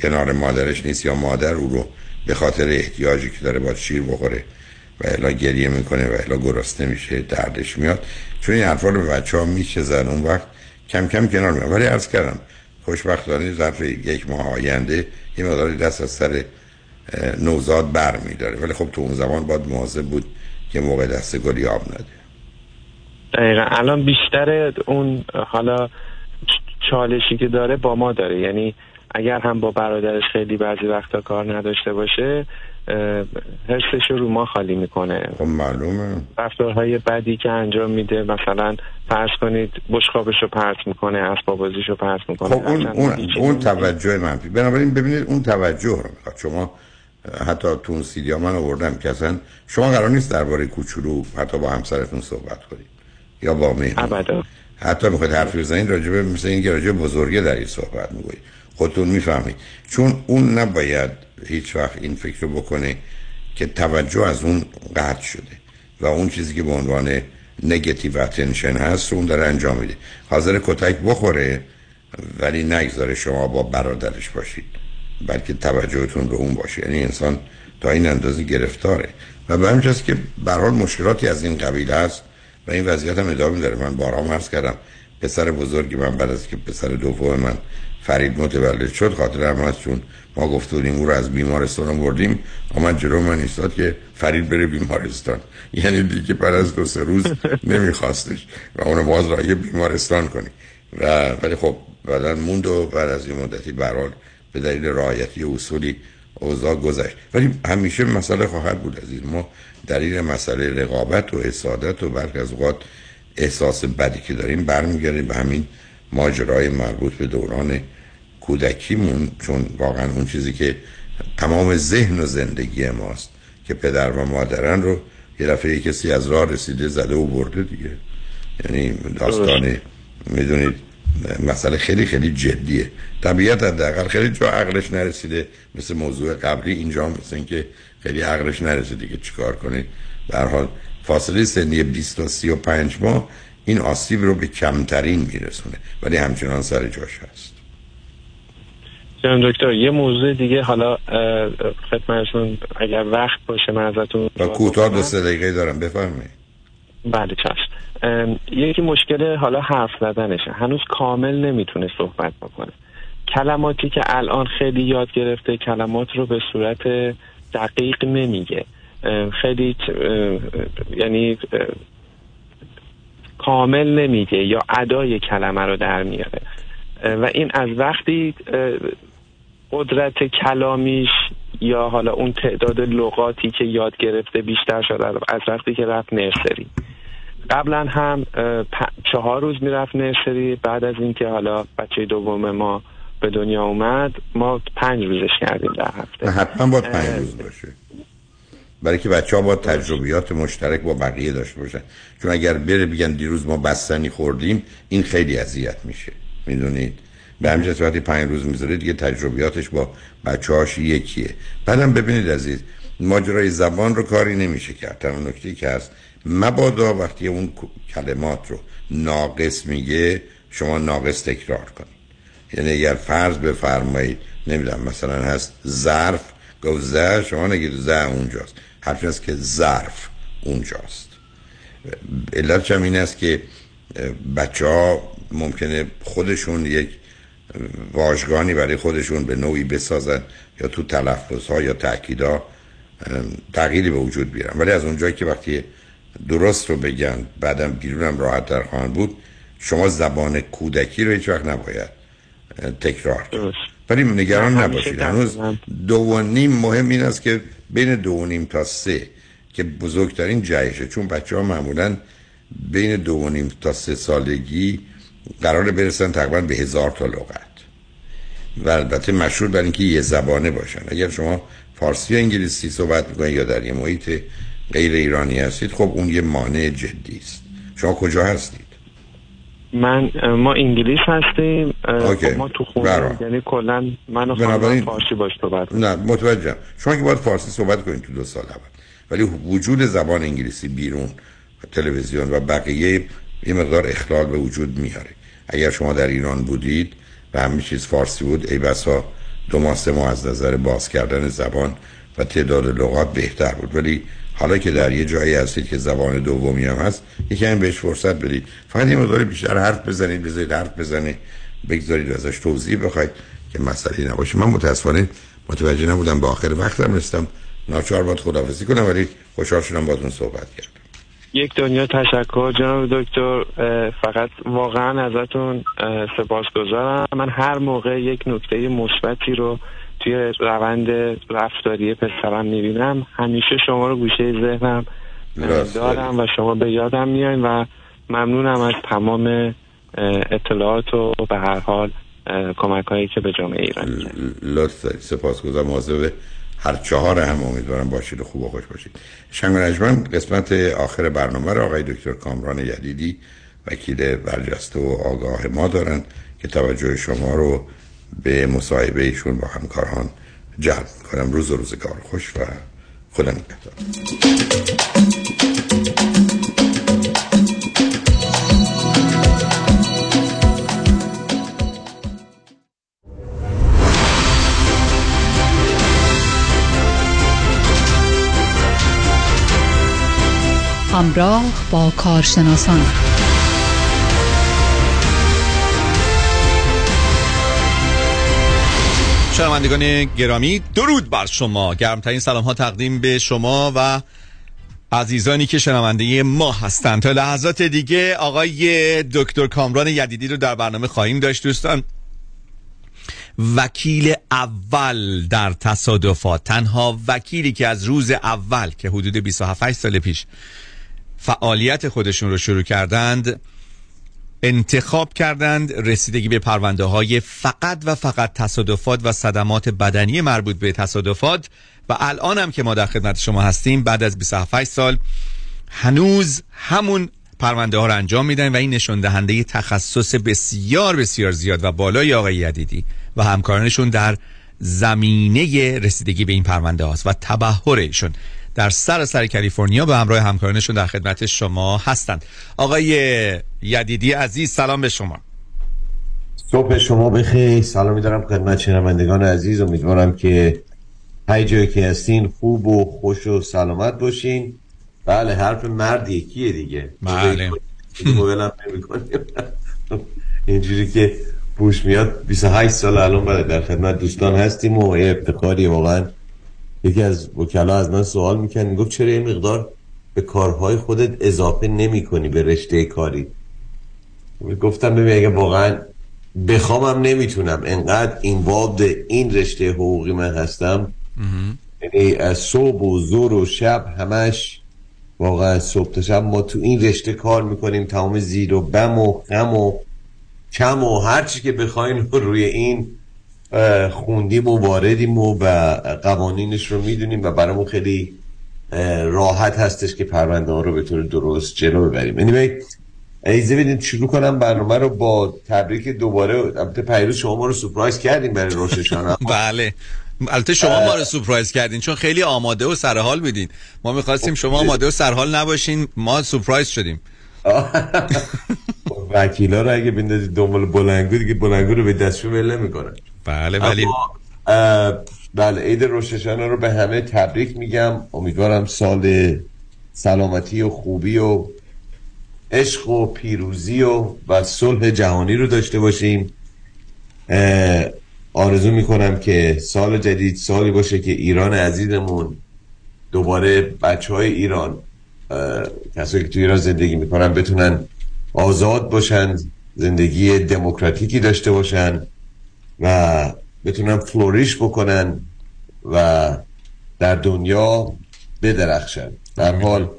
کنار مادرش نیست یا مادر او رو به خاطر احتیاجی که داره با شیر بخوره و الا گریه میکنه و الا گرسنه میشه دردش میاد، چون این حرفا رو بچه ها میچزن، اون وقت کم کم کنار میاد. ولی عرض کردم خوشبختانه ظرف یک ماه آینده یه مقداری دست از سر نوزاد بر میداره، ولی خب تو اون زمان باید مواظب بود که موقع دست گلی آب نده. دقیقا الان بیشتر اون حالا چالشی که داره با ما داره، یعنی اگر هم با برادرش خیلی بعضی وقتا کار نداشته باشه حسش رو ما خالی میکنه. خب معلومه رفتارهای بدی که انجام میده، مثلا فرض کنید بشقابش رو پرت میکنه، اسباب بازیش رو پرت میکنه. خب اون, اون, اون توجه منفی. بنابراین ببینید اون توجه رو میخواد. شما حتی تون سیدیا من آوردم که اصلا شما قرار نیست درباره کوچولو حتی با همسرتون صحبت کنید یا با مهمون، حتی میخواید حرفی بزنید راجبه مثل این که راجبه بزرگی در این صحبت میگوید، خودتون میفهمید، چون اون نباید هیچ وقت این فکر رو بکنه که توجه از اون قطع شده و اون چیزی که به عنوان نگتیو اتنشن هست اون داره انجام میده. حاضر کتک بخوره ولی نگذاره شما با برادرش باشید، بلکه توجهتون به اون باشه. یعنی انسان تا این اندازه گرفتاره و به همین جاست که به هر حال مشکلاتی از این قبیل هست و این وضعیت هم ادامه داره. من بارها عرض کردم پسر بزرگی من بعد از که پسر دوم من فرید متولد شد، خاطر هم هست چون ما گفتونیم او رو از بیمارستان بردیم، آمد جلو من ایستاد که فرید بره بیمارستان، یعنی دیگه پر از دو سه روز نمیخواستش و اونو باز رای بیمارستان کنی و ولی خب بعدن موند و بعد از این مدتی برحال به دلیل رعایتی اصولی اوضاع گذشت. ولی همیشه مسئله خواهد بود عزیز ما، دلیل مسئله رقابت و حسادت و برخی از اوقات احساس بدی که داریم برمیگردیم به همین ماجرای مربوط به دوران کودکیمون، چون واقعا اون چیزی که تمام ذهن و زندگی ماست که پدر و مادرن رو یه دفعه کسی از راه رسیده زده و برده دیگه. یعنی داستان میدونید مسئله خیلی خیلی جدیه. طبیعت حداقل خیلی جا عقلش نرسیده، مثل موضوع قبلی اینجا مثل این که خیلی عقلش نرسیده که چیکار کنه. در حال فاصله سنی بیست تا سی و پنج ماه این آسیب رو به کمترین میرسونه، ولی همچنان سر جاش هست. جناب دکتر یه موضوع دیگه حالا خدمتتون اگر وقت باشه من ازتون با کوتاه دو سه دقیقه دارم بفرمایید. بله چشم. یکی مشکل حالا حرف زدنشه، هنوز کامل نمیتونه صحبت بکنه. کلماتی که الان خیلی یاد گرفته کلمات رو به صورت دقیق نمیگه، خیلی یعنی کامل نمیگه یا ادای کلمه رو در میاره و این از وقتی قدرت کلامیش یا حالا اون تعداد لغاتی که یاد گرفته بیشتر شده از وقتی که رفت نرسری. قبلا هم چهار روز میرفت نرسری، بعد از اینکه حالا بچه دوم ما به دنیا اومد ما پنج روزش کردیم در هفته. حتما باید پنج روز باشه. برای که بچه‌ها با تجربیات مشترک با بقیه داشته باشن، چون اگر بره بگن دیروز ما بستنی خوردیم این خیلی اذیت میشه، میدونید به همین جهت پنج روز میذاره دیگه تجربیاتش با بچه‌هاش یکیه. بعدم ببینید عزیز، ماجرای زبان رو کاری نمیشه کرد. تنها نکته‌ای که هست مبادا وقتی اون کلمات رو ناقص میگه شما ناقص تکرار کنید. یعنی اگر فرض بفرمایید نمیدونم مثلا هست ظرف، گفت ظرف، شما نگید ظرف اونجاست، حرفی هست که ظرف اونجاست. علتش هم این است که بچه ها ممکنه خودشون یک واژگانی برای خودشون به نوعی بسازن یا تو تلفظ ها یا تأکید ها تغییری به وجود بیارن، ولی از اونجایی که وقتی درست رو بگن بعدم بیرونم راحت تر خواهند بود. شما زبان کودکی رو هیچ وقت نباید تکرار کنید، ولی نگران نباشید. هنوز دو و نیم مهم این است که بین دو و نیم تا سه که بزرگترین جایشه، چون بچه ها معمولا بین دو و نیم تا سه سالگی قراره برسن تقریبا به هزار تا لغت و البته مشهور بر اینکه یه زبانه باشن. اگر شما فارسی و انگلیسی صحبت میکنید یا در یه محیط غیر ایرانی هستید، خب اون یه مانع جدی است. شما کجا هستید؟ من ما انگلیس هستیم. خب ما تو خونه، یعنی کلا من و خانواده‌ام فارسی باش صحبت. نه متوجهم، شما که باید فارسی صحبت کنید تو دو سال اول، ولی وجود زبان انگلیسی بیرون تلویزیون و بقیه یه مقدار اختلال به وجود میاره. اگر شما در ایران بودید و همه چیز فارسی بود، ای بسا دو ماه سه ماه از نظر باز کردن زبان و تعداد لغات بهتر بود، ولی حالا که در یه جایی هستید که زبان دومی هم هست یکم بهش فرصت بدید. فقط یه مقدار بیشتر حرف بزنید، بذارید حرف بزنه، بگذارید ازش توضیح بخواید که مسئله نباشه. من متاسفانه متوجه نبودم، با آخر وقتم رسیدم، ناچار باید خداحافظی کنم، ولی خوشحال شدم باهاتون صحبت کردم. یک دنیا تشکر جناب دکتر، فقط واقعا ازتون سپاسگزارم. من هر موقع یک نکته مثبتی رو توی روند رفتاری پسرم میبینم همیشه شما رو گوشه ذهنم دارم و شما به یادم میاین و ممنونم از تمام اطلاعات و به هر حال کمک هایی که به جامعه ایران میکنید. لطف دارید، سپاسگزارم. مواظب هر چهار هم امیدوارم باشید و خوب و خوش باشید. شنگ و نجمن قسمت آخر برنامه را آقای دکتر کامران یدیدی وکیل برجسته و آگاه ما دارن که توجه شما رو به مصاحبه ایشون با همکاران جلب می‌کنم. روز و روزگار خوش و خدا نگهدار. همراه با کارشناسان شنوندگان گرامی، درود بر شما، گرمترین سلام ها تقدیم به شما و عزیزانی که شنونده ما هستند. تا لحظات دیگه آقای دکتر کامران یدیدی رو در برنامه خواهیم داشت. دوستان، وکیل اول در تصادفات، تنها وکیلی که از روز اول که حدود بیست و هفت سال پیش فعالیت خودشون رو شروع کردند انتخاب کردند رسیدگی به پرونده های فقط و فقط تصادفات و صدمات بدنی مربوط به تصادفات و الان هم که ما در خدمت شما هستیم بعد از بیست و هفت سال هنوز همون پرونده ها رو انجام میدن و این نشون دهنده تخصص بسیار بسیار زیاد و بالای آقای یدیدی و همکارانشون در زمینه رسیدگی به این پرونده هاست و تبحرشون در سراسر کالیفرنیا به همراه همکارانشون در خدمت شما هستند. آقای یدیدی عزیز، سلام به شما. صبح شما بخیر. سلامی دارم خدمت شنوندگان عزیز. امیدوارم که هر جایی که هستین خوب و خوش و سلامت باشین. بله، حرف مرد یکیه دیگه. بله. مبلم نمی‌کنیم. اینجوری که پوش میاد بیست و هشت سال الان بله در خدمت دوستان هستیم و افتخاری واقعا. یکی از وکلا از من سوال میکنه، میگفت چرا این مقدار به کارهای خودت اضافه نمیکنی به رشته کاری؟ گفتم ببین اگه واقعا بخوامم نمیتونم، انقدر اینوالد این رشته حقوقی من هستم، یعنی از صبح و ظهر و شب همش واقعا صبح تا شب ما تو این رشته کار میکنیم، تمام زیر و بم و غم و کم و هر چی که بخواین روی این خوندیم و واردیم و قوانینش رو میدونیم و برامون خیلی راحت هستش که پرونده ها رو به طور درست جلو ببریم. یعنی ایزه ببینید شروع کنم برنامه رو با تبریک دوباره. البته پیروز شما ما رو سورپرایز کردین برای روشنشان. بله البته شما ما رو سورپرایز کردین چون خیلی آماده و سرحال بودین. ما می‌خواستیم شما آماده و سرحال نباشین، ما سورپرایز شدیم. وکیلا رو اگه بندازید دنبال بلنگو دیگه بلنگو رو به دستشون ول نمی‌کنن. بله ولی بله عید روشنشان رو به همه تبریک میگم. امیدوارم سال سلامتی و خوبی و عشق و پیروزی و و صلح جهانی رو داشته باشیم. آرزو میکنم که سال جدید سالی باشه که ایران عزیزمون دوباره بچه های ایران، کسایی که تو ایران زندگی میکنن، بتونن آزاد باشن، زندگی دموکراتیکی داشته باشن و بتونن فلوریش بکنن و در دنیا بدرخشن. در حال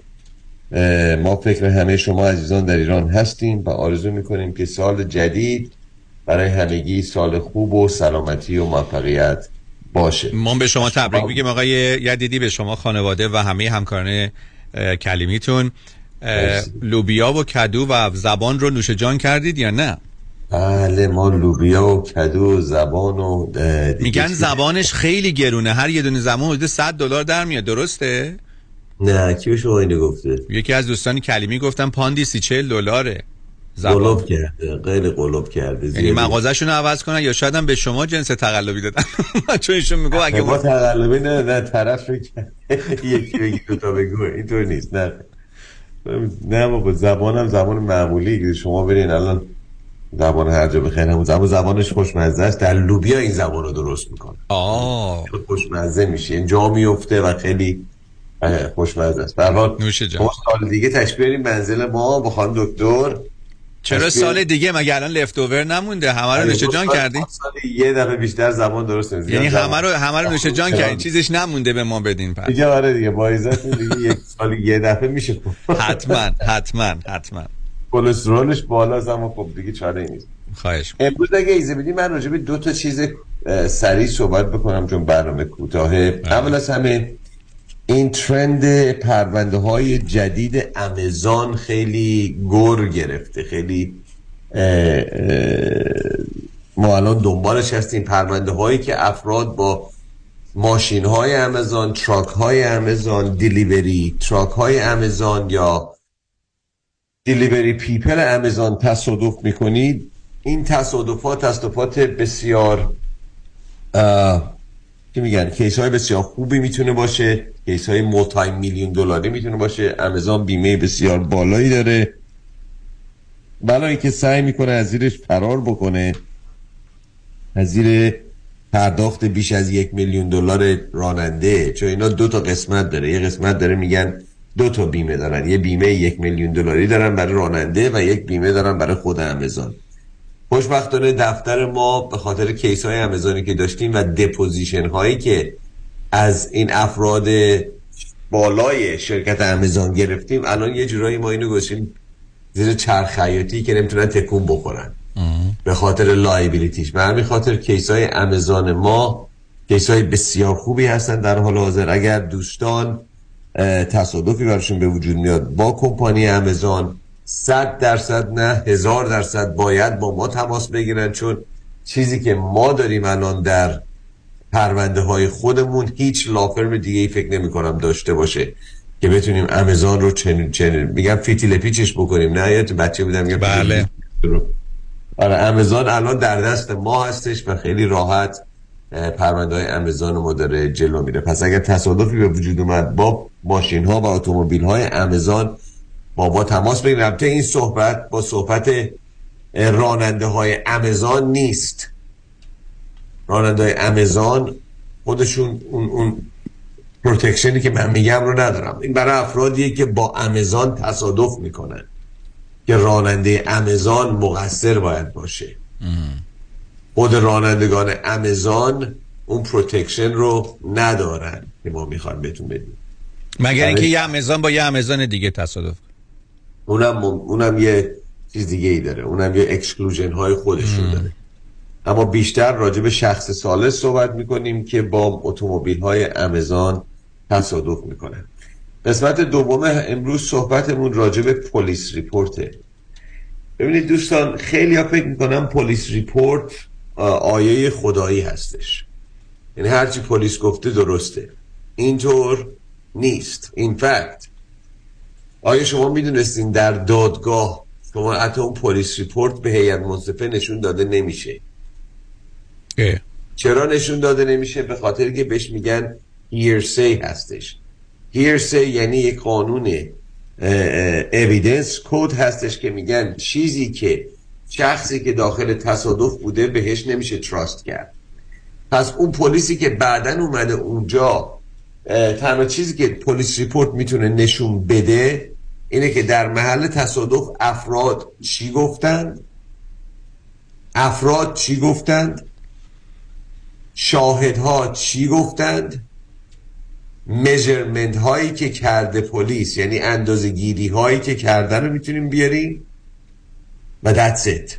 ما فکر همه شما عزیزان در ایران هستیم و آرزو میکنیم که سال جدید برای همگی سال خوب و سلامتی و موفقیت باشه. ما به شما تبریک میگیم آقای یدیدی، به شما، خانواده و همه همکاران کلیمیتون. لوبیا و کدو و زبان رو نوش جان کردید یا نه؟ بله ما لوبیا و کدو و زبان و میگن زبانش خیلی گرونه، هر یه دونه زبان حدود صد دلار در میاد، درسته؟ نه کیو شما اینو گفته؟ یکی از دوستان کلیمی گفتن پاندی سی چهل دلاره. قلوب کرده، غیر قلوب کرده، یعنی مغازه‌شون رو عوض کنن یا شاید هم به شما جنس تقلبی دادن. چون ایشون میگه اگه ما تقلبی نه نه طرف یکی بگی دو تا بگو، اینطور نیست. نه نه بابا زبانم زبان معمولی، شما برین الان زبان هر جا بخیر همون زبان، زبانش خوشمزه است. در لوبیا این زبان رو درست میکنه، آه خوشمزه میشه، جا میفته و خیلی خوشمزه است. برات نوش جان. سال دیگه تشبیه بریم منزل ما با خانم دکتر. چرا سال دیگه؟ مگه الان لفت اوور نمونده؟ همه رو نوشه جان کردین؟ یه دفعه بیشتر زمان درست نمی‌زنید. یعنی همه رو همه رو نوشه جان کردین، چیزش نمونده به ما بدین پس. دیگه آره دیگه با عزت دیگه یک سال یه دفعه میشه. حتما حتما حتما. کلسترولش بالاست اما خب دیگه چاره نیست. خواهش. امروز اگه اجازه بدید من راجع به دو تا چیز سریع صحبت بکنم چون برنامه کوتاهه. اول از همه این ترند پرونده های جدید آمازون خیلی گور گرفته، خیلی اه اه ما الان دنبالش هستیم. پرونده هایی که افراد با ماشین های آمازون، تراک های آمازون، دیلیوری تراک های آمازون یا دیلیوری پیپل آمازون تصادف میکنید. این تصادفات تصادفات بسیار که میگن کیس های بسیار خوبی میتونه باشه، کیس های مولتی میلیون دلاری میتونه باشه. آمازون بیمه بسیار بالایی داره، بلایی که سعی میکنه از زیرش فرار بکنه، از زیر پرداخت بیش از یک میلیون دلار راننده. چون اینا دو تا قسمت داره، یه قسمت داره میگن دو تا بیمه دارن، یه بیمه یک میلیون دلاری دارن برای راننده و یک بیمه دارن برای خود آمازون. خوشبختانه دفتر ما به خاطر کیس های آمازونی که داشتیم و دپوزیشن هایی که از این افراد بالای شرکت آمازون گرفتیم، الان یه جورایی ما اینو گذاشتیم زیر چرخ حیاتی که نمیتونن تکون بخورن به خاطر لایبیلیتیش. به همین خاطر کیس های آمازون ما کیس های بسیار خوبی هستن در حال حاضر. اگر دوستان تصادفی براشون به وجود میاد با کمپانی آمازون، صد درصد نه هزار درصد باید با ما تماس بگیرن، چون چیزی که ما داریم الان در پرونده های خودمون هیچ لافرم دیگه ای فکر نمی کنم داشته باشه که بتونیم آمازون رو چنین چنین میگم فیتیل پیچش بکنیم. نه یا تو بچه بودم میگم بله آره آمازون الان در دست ما هستش و خیلی راحت پرونده های آمازون ما داره جلو میره. پس اگر تصادفی به وجود اومد با ماشین ها و اتومبیل های آمازون، ما با تماس بگیریم. البته این صحبت با صحبت راننده های آمازون نیست. راننده های آمازون خودشون اون اون پروتکشنی که من میگم رو ندارم. این برای افرادیه که با آمازون تصادف میکنن که راننده آمازون مقصر باید باشه. خود رانندگان آمازون اون پروتکشن رو ندارن که ما میخوایم بهتون بدیم. مگر اینکه یه آمازون با یه آمازون دیگه تصادف، اونم اونم یه چیز دیگه ای داره، اونم یه اکسکلوژن های خودش رو داره. اما بیشتر راجع به شخص ثالث صحبت میکنیم که با اتومبیل های آمازون تصادف میکنن. قسمت دومه امروز صحبتمون راجع به پلیس ریپورته. ببینید دوستان، خیلی ها فکر میکنم پلیس ریپورت آیه خدایی هستش، یعنی هرچی پلیس گفته درسته. اینطور نیست. این فکت، آیا شما میدونستین در دادگاه شما حتی اون پلیس ریپورت به هیئت منصفه نشون داده نمیشه؟ اه. چرا نشون داده نمیشه؟ به خاطر که بهش میگن hearsay هستش. hearsay یعنی یک قانون evidence code هستش که میگن چیزی که شخصی که داخل تصادف بوده بهش نمیشه تراست کرد. پس اون پلیسی که بعدن اومده اونجا، تنها چیزی که پلیس ریپورت میتونه نشون بده اینه که در محل تصادف افراد چی گفتند، افراد چی گفتند، شاهدها چی گفتند، میجرمنت هایی که کرده پلیس، یعنی اندازه گیری هایی که کرده رو میتونیم بیاریم و that's it.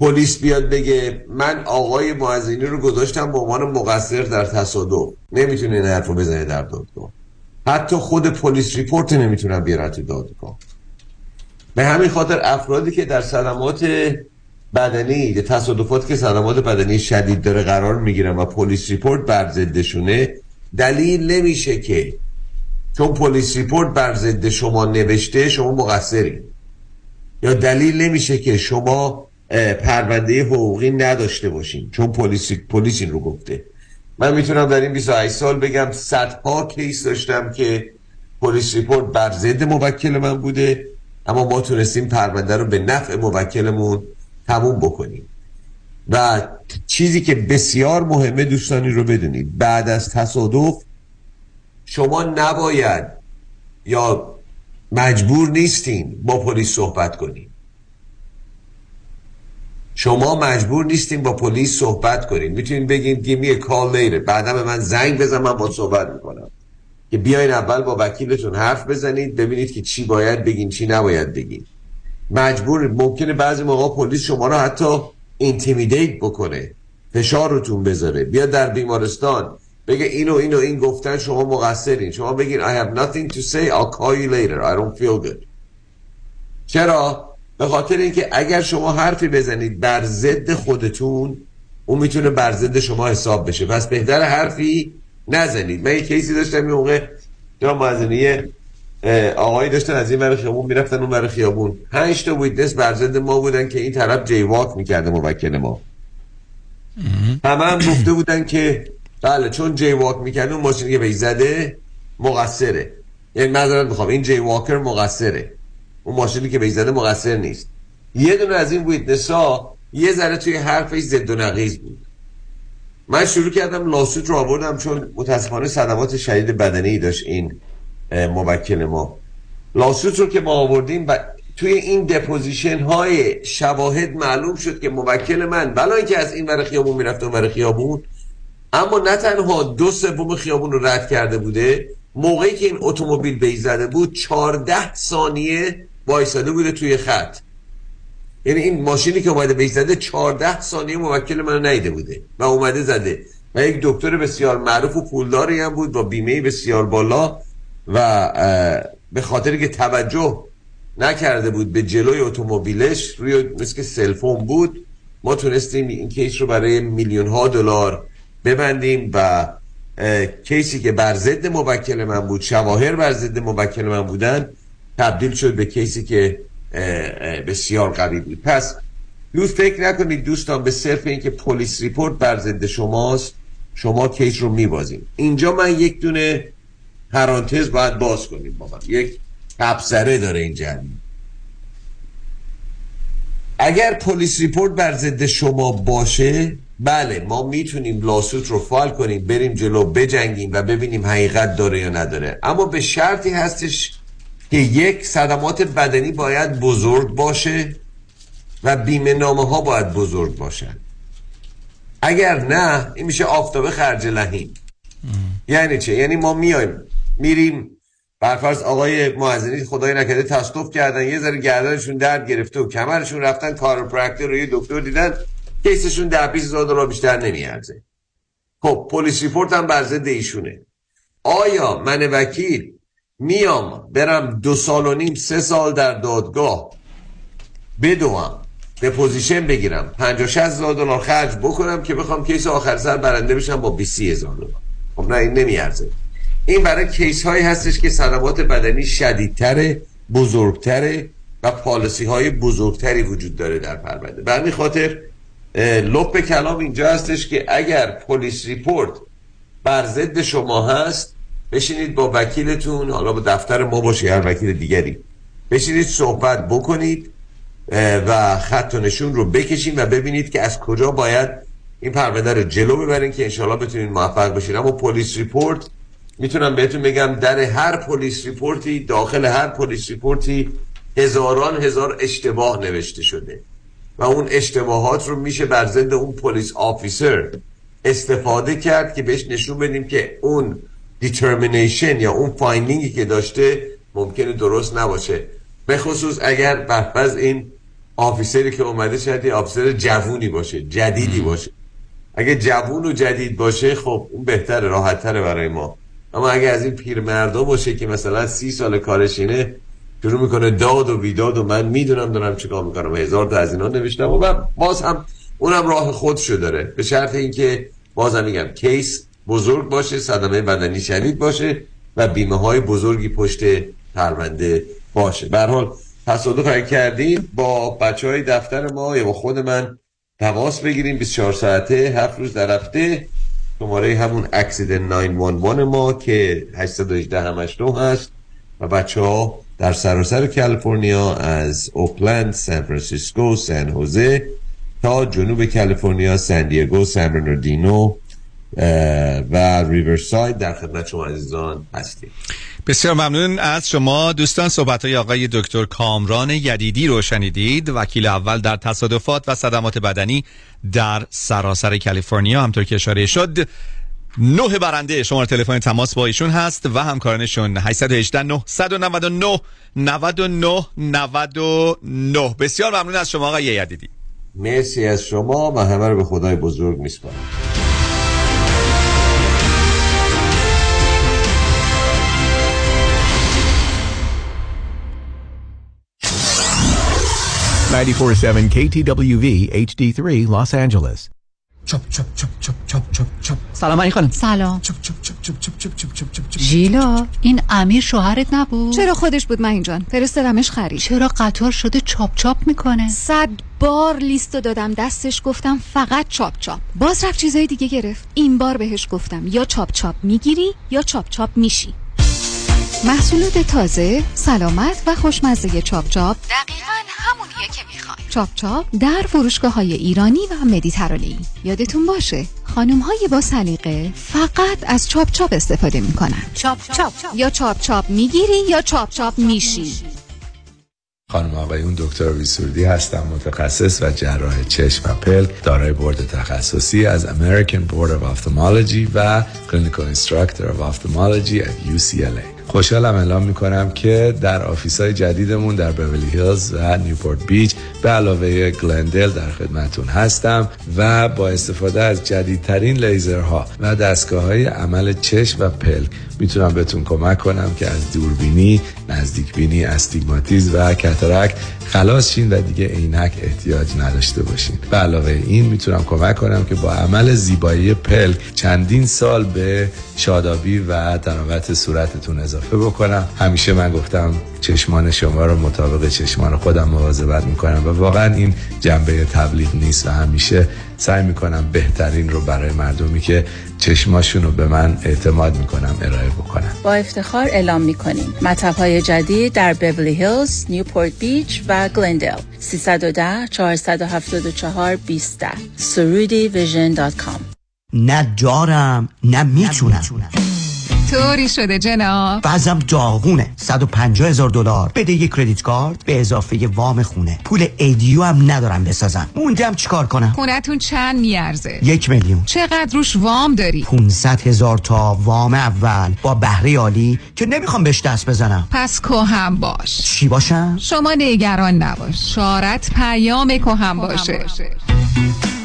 پلیس بیاد بگه من آقای معزینی رو گذاشتم به عنوان مقصر در تصادف، نمیتونه این حرف رو بزنه در دادگاه. حتی خود پلیس ریپورت نمیتونن بیارن تو دادگاه. به همین خاطر افرادی که در صدمات بدنی، در تصادفات که صدمات بدنی شدید داره قرار میگیرن و پلیس ریپورت بر ضدشونه، دلیل نمیشه که چون پلیس ریپورت بر ضد شما نوشته شما مقصری، یا دلیل نمیشه که شما پرونده حقوقی نداشته باشین چون پلیس پلیس این رو گفته. من میتونم در این بیست و هشت سال بگم صدها کیس داشتم که پلیس ریپورت بر ضد موکل من بوده، اما ما تونستیم پرونده رو به نفع موکلمون تموم بکنیم. و چیزی که بسیار مهمه دوستانی رو بدونید، بعد از تصادف شما نباید یا مجبور نیستین با پلیس صحبت کنین. شما مجبور نیستین با پلیس صحبت کنین. میتونین بگین give me a call later، بعدا به من زنگ بزن من با صحبت میکنم، که بیاین اول با وکیلتون حرف بزنید ببینید که چی باید بگین چی نباید بگین. مجبور، ممکنه بعضی موقع پلیس شما رو حتی اینتیمیدیت بکنه، فشار روتون بذاره، بیا در بیمارستان بگه اینو اینو این گفتن شما مقصرین. شما بگین I have nothing to say I'll call you later I don't feel good. چرا؟ به خاطر اینکه اگر شما حرفی بزنید بر ضد خودتون، اون میتونه بر ضد شما حساب بشه، پس بهتر حرفی نزنید. من یک کیسی داشتم این موقع جا معزنیه، آقایی داشتن از این ور خیابون میرفتن اون ور خیابون، پنج تا ویتنس بر ضد ما بودن که این طرف جی واک میکرده موکل ما. همه هم گفته بودن که بله چون جی واک میکرده اون ماشینی که بهش زده مقصره. یعنی معذرت میخوام، این جی واکر مقصره، اون ماشینی که بهش زده مقصر نیست. یه دونه از این ویتنس ها یه ذره توی حرفش ضد و نقیض بود. من شروع کردم لاسوت رو آوردم، چون متاسفانه صدمات شدید بدنی داشت این موکل ما. لاسوت رو که ما آوردیم و توی این دپوزیشن های شواهد معلوم شد که موکل من بلایی که از این ور خیابون میرفت اون ور خیابون، اما نه تنها دو سوم خیابون رو رد کرده بوده، موقعی که این اتومبیل بهش زده بود چهارده ثانیه وایساده بوده توی خط. یعنی این ماشینی که اومده بهش زده چهارده ثانیه موکل منو ندیده بوده و اومده زده. و یک دکتر بسیار معروف و پولداری هم بود با بیمه بسیار بالا، و به خاطر که توجه نکرده بود به جلوی اتومبیلش، روی مثل که سلفون بود، ما تونستیم این کیس رو برای میلیون ها دلار ببندیم. و کیسی که بر ضد موکل من بود، شواهر بر ضد موکل من بودن، تبدیل شد به کیسی که بسیار قوی بود. پس دوست فکر نکنید دوستان به صرف اینکه پلیس ریپورت بر ضد شماست شما کیس رو میبازیم. اینجا من یک دونه پرانتز باید باز کنیم، با من یک تبصره داره این جمعی. اگر پلیس ریپورت بر ضد شما باشه، بله ما میتونیم لاسوت رو فایل کنیم، بریم جلو بجنگیم و ببینیم حقیقت داره یا نداره، اما به شرطی هستش که یک، صدمات بدنی باید بزرگ باشه و بیمه نامه ها باید بزرگ باشن. اگر نه این میشه آفتابه خرج لحیم. یعنی چه؟ یعنی ما میایم میریم برفرض آقای معزنی خدای نکرده تصادف کردن، یه ذره گردنشون درد گرفته و کمرشون، رفتن کاروپرکتر رو یه دکتر دیدن، کیسشون ده بیست هزار دلار بیشتر نمیارزه. خب پلیس ریپورت هم بر ضد ایشونه. آیا من وکیل میام برم دو سال و نیم سه سال در دادگاه بدوم به پوزیشن بگیرم پنجاه شصت هزار دلار خرج بکنم که بخوام کیس آخر سر برنده بشم با بیست هزار دلار. خب نه، این نمیارزه. این برای کیس هایی هستش که ضربات بدنی شدیدتره، بزرگتره و پالیسی های بزرگتری وجود داره در پرونده. به همین خاطر لب کلام اینجا هستش که اگر پلیس ریپورت بر ضد شما هست، بشینید با وکیلتون، حالا با دفتر ما باشه یا وکیل دیگری، بشینید صحبت بکنید و خط و نشون رو بکشید و ببینید که از کجا باید این پرونده رو جلو ببرین که انشالله بتونید موفق بشید. اما پلیس ریپورت میتونم بهتون بگم در هر پلیس ریپورتی، داخل هر پلیس ریپورتی هزاران هزار اشتباه نوشته شده و اون اشتباهات رو میشه بر ضد اون پلیس آفیسر استفاده کرد که بهش نشون بدیم که اون دیترمینیشن یا اون فایندینگی که داشته ممکنه درست نباشه، به خصوص اگر بحث این آفیسری که اومده شاید یه آفیسر جوونی باشه، جدیدی باشه. اگه جوون و جدید باشه خب اون بهتره، راحت‌تره برای ما. اما اگه از این پیرمردا باشه که مثلا سی سال کارشینه، شروع میکنه داد و بیداد و من میدونم دارم چیکار میکنم، هزار تا از اینا نوشتم و باز هم اونم راه خودشو داره، به شرط اینکه بازم میگم کیس بزرگ باشه، صدمه بدنی شدید باشه و بیمه های بزرگی پشت پرونده باشه. به هر حال تصادف کردیم با بچهای دفتر ما یا با خود من تماس بگیریم، بیست و چهار ساعته هفت روز در هفته. شماره همون اکسیدنت نه یک یک ما که هشت یک هشت هشت نه هست و بچه‌ها در سراسر کالیفرنیا از اوکلند، سان فرانسیسکو، سن هوزه تا جنوب کالیفرنیا، سن دیگو، سان برناردینو و ریورساید در خدمت شما عزیزان هستیم. بسیار ممنون از شما دوستان. صحبت‌های آقای دکتر کامران یدیدی رو شنیدید، وکیل اول در تصادفات و صدمات بدنی در سراسر کالیفرنیا. همطور که اشاره شد نه برنده شماره تلفن تماس با ایشون هست و همکارانشون هشت یک هشت نه نه نه نه نه نه نه نه. بسیار ممنون از شما آقای یدیدی. مرسی از شما و همه رو به خدای بزرگ میسپارم. ninety-four point seven کی تی دبلیو وی اچ دی three Los Angeles. چپ چپ چپ چپ چپ چپ چپ. سلام علی خانم. سلام. چپ چپ چپ چپ چپ چپ چپ چپ. ژیلا، این امیر شوهرت نبود؟ چرا خودش بود، من اینجان فرستادمش خرید. چرا قطار شده چاپ چاپ میکنه؟ صد بار لیستو دادم دستش، گفتم فقط چاپ چاپ، باز رفت چیزای دیگه گرفت. این بار بهش گفتم یا چاپ چاپ میگیری یا چاپ چاپ میشی. محصولات تازه، سلامت و خوشمزه چاپ چاپ دقیقاً همونیه که میخوای. چاپ چاپ در فروشگاه‌های ایرانی و مدیترانه‌ای. یادتون باشه خانم‌های با سلیقه فقط از چاپ چاپ استفاده میکنن. چاپ چاپ, چاپ. یا چاپ چاپ میگیری یا چاپ چاپ میشی. خانم آقایون، دکتر ویسوردی هستم، متخصص و جراح چشم و پلک، دارای بورد تخصصی از American Board of Ophthalmology و Clinical Instructor of Ophthalmology at یو سی ال ای. خوشحالم اعلام میکنم که در آفیس‌های جدیدمون در بیولی هیلز و نیوپورت بیچ به علاوه گلندل در خدمتون هستم و با استفاده از جدیدترین لیزرها و دستگاه‌های عمل چشم و پلک میتونم بهتون کمک کنم که از دوربینی، نزدیکبینی، استیگماتیسم و کاتاراکت خلاص شین و دیگه عینک احتیاج نداشته باشین. به علاوه این میتونم کمک کنم که با عمل زیبایی پلک چندین سال به شادابی و تناوت صورتتون اضافه بکنم. همیشه من گفتم چشمان شما رو مطابق چشمان خودم مواظبت میکنم و واقعا این جنبه تبلیغ نیست و همیشه سعی میکنم بهترین رو برای مردمی که چشماشون رو به من اعتماد میکنم ارائه بکنم. با افتخار اعلام میکنیم مطب‌های جدید در بیولی هیلز، نیوپورت بیچ و گلندل. سه یک صفر چهار هفت چهار دو صفر یک صفر سرودی ویژن دات کام. نه دارم نه میتونم. طوری شده جناب، وضعم داغونه. صد و پنجاه هزار دلار بده، یک کردیت کارت به اضافه وام خونه، پول ایدیو هم ندارم بسازم، موندم چیکار کنم؟ خونتون چند میارزه؟ یک میلیون. چقدر روش وام داری؟ پانصد هزار تا وام اول با بهره عالی که نمیخوام بهش دست بزنم. پس کهم باش. چی باشم؟ شما نگران نباش، شارت پیام کهم باشه.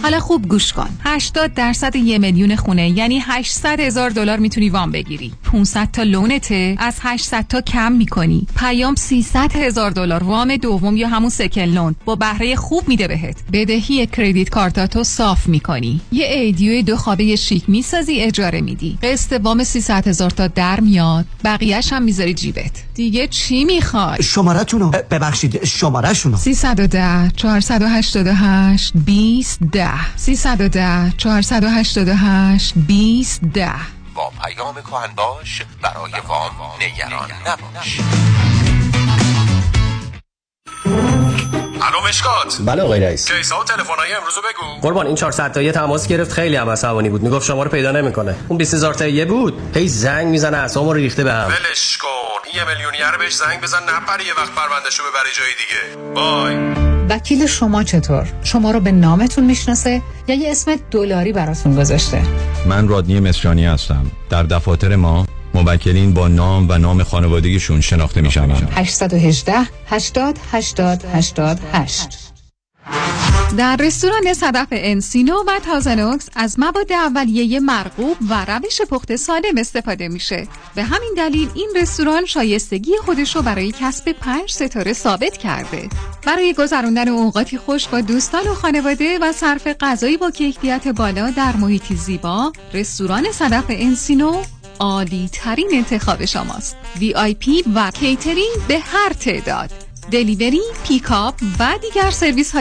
حالا خوب گوش کن. هشتاد درصد یک میلیون خونه یعنی هشتصد هزار دلار میتونی وام بگیری. پانصد تا لونته از هشتصد تا کم میکنی. پیام سیصد هزار دلار وام دوم یا همون سکن لون با بهره خوب میده بهت. بدهی کریدیت کارتاتو صاف میکنی. یه ایدیو دو خوابه شیک میسازی اجاره میدی. قسط وام سیصد هزار تا در میاد. بقیه‌ش هم میذاری جیبت. دیگه چی میخوای؟ شماره تونو ببخشید شماره شونو سیصد و ده چهارصد و هشتاد و هشت بیست ده سیصد و ده چهارصد و هشتاد و هشت بیست ده. با پیام کهن باش، برای وام نگران نباش. الو مشکات. بله آقای رئیس. کیسا و تلفن‌های امروزو بگو. قربان این چهارصد تایی تماس گرفت خیلی هم عصبانی بود. میگفت شما رو پیدا نمی‌کنه. اون بیست هزار تایی بود. هی زنگ میزنه اعصابم رو ریخته بهم. ولش کن. یه میلیونیر بهش زنگ بزن نپره یه وقت پروندهشو ببره جای دیگه. بای. وکیل شما چطور؟ شما رو به نامتون میشناسه یا یه اسم دلاری براتون گذاشته؟ من رادنی مصریانی هستم. در دفاتر ما موکلین با نام و نام خانوادگیشون شناخته میشن. هشت یک هشت هشتاد هشتاد هشتاد هشت. در رستوران صدف انسینو و تازنوکس از مواد اولیه مرغوب و روش پخت سالم استفاده میشه. به همین دلیل این رستوران شایستگی خودش رو برای کسب پنج ستاره ثابت کرده. برای گذراندن اوقاتی خوش با دوستان و خانواده و صرف غذایی با کیفیت بالا در محیطی زیبا، رستوران صدف انسینو عالی ترین انتخاب شماست. وی آی پی و کیترینگ به هر تعداد، دلیوری، پیکاپ و دیگر سرویس های